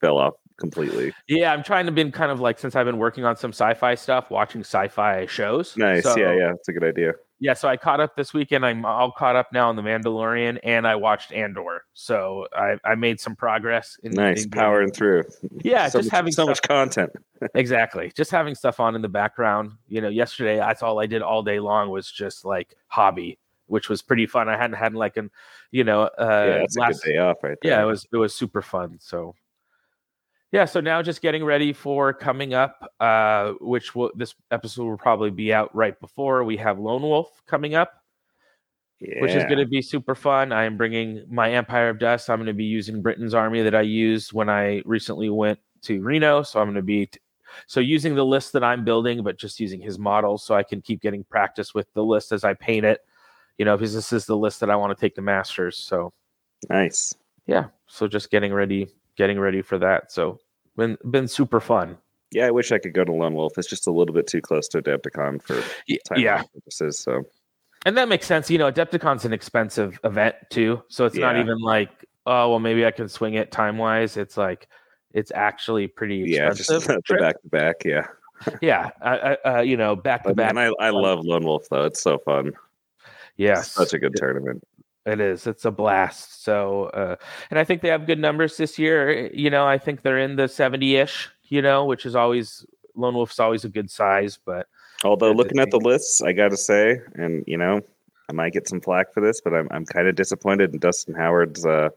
fell off completely. Yeah, I'm trying to be kind of like, since I've been working on some sci-fi stuff, watching sci-fi shows. Nice, so, yeah, yeah, that's a good idea. Yeah, so I caught up this weekend. I'm all caught up now on The Mandalorian, and I watched Andor, so I, I made some progress. In, nice, in powering through. Yeah, so just much, having so much content. Exactly, just having stuff on in the background. You know, yesterday that's all I did all day long was just like hobby, which was pretty fun. I hadn't had like an, you know, uh, yeah, it's last, a good day off right there. Yeah, it was, it was super fun. So yeah. So now just getting ready for coming up, uh, which will, this episode will probably be out right before we have Lone Wolf coming up, yeah. which is going to be super fun. I am bringing my Empire of Dust. I'm going to be using Britain's army that I used when I recently went to Reno. So I'm going to be, t- so using the list that I'm building, but just using his model so I can keep getting practice with the list as I paint it. You know, because this is the list that I want to take to Masters. So nice. Yeah. So just getting ready, getting ready for that. So been been super fun. Yeah, I wish I could go to Lone Wolf. It's just a little bit too close to Adepticon for time yeah. purposes. So, and that makes sense. You know, Adepticon's an expensive event too, so it's yeah. not even like, oh well, maybe I can swing it time wise. It's like it's actually pretty expensive. Yeah, just back to back. Yeah. yeah. I, I, uh, you know, back to back. And I, I love Lone Wolf though. It's so fun. Yeah, such a good tournament. It is. It's a blast. So, uh, and I think they have good numbers this year. You know, I think they're in the seventy-ish. You know, which is always, Lone Wolf's always a good size. But although looking at the lists, I got to say, and you know, I might get some flack for this, but I'm I'm kind of disappointed in Dustin Howard's uh,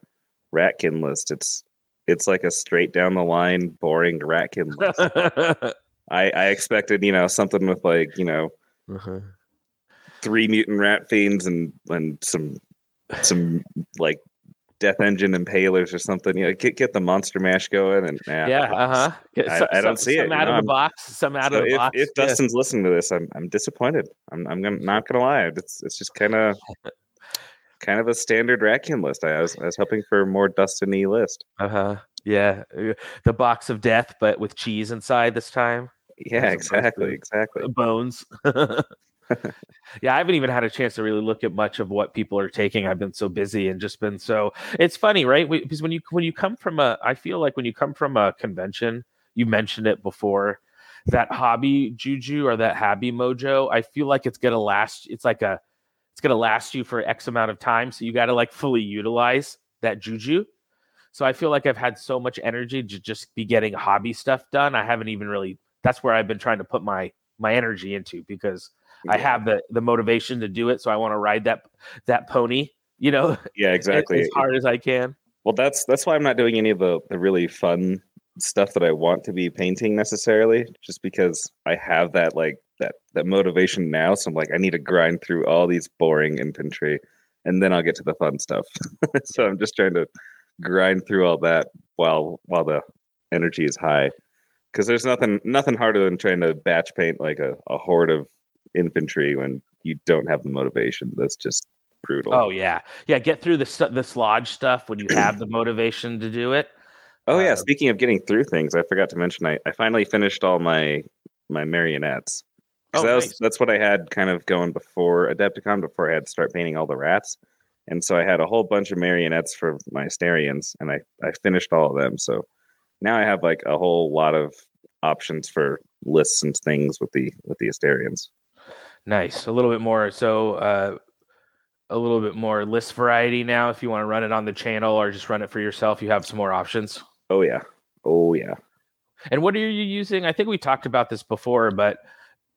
Ratkin list. It's it's like a straight down the line, boring Ratkin list. I I expected, you know, something with like, you know. Uh-huh. Three mutant rat fiends and and some some like Death Engine impalers or something. You know, get get the Monster Mash going, and nah, yeah, uh huh. I, I don't some, see some it. Some out you know, of the box. Some out so of the if, box. If yeah. Dustin's listening to this, I'm I'm disappointed. I'm I'm gonna, not gonna lie. It's it's just kind of. Kind of a standard Raccoon list. I was, I was hoping for more Dustin-y list. Uh huh. Yeah, the box of death, but with cheese inside this time. Yeah, exactly, exactly. Bones. Yeah, I haven't even had a chance to really look at much of what people are taking. I've been so busy and just been so. It's funny, right? We, because when you when you come from a, I feel like when you come from a convention, you mentioned it before, that hobby juju or that hobby mojo. I feel like it's gonna last. It's like a. It's going to last you for X amount of time. So you got to like fully utilize that juju. So I feel like I've had so much energy to just be getting hobby stuff done. I haven't even really, that's where I've been trying to put my, my energy into, because yeah. I have the, the motivation to do it. So I want to ride that, that pony, you know, yeah, exactly. as, as hard as I can. Well, that's, that's why I'm not doing any of the, the really fun stuff that I want to be painting necessarily, just because I have that, like, that that motivation now. So I'm like, I need to grind through all these boring infantry and then I'll get to the fun stuff. So I'm just trying to grind through all that while while the energy is high, because there's nothing nothing harder than trying to batch paint like a, a horde of infantry when you don't have the motivation. That's just brutal. Oh yeah, yeah. Get through the the slodge stuff when you have the motivation to do it. Oh yeah. Um, speaking of getting through things, I forgot to mention I, I finally finished all my my marionettes. Oh, that was, nice. That's what I had kind of going before Adepticon, before I had to start painting all the rats. And so I had a whole bunch of marionettes for my Asterians, and I, I finished all of them. So now I have like a whole lot of options for lists and things with the with the Asterians. Nice. A little bit more. So uh, a little bit more list variety now. If you want to run it on the channel or just run it for yourself, you have some more options. Oh, yeah. Oh, yeah. And what are you using? I think we talked about this before, but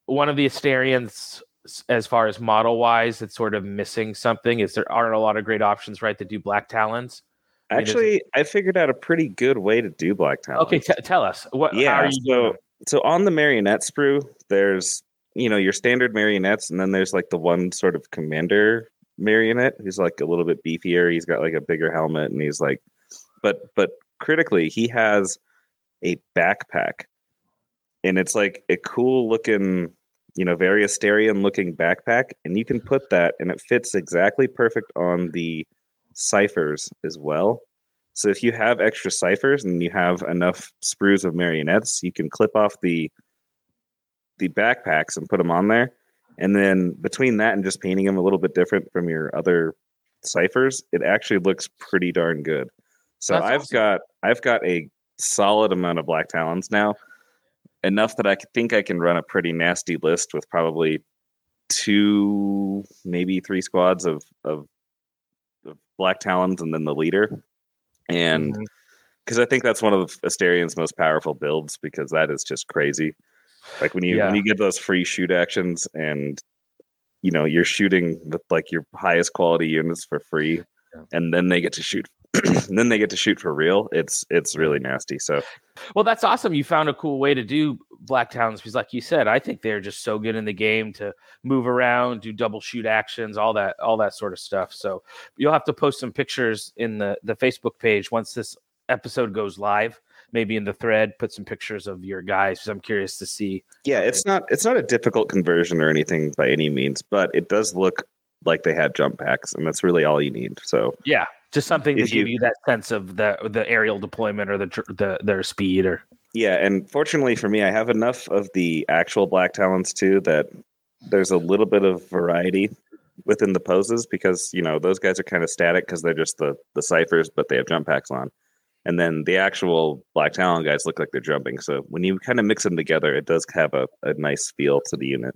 one of the Asterians, as far as model wise, that's sort of missing something is there aren't a lot of great options, right? That do black talons. Actually, I, mean, I figured out a pretty good way to do black talons. Okay, t- tell us what. Yeah, how are you so doing? So on the marionette sprue, there's you know your standard marionettes, and then there's like the one sort of commander marionette who's like a little bit beefier. He's got like a bigger helmet, and he's like, but but critically, he has a backpack, and it's like a cool looking. You know, very Asterian looking backpack, and you can put that, and it fits exactly perfect on the ciphers as well. So if you have extra ciphers and you have enough sprues of marionettes, you can clip off the the backpacks and put them on there. And then between that and just painting them a little bit different from your other ciphers, it actually looks pretty darn good. So That's I've awesome. got I've got a solid amount of black talons now. Enough that I think I can run a pretty nasty list with probably two, maybe three squads of, of, of black talons and then the leader. And because mm-hmm. I think that's one of the Asterian's most powerful builds, because that is just crazy. Like when you yeah. when you get those free shoot actions and you know you're shooting with like your highest quality units for free, yeah. and then they get to shoot. And then they get to shoot for real. It's it's really nasty. So, well, that's awesome. You found a cool way to do black talons, because, like you said, I think they're just so good in the game to move around, do double shoot actions, all that, all that sort of stuff. So, you'll have to post some pictures in the the Facebook page once this episode goes live. Maybe in the thread, put some pictures of your guys. I'm curious to see. Yeah, it's not it's not a difficult conversion or anything by any means, but it does look like they have jump packs, and that's really all you need. So, yeah. Just something to if give you, you that sense of the the aerial deployment or the, the their speed. Or yeah, and fortunately for me, I have enough of the actual black talons too that there's a little bit of variety within the poses, because you know those guys are kind of static because they're just the the ciphers, but they have jump packs on. And then the actual black talon guys look like they're jumping. So when you kind of mix them together, it does have a, a nice feel to the unit.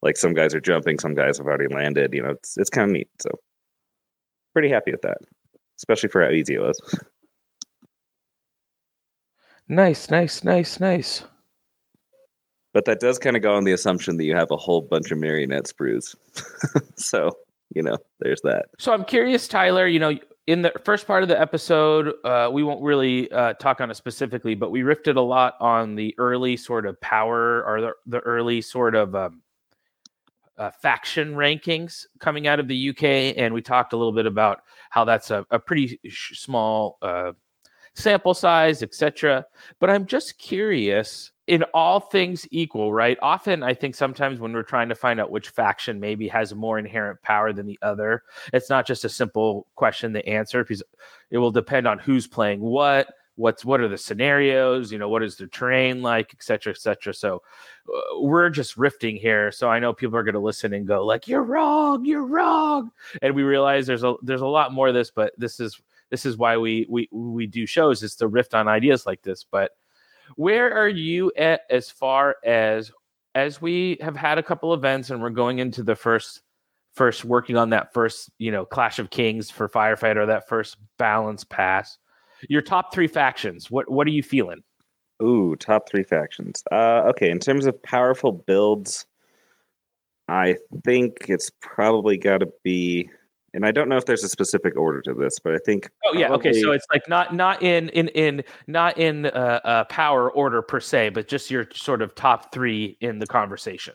Like some guys are jumping, some guys have already landed. You know, it's it's kind of neat. So. Pretty happy with that, especially for how easy it was. Nice, nice, nice, nice. But that does kind of go on the assumption that you have a whole bunch of marionette sprues. So, you know, there's that. So I'm curious, Tyler, you know, in the first part of the episode, uh, we won't really uh, talk on it specifically, but we riffed a lot on the early sort of power or the, the early sort of um, uh, faction rankings coming out of the U K. And we talked a little bit about how that's a, a pretty sh- small uh, sample size, et cetera. But I'm just curious, in all things equal, right? Often, I think sometimes when we're trying to find out which faction maybe has more inherent power than the other, it's not just a simple question to answer, because it will depend on who's playing what, what's what are the scenarios, you know, what is the terrain like, et cetera, et cetera. So uh, we're just riffing here. So I know people are going to listen and go like, "You're wrong, you're wrong," and we realize there's a there's a lot more of this, but this is this is why we we we do shows, is to riff on ideas like this. But where are you at as far as as we have had a couple events and we're going into the first first working on that first, you know, Clash of Kings for Firefighter, that first balance pass? Your top three factions, what what are you feeling? Ooh, top three factions. Uh, okay, in terms of powerful builds, I think it's probably got to be, and I don't know if there's a specific order to this, but I think. Oh yeah, probably, okay. So it's like not not in in in not in uh, uh, power order per se, but just your sort of top three in the conversation.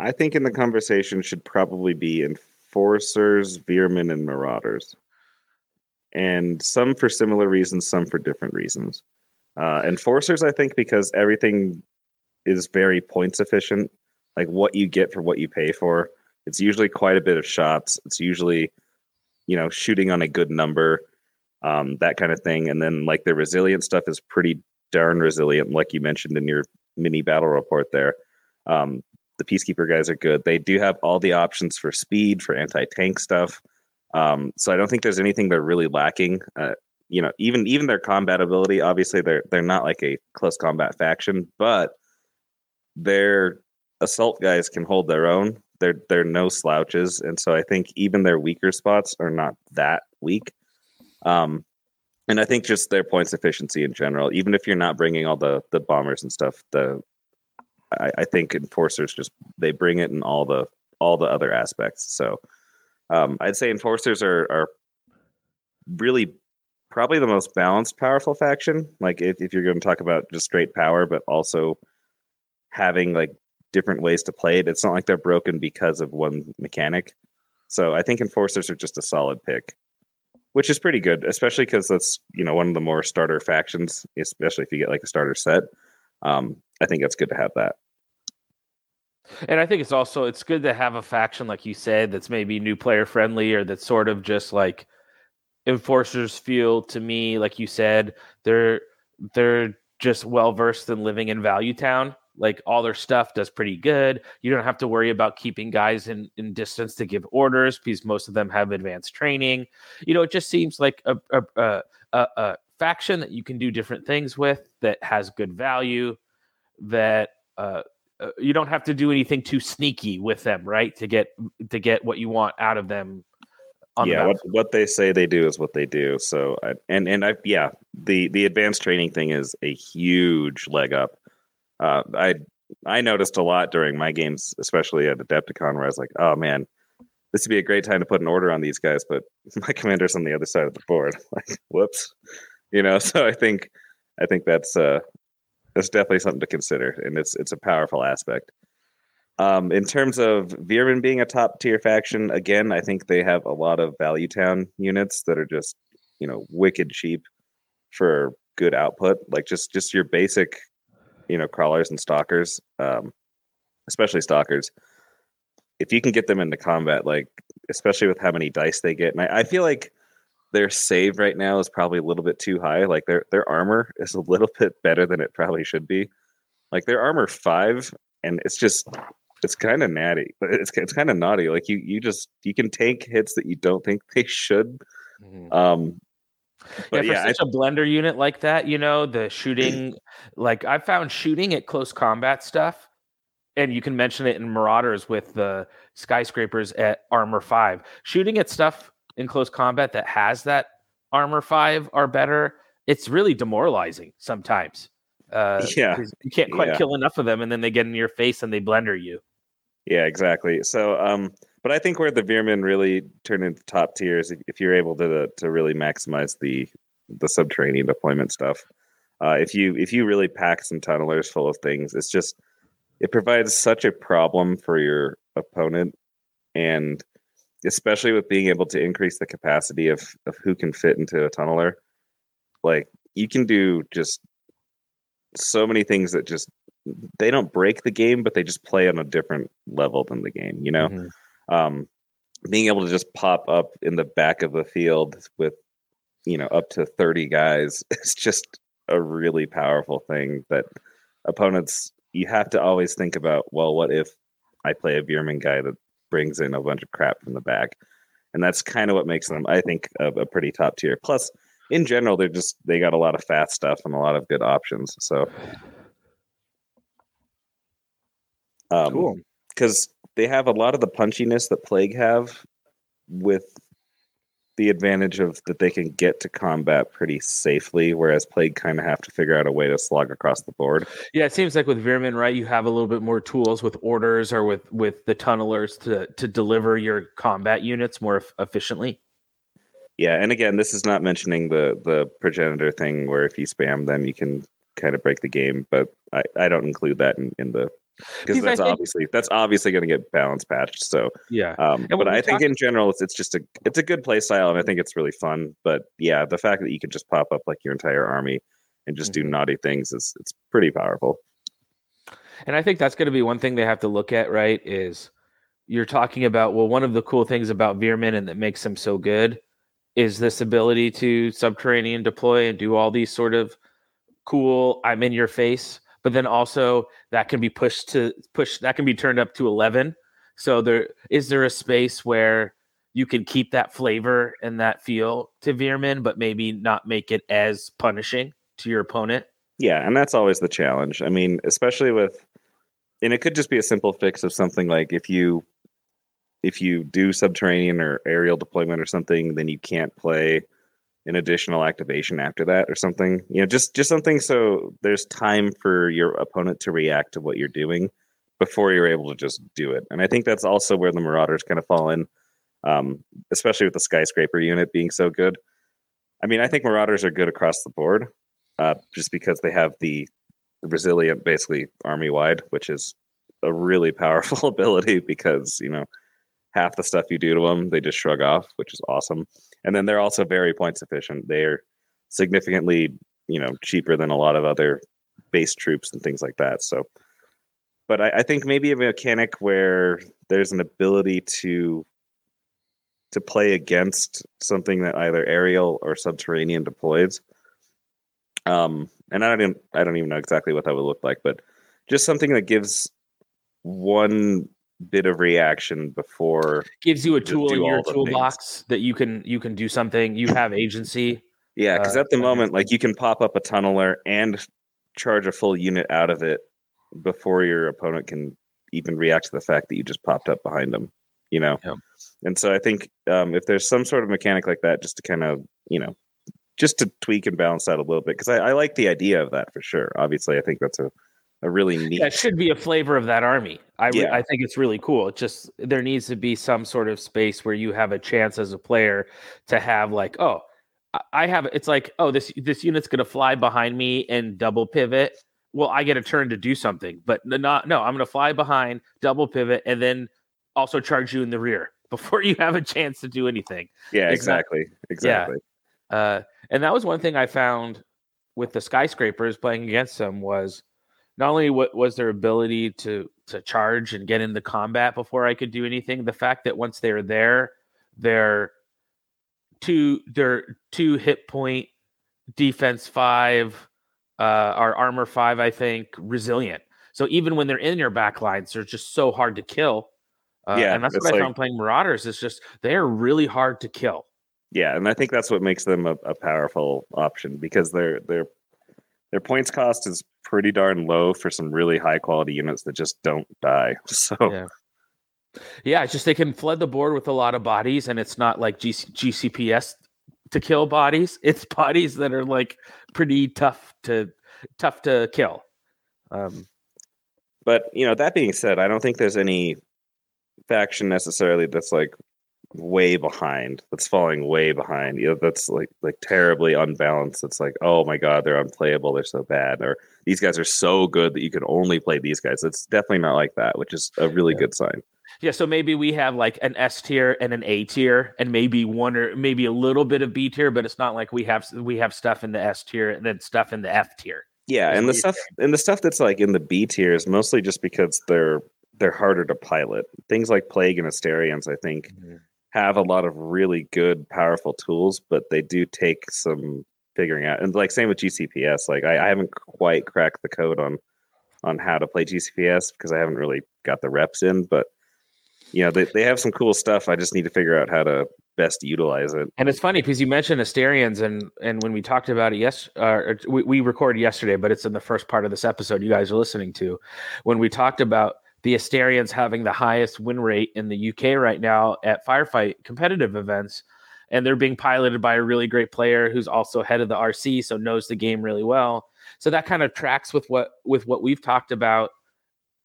I think in the conversation should probably be Enforcers, Veermen, and Marauders. And some for similar reasons, some for different reasons. Uh, Enforcers, I think, because everything is very points efficient. Like what you get for what you pay for. It's usually quite a bit of shots. It's usually, you know, shooting on a good number, um, that kind of thing. And then like the resilient stuff is pretty darn resilient, like you mentioned in your mini battle report there. Um, the Peacekeeper guys are good. They do have all the options for speed, for anti-tank stuff. Um, so I don't think there's anything they're really lacking. Uh, you know, even even their combat ability. Obviously, they're they're not like a close combat faction, but their assault guys can hold their own. They're they're no slouches, and so I think even their weaker spots are not that weak. Um, and I think just their points efficiency in general. Even if you're not bringing all the the bombers and stuff, the I, I think Enforcers just they bring it in all the all the other aspects. So. Um, I'd say Enforcers are, are really probably the most balanced, powerful faction. Like if, if you're going to talk about just straight power, but also having like different ways to play it. It's not like they're broken because of one mechanic. So I think Enforcers are just a solid pick, which is pretty good, especially because that's, you know, one of the more starter factions, especially if you get like a starter set. Um, I think it's good to have that. And I think it's also, it's good to have a faction, like you said, that's maybe new player friendly, or that's sort of just like Enforcers feel to me, like you said, they're, they're just well-versed in living in Value Town. Like all their stuff does pretty good. You don't have to worry about keeping guys in, in distance to give orders, because most of them have advanced training. You know, it just seems like a, a, a, a, a faction that you can do different things with, that has good value, that, uh, Uh, you don't have to do anything too sneaky with them, right? To get to get what you want out of them. On yeah, the what, what they say they do is what they do. So, I, and and I yeah, the the advanced training thing is a huge leg up. Uh, I I noticed a lot during my games, especially at Adepticon, where I was like, oh man, this would be a great time to put an order on these guys, but my commander's on the other side of the board. Like, whoops, you know. So I think I think that's. Uh, That's definitely something to consider, and it's it's a powerful aspect. Um, in terms of Veerman being a top tier faction, again, I think they have a lot of Value Town units that are just, you know, wicked cheap for good output. Like just just your basic, you know, crawlers and stalkers, um, especially stalkers. If you can get them into combat, like especially with how many dice they get, and I, I feel like their save right now is probably a little bit too high. Like their their armor is a little bit better than it probably should be. Like their armor five, and it's just it's kind of natty. It's it's kind of naughty. Like you you just you can take hits that you don't think they should. Mm-hmm. Um, but yeah, for yeah, such I, a blender unit like that, you know, the shooting. Like I found shooting at close combat stuff, and you can mention it in Marauders with the Skyscrapers at armor five. Shooting at stuff in close combat that has that armor five or better, it's really demoralizing sometimes. Uh, yeah. You can't quite yeah. kill enough of them, and then they get in your face and they blender you. Yeah, exactly. So, um, but I think where the Veermen really turn into top tiers, if, if you're able to, to really maximize the, the subterranean deployment stuff, uh, if you, if you really pack some tunnelers full of things, it's just, it provides such a problem for your opponent And especially with being able to increase the capacity of, of who can fit into a tunneler, like you can do just so many things that just, they don't break the game, but they just play on a different level than the game, you know? Mm-hmm. Um, being able to just pop up in the back of the field with, you know, up to thirty guys is just a really powerful thing that opponents, you have to always think about, well, what if I play a Bjerman guy that brings in a bunch of crap from the back? And that's kind of what makes them, I think, a, a pretty top tier. Plus, in general, they're just, they got a lot of fast stuff and a lot of good options. So, um, cool. Because they have a lot of the punchiness that Plague have, with the advantage of that they can get to combat pretty safely, whereas Plague kind of have to figure out a way to slog across the board. Yeah, it seems like with Veerman, right, you have a little bit more tools with orders or with, with the tunnelers to, to deliver your combat units more f- efficiently. Yeah, and again, this is not mentioning the, the progenitor thing where if you spam them, you can kind of break the game, but I, I don't include that in, in the... Because that's think, obviously that's obviously going to get balance patched. So yeah, um, but I think talking- in general it's it's just a it's a good play style, and I think it's really fun. But yeah, the fact that you can just pop up like your entire army and just mm-hmm. do naughty things is it's pretty powerful. And I think that's going to be one thing they have to look at, right? Is you're talking about, well, one of the cool things about Veerman and that makes him so good is this ability to subterranean deploy and do all these sort of cool I'm in your face. But then also that can be pushed to push that can be turned up to eleven. So there is there a space where you can keep that flavor and that feel to Veerman, but maybe not make it as punishing to your opponent. Yeah, and that's always the challenge. I mean, especially with, and it could just be a simple fix of something like if you if you do subterranean or aerial deployment or something, then you can't play an additional activation after that or something, you know, just, just something. So there's time for your opponent to react to what you're doing before you're able to just do it. And I think that's also where the Marauders kind of fall in, um, especially with the Skyscraper unit being so good. I mean, I think Marauders are good across the board uh, just because they have the resilient, basically army wide, which is a really powerful ability because, you know, half the stuff you do to them, they just shrug off, which is awesome. And then they're also very points efficient. They're significantly, you know, cheaper than a lot of other base troops and things like that. So, but I, I think maybe a mechanic where there's an ability to to play against something that either aerial or subterranean deploys. Um, and I don't, I don't even know exactly what that would look like, but just something that gives one bit of reaction before gives you a tool in your toolbox things. that you can you can do something. You have agency. Yeah, because uh, at the moment, like you can pop up a tunneler and charge a full unit out of it before your opponent can even react to the fact that you just popped up behind them. You know, yeah. And so I think um, if there's some sort of mechanic like that, just to kind of you know, just to tweak and balance that a little bit, because I, I like the idea of that for sure. Obviously, I think that's a A really neat. That should be a flavor of that army. I yeah. I think it's really cool. It just there needs to be some sort of space where you have a chance as a player to have like, oh, I have. It's like, oh, this this unit's gonna fly behind me and double pivot. Well, I get a turn to do something, but not no. I'm gonna fly behind, double pivot, and then also charge you in the rear before you have a chance to do anything. Yeah, it's exactly, not, exactly. Yeah. Uh, and that was one thing I found with the Skyscrapers playing against them was. Not only what was their ability to to charge and get into combat before I could do anything, the fact that once they're there, their two their two hit point defense five, uh, our armor five, I think, resilient. So even when they're in your back lines, they're just so hard to kill. Uh, yeah, and that's what like, I found playing Marauders. It's just they are really hard to kill. Yeah, and I think that's what makes them a, a powerful option because they're they're. Their points cost is pretty darn low for some really high quality units that just don't die. So, yeah, yeah it's just they can flood the board with a lot of bodies, and it's not like G C P S to kill bodies. It's bodies that are like pretty tough to tough to kill. Um, but you know, that being said, I don't think there's any faction necessarily that's like way behind that's falling way behind you know that's like like terribly unbalanced. It's like, oh my god, they're unplayable, they're so bad, or these guys are so good that you can only play these guys. It's definitely not like that, which is a really yeah. good sign. Yeah, so maybe we have like an S tier and an A tier, and maybe one or maybe a little bit of B tier, but it's not like we have we have stuff in the S tier and then stuff in the F tier. Yeah, and the stuff and the stuff that's like in the B tier is mostly just because they're they're harder to pilot. Things like Plague and Asterians, I think, mm-hmm. have a lot of really good, powerful tools, but they do take some figuring out. And like same with G C P S. Like I, I haven't quite cracked the code on on how to play G C P S because I haven't really got the reps in, but yeah, they they have some cool stuff. I just need to figure out how to best utilize it. And it's funny because you mentioned Asterians, and and when we talked about it, yes, uh, we, we recorded yesterday, but it's in the first part of this episode you guys are listening to. When we talked about the Asterians having the highest win rate in the U K right now at Firefight competitive events, and they're being piloted by a really great player who's also head of the R C, so knows the game really well. So that kind of tracks with what with what we've talked about,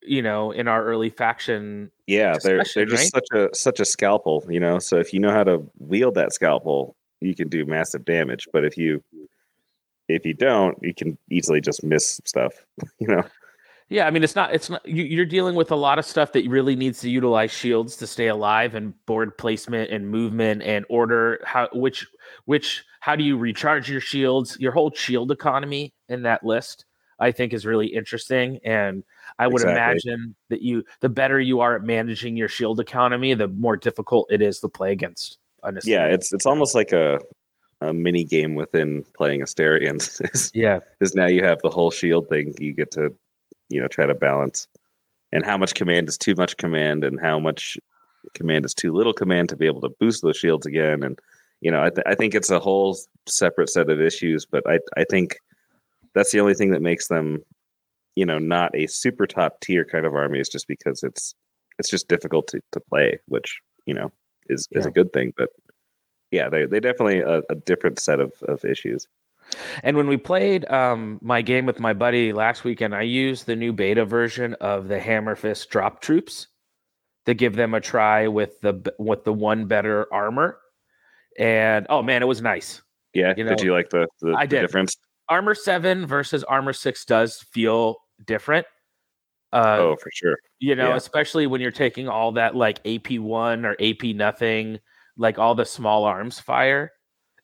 you know, in our early faction. Yeah, they're they're just right? such a such a scalpel, you know. So if you know how to wield that scalpel, you can do massive damage. But if you if you don't, you can easily just miss stuff, you know. Yeah, I mean, it's not it's not you, you're dealing with a lot of stuff that really needs to utilize shields to stay alive, and board placement and movement and order. How which which how do you recharge your shields? Your whole shield economy in that list, I think, is really interesting. And I would exactly. imagine that you, the better you are at managing your shield economy, the more difficult it is to play against. Honestly. Yeah. It's, it's almost like a, a mini game within playing Asterians. Yeah. Because now you have the whole shield thing. You get to, you know, try to balance, and how much command is too much command and how much command is too little command to be able to boost those shields again. And, you know, I, th- I think it's a whole separate set of issues, but I, I think, that's the only thing that makes them, you know, not a super top tier kind of army, is just because it's it's just difficult to, to play, which, you know, is, is yeah. a good thing. But yeah, they they definitely a, a different set of, of issues. And when we played um, my game with my buddy last weekend, I used the new beta version of the Hammerfist drop troops to give them a try with the with the one better armor. And oh man, it was nice. Yeah, you know, did you like the, the, I the did. difference? Armor seven versus armor six does feel different. Uh, oh, for sure. You know, yeah. especially when you're taking all that like A P one or A P nothing, like all the small arms fire,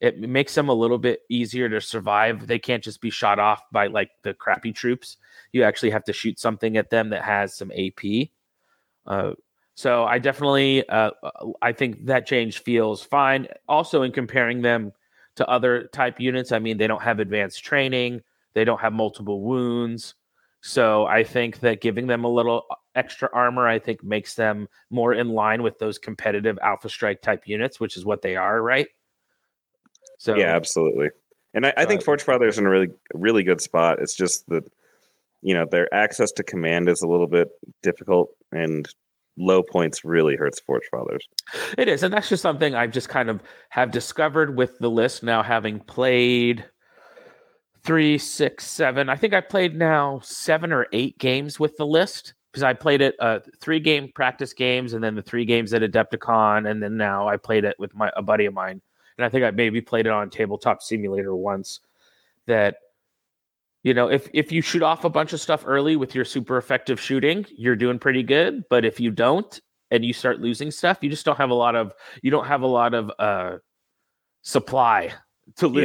it makes them a little bit easier to survive. They can't just be shot off by like the crappy troops. You actually have to shoot something at them that has some A P. Uh, so I definitely, uh, I think that change feels fine. Also, in comparing them to other type units, I mean, they don't have advanced training, they don't have multiple wounds, so I think that giving them a little extra armor, I think, makes them more in line with those competitive Alpha Strike type units, which is what they are, right? So yeah, absolutely. And I, I think uh, Forge Father is in a really, really good spot. It's just that, you know, their access to command is a little bit difficult, and low points really hurts Forge Fathers. It is, and that's just something I've just kind of have discovered with the list now, having played three, six, seven. I think I played now seven or eight games with the list, because I played it uh, three game practice games, and then the three games at Adepticon, and then now I played it with my a buddy of mine, and I think I maybe played it on Tabletop Simulator once. That, you know, if, if you shoot off a bunch of stuff early with your super effective shooting, you're doing pretty good. But if you don't, and you start losing stuff, you just don't have a lot of you don't have a lot of uh, supply to lose.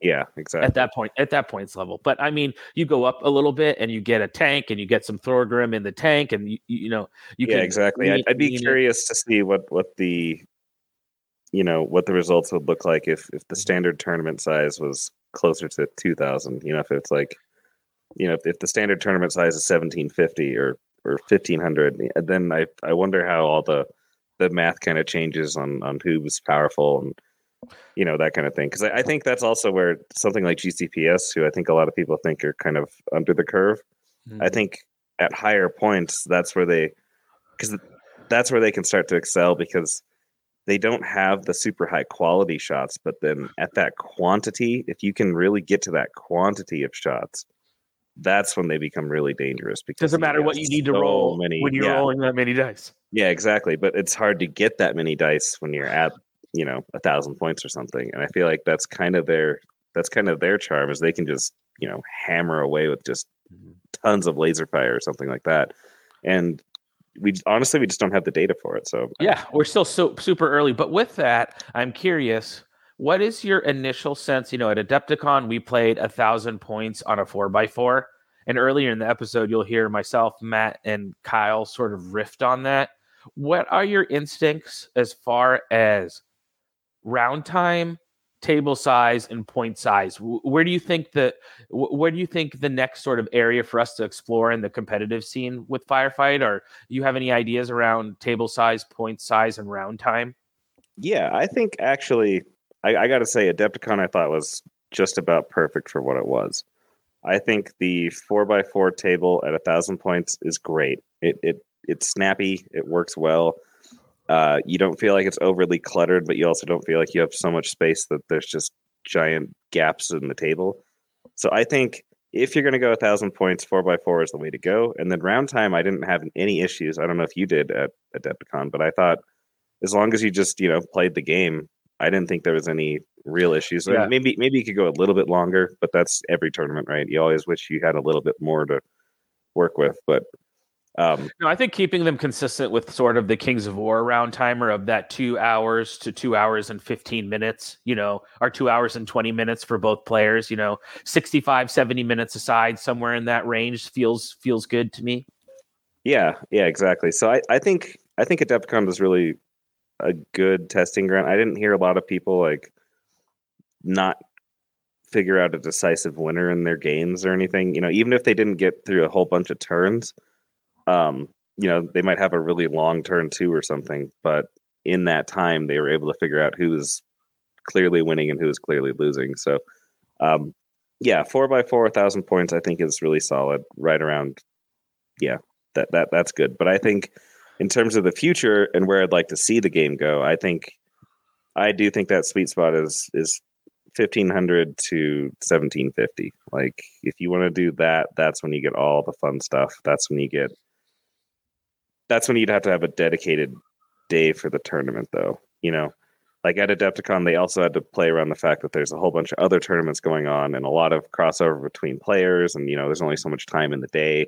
Yeah. yeah, exactly. At that point, at that points level. But I mean, you go up a little bit and you get a tank and you get some Thorgrim in the tank, and you, you know you yeah, can. Yeah, exactly. I'd, I'd be curious to see what what the you know what the results would look like if if the standard tournament size was closer to two thousand, you know, if it's like, you know, if, if the standard tournament size is seventeen fifty or or fifteen hundred, then I I wonder how all the the math kind of changes on on who was powerful and, you know, that kind of thing, because I, I think that's also where something like G C P S, who I think a lot of people think are kind of under the curve, mm-hmm. I think at higher points that's where they because that's where they can start to excel, because they don't have the super high quality shots, but then at that quantity, if you can really get to that quantity of shots, that's when they become really dangerous. Because doesn't matter what you need to roll when you're rolling that many dice. Yeah, exactly. But it's hard to get that many dice when you're at, you know, a thousand points or something. And I feel like that's kind of their, that's kind of their charm, is they can just, you know, hammer away with just tons of laser fire or something like that. And we honestly, we just don't have the data for it. So yeah, we're still so super early. But with that, I'm curious, what is your initial sense? You know, at Adepticon, we played a thousand points on a four by four. And earlier in the episode, you'll hear myself, Matt, and Kyle sort of riffed on that. What are your instincts as far as round time, table size, and point size? Where do you think that? Where do you think the next sort of area for us to explore in the competitive scene with Firefight? Or do you have any ideas around table size, point size, and round time? Yeah, I think actually, I, I got to say, Adepticon I thought was just about perfect for what it was. I think the four by four table at a thousand points is great. It it it's snappy. It works well. Uh, you don't feel like it's overly cluttered, but you also don't feel like you have so much space that there's just giant gaps in the table. So I think if you're going to go a thousand points, four by four is the way to go. And then round time, I didn't have any issues. I don't know if you did at Adepticon, but I thought as long as you just, you know, played the game, I didn't think there was any real issues. Yeah. Maybe, maybe you could go a little bit longer, but that's every tournament, right? You always wish you had a little bit more to work with, but Um, no, I think keeping them consistent with sort of the Kings of War round timer of that two hours to two hours and fifteen minutes, you know, or two hours and twenty minutes for both players, you know, sixty-five, seventy minutes aside, somewhere in that range feels feels good to me. Yeah, yeah, exactly. So I, I think I think Adepticon was really a good testing ground. I didn't hear a lot of people like not figure out a decisive winner in their games or anything, you know, even if they didn't get through a whole bunch of turns. Um, you know, they might have a really long turn two or something, but in that time they were able to figure out who was clearly winning and who was clearly losing. So, um, yeah, four by four, a thousand points, I think is really solid right around. Yeah, that, that, that's good. But I think in terms of the future and where I'd like to see the game go, I think, I do think that sweet spot is, is fifteen hundred to seventeen fifty. Like if you want to do that, that's when you get all the fun stuff. That's when you get, That's when you'd have to have a dedicated day for the tournament, though. You know, like at Adepticon, they also had to play around the fact that there's a whole bunch of other tournaments going on and a lot of crossover between players. And, you know, there's only so much time in the day.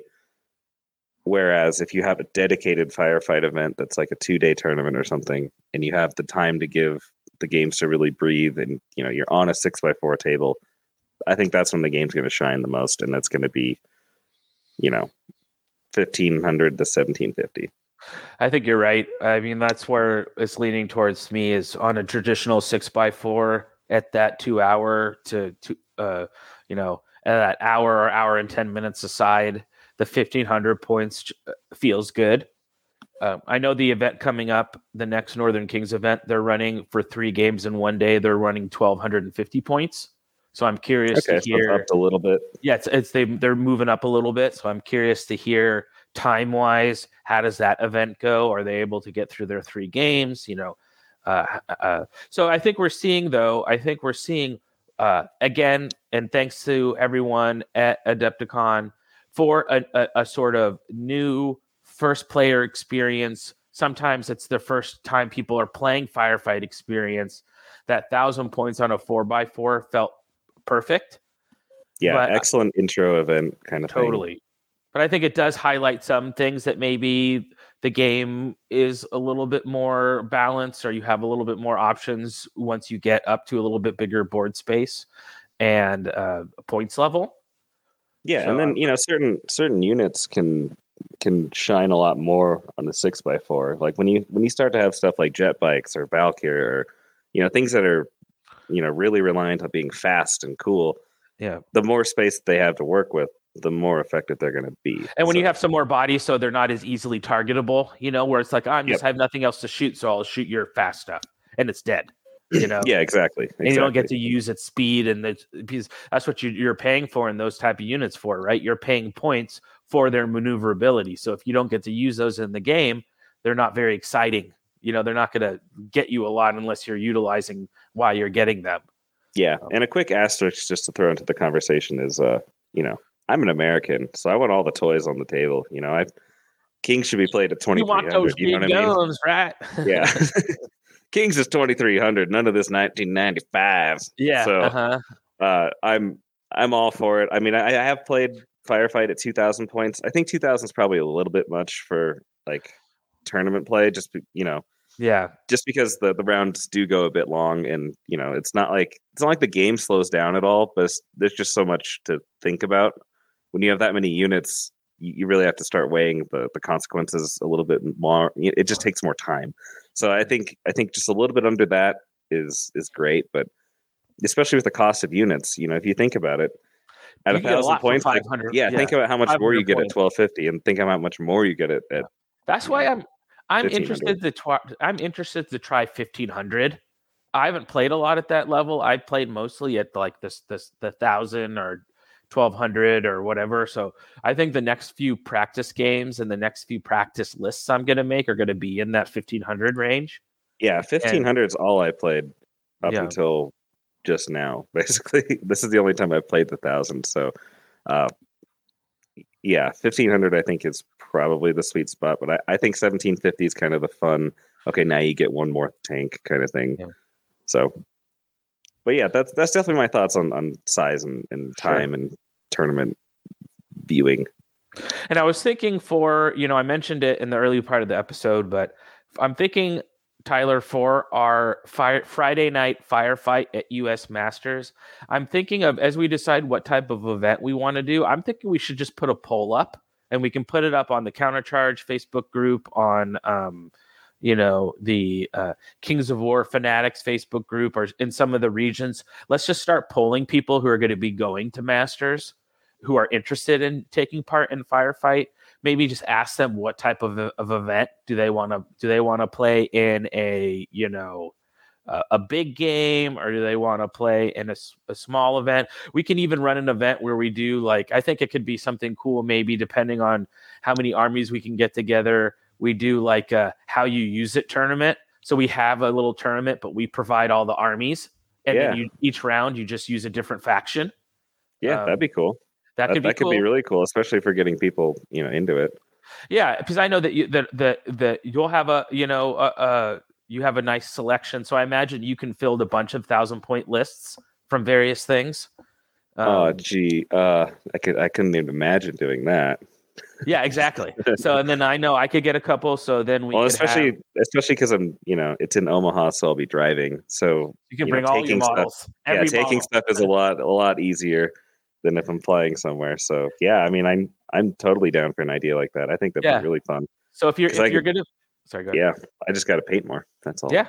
Whereas if you have a dedicated Firefight event that's like a two day tournament or something, and you have the time to give the games to really breathe and, you know, you're on a six by four table, I think that's when the game's going to shine the most. And that's going to be, you know, fifteen hundred to seventeen fifty. I think you're right. I mean, that's where it's leaning towards me, is on a traditional six by four at that two hour to, to uh, you know, that hour or hour and ten minutes aside, the fifteen hundred points feels good. Uh, I know the event coming up, the next Northern Kings event, they're running for three games in one day. They're running twelve fifty points. So I'm curious okay, to hear so up a little bit. Yeah, it's, it's they they're moving up a little bit. So I'm curious to hear time wise, how does that event go? Are they able to get through their three games? You know, uh, uh, so I think we're seeing though. I think we're seeing uh, again, and thanks to everyone at Adepticon for a, a, a sort of new first player experience. Sometimes it's the first time people are playing Firefight experience. That thousand points on a four by four felt perfect. Yeah, but excellent intro event kind of totally thing. Totally. But I think it does highlight some things that maybe the game is a little bit more balanced, or you have a little bit more options once you get up to a little bit bigger board space and uh, points level. Yeah, so, and then, you know, certain certain units can can shine a lot more on the six by four. Like when you when you start to have stuff like jet bikes or Valkyrie or, you know, things that are, you know, really reliant on being fast and cool. Yeah. The more space they have to work with, the more effective they're going to be. And when so, you have some more bodies, so they're not as easily targetable, you know, where it's like, oh, I'm yep. just I have nothing else to shoot, so I'll shoot your fast stuff, and it's dead. You know. yeah, exactly, exactly. And you don't get to use its speed, and the, because that's what you, you're paying for in those type of units for, right? You're paying points for their maneuverability. So if you don't get to use those in the game, they're not very exciting. You know, they're not going to get you a lot unless you're utilizing why you're getting them. Yeah. And a quick asterisk just to throw into the conversation is, uh, you know, I'm an American, so I want all the toys on the table. You know, I Kings should be played at twenty-three hundred. You, you know what guns, I mean? Right? Yeah. Kings is twenty-three hundred. None of this nineteen ninety-five. Yeah. So uh-huh. uh, I'm, I'm all for it. I mean, I, I have played Firefight at two thousand points. I think two thousand is probably a little bit much for like tournament play, just, you know, yeah, just because the, the rounds do go a bit long, and you know, it's not like it's not like the game slows down at all, but it's, there's just so much to think about when you have that many units. You, you really have to start weighing the, the consequences a little bit more. It just takes more time. So I think I think just a little bit under that is is great, but especially with the cost of units, you know, if you think about it, at a thousand points, like, yeah, yeah, think about how much more you get at twelve fifty, and think about how much more you get at. at That's why know, I'm. I'm interested to try, I'm interested to try fifteen hundred. I haven't played a lot at that level. I played mostly at like this this the thousand or twelve hundred or whatever. So I think the next few practice games and the next few practice lists I'm going to make are going to be in that fifteen hundred range. Yeah, fifteen hundred and, is all I played up yeah. until just now. Basically, this is the only time I've played the thousand. So, uh, yeah, fifteen hundred I think is probably the sweet spot, but I, I think seventeen fifty is kind of the fun. Okay, now you get one more tank kind of thing. Yeah. So, but yeah, that's that's definitely my thoughts on, on size and, and time sure. and tournament viewing. And I was thinking for, you know, I mentioned it in the early part of the episode, but I'm thinking, Tyler, for our fire, Friday night firefight at U S Masters, I'm thinking of, as we decide what type of event we want to do, I'm thinking we should just put a poll up. And we can put it up on the Countercharge Facebook group, on, um, you know, the uh, Kings of War Fanatics Facebook group, or in some of the regions. Let's just start polling people who are going to be going to Masters, who are interested in taking part in Firefight. Maybe just ask them what type of, of event do they want to do. They want to play in a, you know, a, a big game, or do they want to play in a, a small event? We can even run an event where we do, like, I think it could be something cool, maybe depending on how many armies we can get together. We do like a how you use it tournament. So we have a little tournament, but we provide all the armies, and yeah. then you, each round you just use a different faction. Yeah, um, that'd be cool. That, that could be that cool. could be really cool, especially for getting people, you know, into it. Yeah, because I know that you that that that you'll have a you know a. a you have a nice selection. So I imagine you can field a bunch of thousand point lists from various things. Um, oh, gee. Uh, I could, I couldn't even imagine doing that. Yeah, exactly. So, and then I know I could get a couple. So then we, well, especially, have, especially cause I'm, you know, it's in Omaha, so I'll be driving. So you can you bring know, all your models. Stuff, yeah. Model. Taking stuff is a lot, a lot easier than if I'm flying somewhere. So yeah, I mean, I'm, I'm totally down for an idea like that. I think that'd yeah. be really fun. So if you're, if I you're going to, Sorry, go ahead. Yeah, I just got to paint more. That's all. Yeah.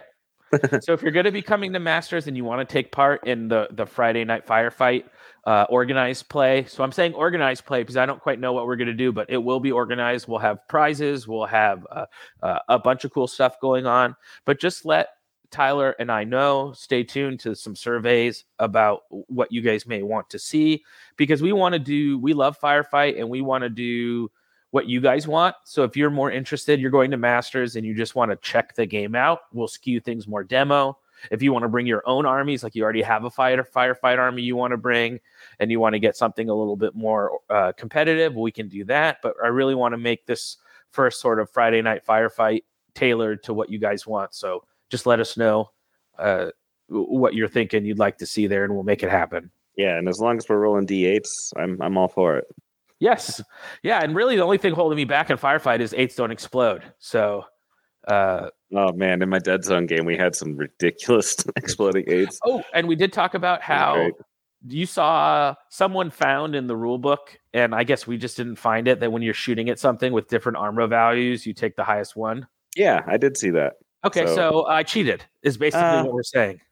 So if you're going to be coming to Masters and you want to take part in the, the Friday night firefight, uh, organized play. So I'm saying organized play because I don't quite know what we're going to do, but it will be organized. We'll have prizes. We'll have uh, uh, a bunch of cool stuff going on. But just let Tyler and I know. Stay tuned to some surveys about what you guys may want to see, because we want to do, we love firefight, and we want to do what you guys want. So if you're more interested, you're going to Masters and you just want to check the game out, we'll skew things more demo. If you want to bring your own armies, like you already have a fighter firefight army you want to bring, and you want to get something a little bit more uh, competitive, we can do that. But I really want to make this first sort of Friday night firefight tailored to what you guys want. So just let us know uh, what you're thinking you'd like to see there, and we'll make it happen. Yeah. And as long as we're rolling D eights, I'm I'm all for it. Yes. Yeah. And really the only thing holding me back in Firefight is eights don't explode. So, uh, oh man, in my Dead Zone game, we had some ridiculous exploding eights. Oh, and we did talk about how you saw someone found in the rule book, and I guess we just didn't find it, that when you're shooting at something with different armor values, you take the highest one. Yeah, I did see that. Okay. So, so I cheated is basically uh, what we're saying.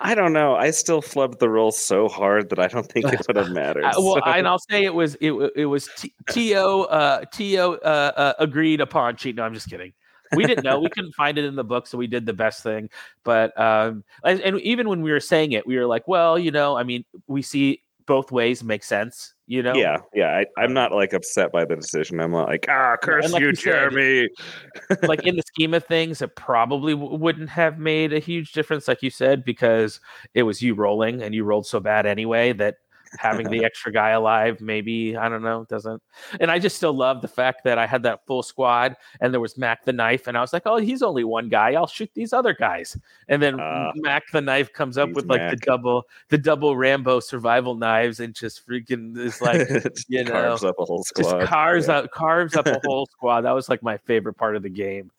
I don't know. I still flubbed the roll so hard that I don't think it would have mattered. I, well, so. I, and I'll say it was it, it was T O uh, T O uh, uh, agreed upon cheat. No, I'm just kidding. We didn't know. We couldn't find it in the book, so we did the best thing. But um, and, and even when we were saying it, we were like, well, you know, I mean, we see both ways make sense, you know? Yeah, yeah. I, I'm not like upset by the decision. I'm not like, ah, curse like you, you said, Jeremy. Like in the scheme of things, it probably w- wouldn't have made a huge difference, like you said, because it was you rolling, and you rolled so bad anyway that having the extra guy alive, maybe, I don't know, doesn't. And I just still love the fact that I had that full squad and there was Mac the Knife, and I was like, oh, he's only one guy, I'll shoot these other guys. And then uh, Mac the Knife comes up with like Mac. the double the double Rambo survival knives and just freaking is like, you know, carves up a whole squad. Just carves yeah. up carves up a whole squad. That was like my favorite part of the game,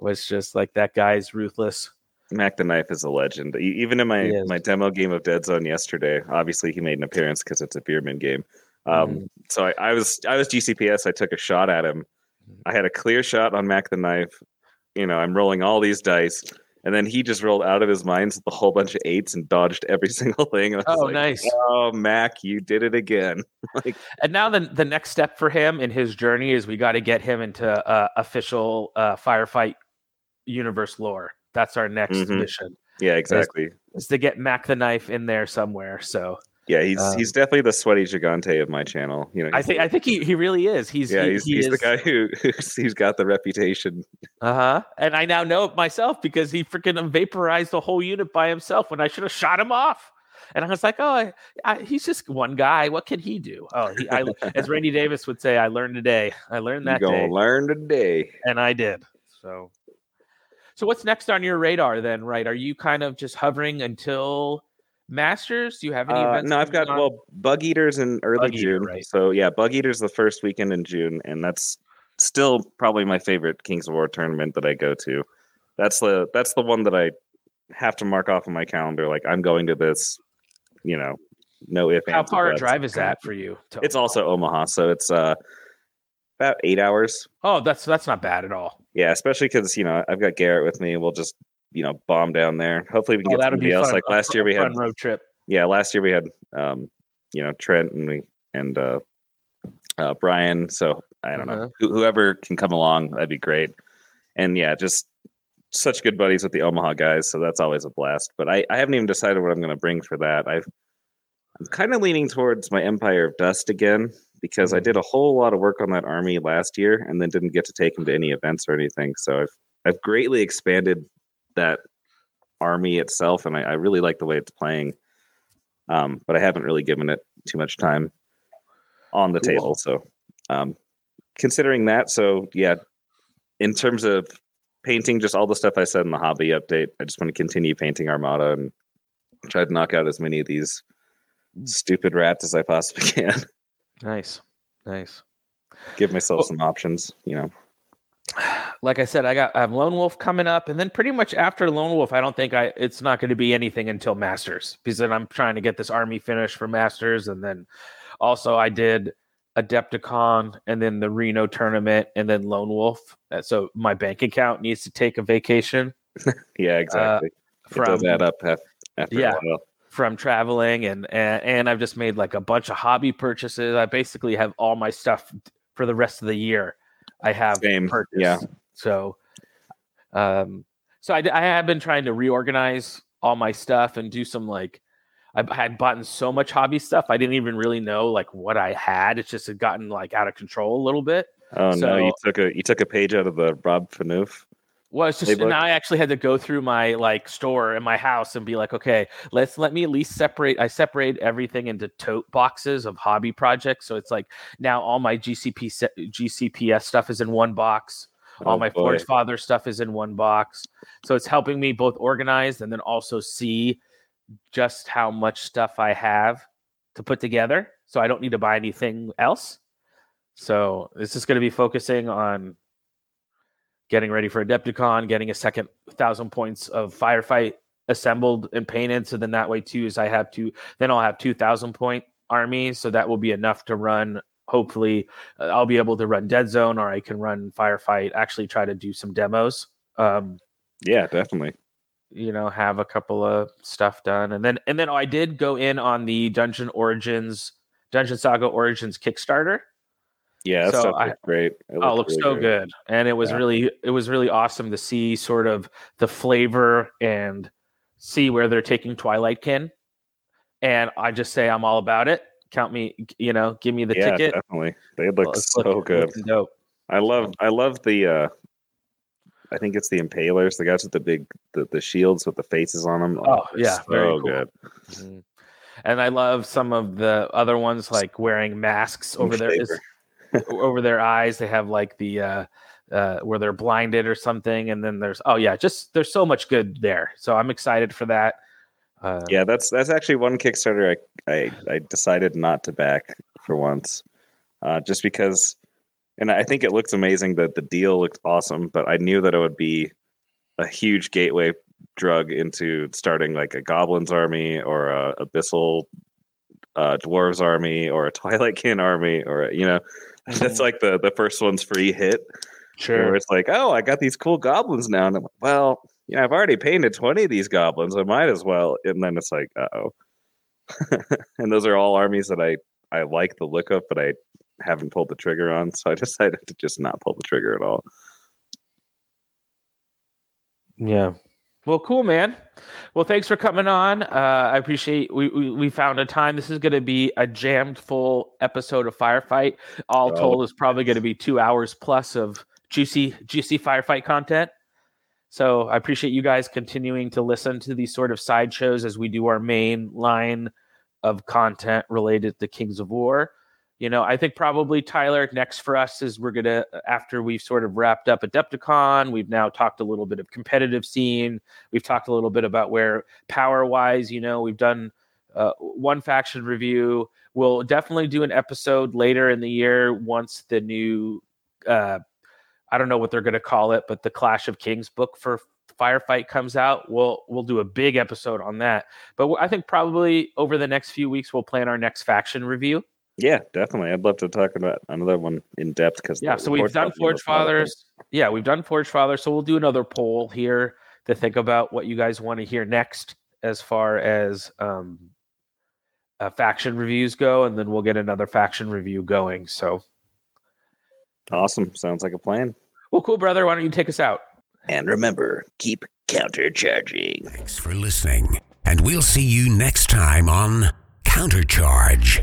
was just like that guy's ruthless. Mac the Knife is a legend. Even in my, my demo game of Dead Zone yesterday, obviously he made an appearance because it's a Beerman game. Um, mm-hmm. So I, I was I was G C P S. I took a shot at him. I had a clear shot on Mac the Knife. You know, I'm rolling all these dice, and then he just rolled out of his mind with a whole bunch of eights and dodged every single thing. And I was oh, like, nice! Oh, Mac, you did it again! Like, and now the the next step for him in his journey is we got to get him into uh, official uh, Firefight universe lore. That's our next mm-hmm. mission. Yeah, exactly. Is, is to get Mac the Knife in there somewhere. So yeah, he's um, he's definitely the sweaty gigante of my channel. You know, I think I think he, he really is. He's yeah, he, he's, he he's is. the guy who he's got the reputation. Uh huh. And I now know it myself because he freaking vaporized the whole unit by himself when I should have shot him off. And I was like, oh, I, I, he's just one guy. What can he do? Oh, he, I, as Randy Davis would say, I learned today. I learned that You're gonna day. Learn today, and I did. So. So what's next on your radar then, right? Are you kind of just hovering until Masters? Do you have any events? Uh, no, I've got, on? well, Bug Eater's in early Bug June. Eater, right. So yeah, Bug Eater's the first weekend in June, and that's still probably my favorite Kings of War tournament that I go to. That's the that's the one that I have to mark off on my calendar. Like, I'm going to this, you know, no ifs, ands, or buts. How far a drive is that for you? It's Omaha. Also Omaha, so it's uh, about eight hours. Oh, that's that's not bad at all. Yeah, especially because, you know, I've got Garrett with me. We'll just, you know, bomb down there. Hopefully we can oh, get somebody else. Like last year we had road trip. Yeah, last year we had, um, you know, Trent and we and uh, uh, Brian. So I don't uh-huh. know, Wh- whoever can come along, that'd be great. And yeah, just such good buddies with the Omaha guys. So that's always a blast. But I, I haven't even decided what I'm going to bring for that. I've, I'm kind of leaning towards my Empire of Dust again, because I did a whole lot of work on that army last year and then didn't get to take him to any events or anything. So I've I've greatly expanded that army itself, and I, I really like the way it's playing. Um, but I haven't really given it too much time on the cool. table. So um, considering that, so yeah, in terms of painting, just all the stuff I said in the hobby update, I just want to continue painting Armada and try to knock out as many of these stupid rats as I possibly can. Nice, nice. Give myself well, some options, you know. Like I said, I got I have Lone Wolf coming up, and then pretty much after Lone Wolf, I don't think I it's not going to be anything until Masters, because then I'm trying to get this army finished for Masters, and then also I did Adepticon, and then the Reno tournament, and then Lone Wolf. So my bank account needs to take a vacation. yeah, exactly. Uh, from, it does add up after, after yeah. a while. From traveling and, and and I've just made like a bunch of hobby purchases. I basically have all my stuff for the rest of the year. I have Same. purchased. Yeah. So, um, so I, I have been trying to reorganize all my stuff and do some like I had bought so much hobby stuff I didn't even really know like what I had. It's just had gotten like out of control a little bit. Oh so, no! You took a you took a page out of the Rob Phaneuf. Well, it's just now I actually had to go through my like store in my house and be like, okay, let's let me at least separate. I separate everything into tote boxes of hobby projects. So it's like now all my G C P G C P S stuff is in one box. Oh, all my boy. Forge Father stuff is in one box. So it's helping me both organize and then also see just how much stuff I have to put together. So I don't need to buy anything else. So this is going to be focusing on getting ready for Adepticon, getting a second thousand points of Firefight assembled and painted. So then that way too is I have to, then I'll have two thousand point armies. So that will be enough to run. Hopefully uh, I'll be able to run Dead Zone, or I can run Firefight, actually try to do some demos. Um, yeah, definitely. You know, have a couple of stuff done. And then, and then I did go in on the Dungeon Origins, Dungeon Saga Origins Kickstarter. Yeah, that so stuff I, great. It looked, oh, it looked really so great. good, and it was yeah. really, it was really awesome to see sort of the flavor and see where they're taking Twilightkin. And I just say I'm all about it. Count me, you know, give me the yeah, ticket. Definitely, they look well, so look, good. Dope. I love, I love the. Uh, I think it's the Impalers, the guys with the big, the, the shields with the faces on them. Oh, oh yeah, so very cool. good. Mm-hmm. And I love some of the other ones, like wearing masks over their is, over their eyes. They have like the uh, uh, where they're blinded or something. And then there's oh yeah, just there's so much good there. So I'm excited for that. Uh, yeah, that's that's actually one Kickstarter I, I I decided not to back for once, uh, just because. And I think it looks amazing, that the deal looked awesome, but I knew that it would be a huge gateway drug into starting like a Goblins army or a Abyssal uh, Dwarves army or a Twilight Kin army, or, a, you know, that's like the, the first one's free hit. Sure. Where it's like, oh, I got these cool Goblins now. And I'm like, well, you know, I've already painted twenty of these Goblins. I might as well. And then it's like, uh-oh. And those are all armies that I, I like the look of, but I haven't pulled the trigger on, so I decided to just not pull the trigger at all. Yeah. Well, cool, man. Well, thanks for coming on. Uh, I appreciate we, we we found a time. This is going to be a jammed full episode of Firefight. All oh. told is probably going to be two hours plus of juicy, juicy Firefight content. So I appreciate you guys continuing to listen to these sort of sideshows as we do our main line of content related to Kings of War. You know, I think probably, Tyler, next for us is we're going to, after we've sort of wrapped up Adepticon, we've now talked a little bit of competitive scene. We've talked a little bit about where power-wise, you know, we've done uh, one faction review. We'll definitely do an episode later in the year once the new, uh, I don't know what they're going to call it, but the Clash of Kings book for Firefight comes out. We'll we'll do a big episode on that. But I think probably over the next few weeks, we'll plan our next faction review. Yeah, definitely. I'd love to talk about another one in depth. Because yeah, so we've done Forge Fathers. Yeah, we've done Forge Fathers. So we'll do another poll here to think about what you guys want to hear next as far as um, uh, faction reviews go, and then we'll get another faction review going. So awesome. Sounds like a plan. Well, cool, brother. Why don't you take us out? And remember, keep countercharging. Thanks for listening, and we'll see you next time on Countercharge.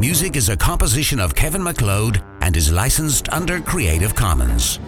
Music is a composition of Kevin MacLeod and is licensed under Creative Commons.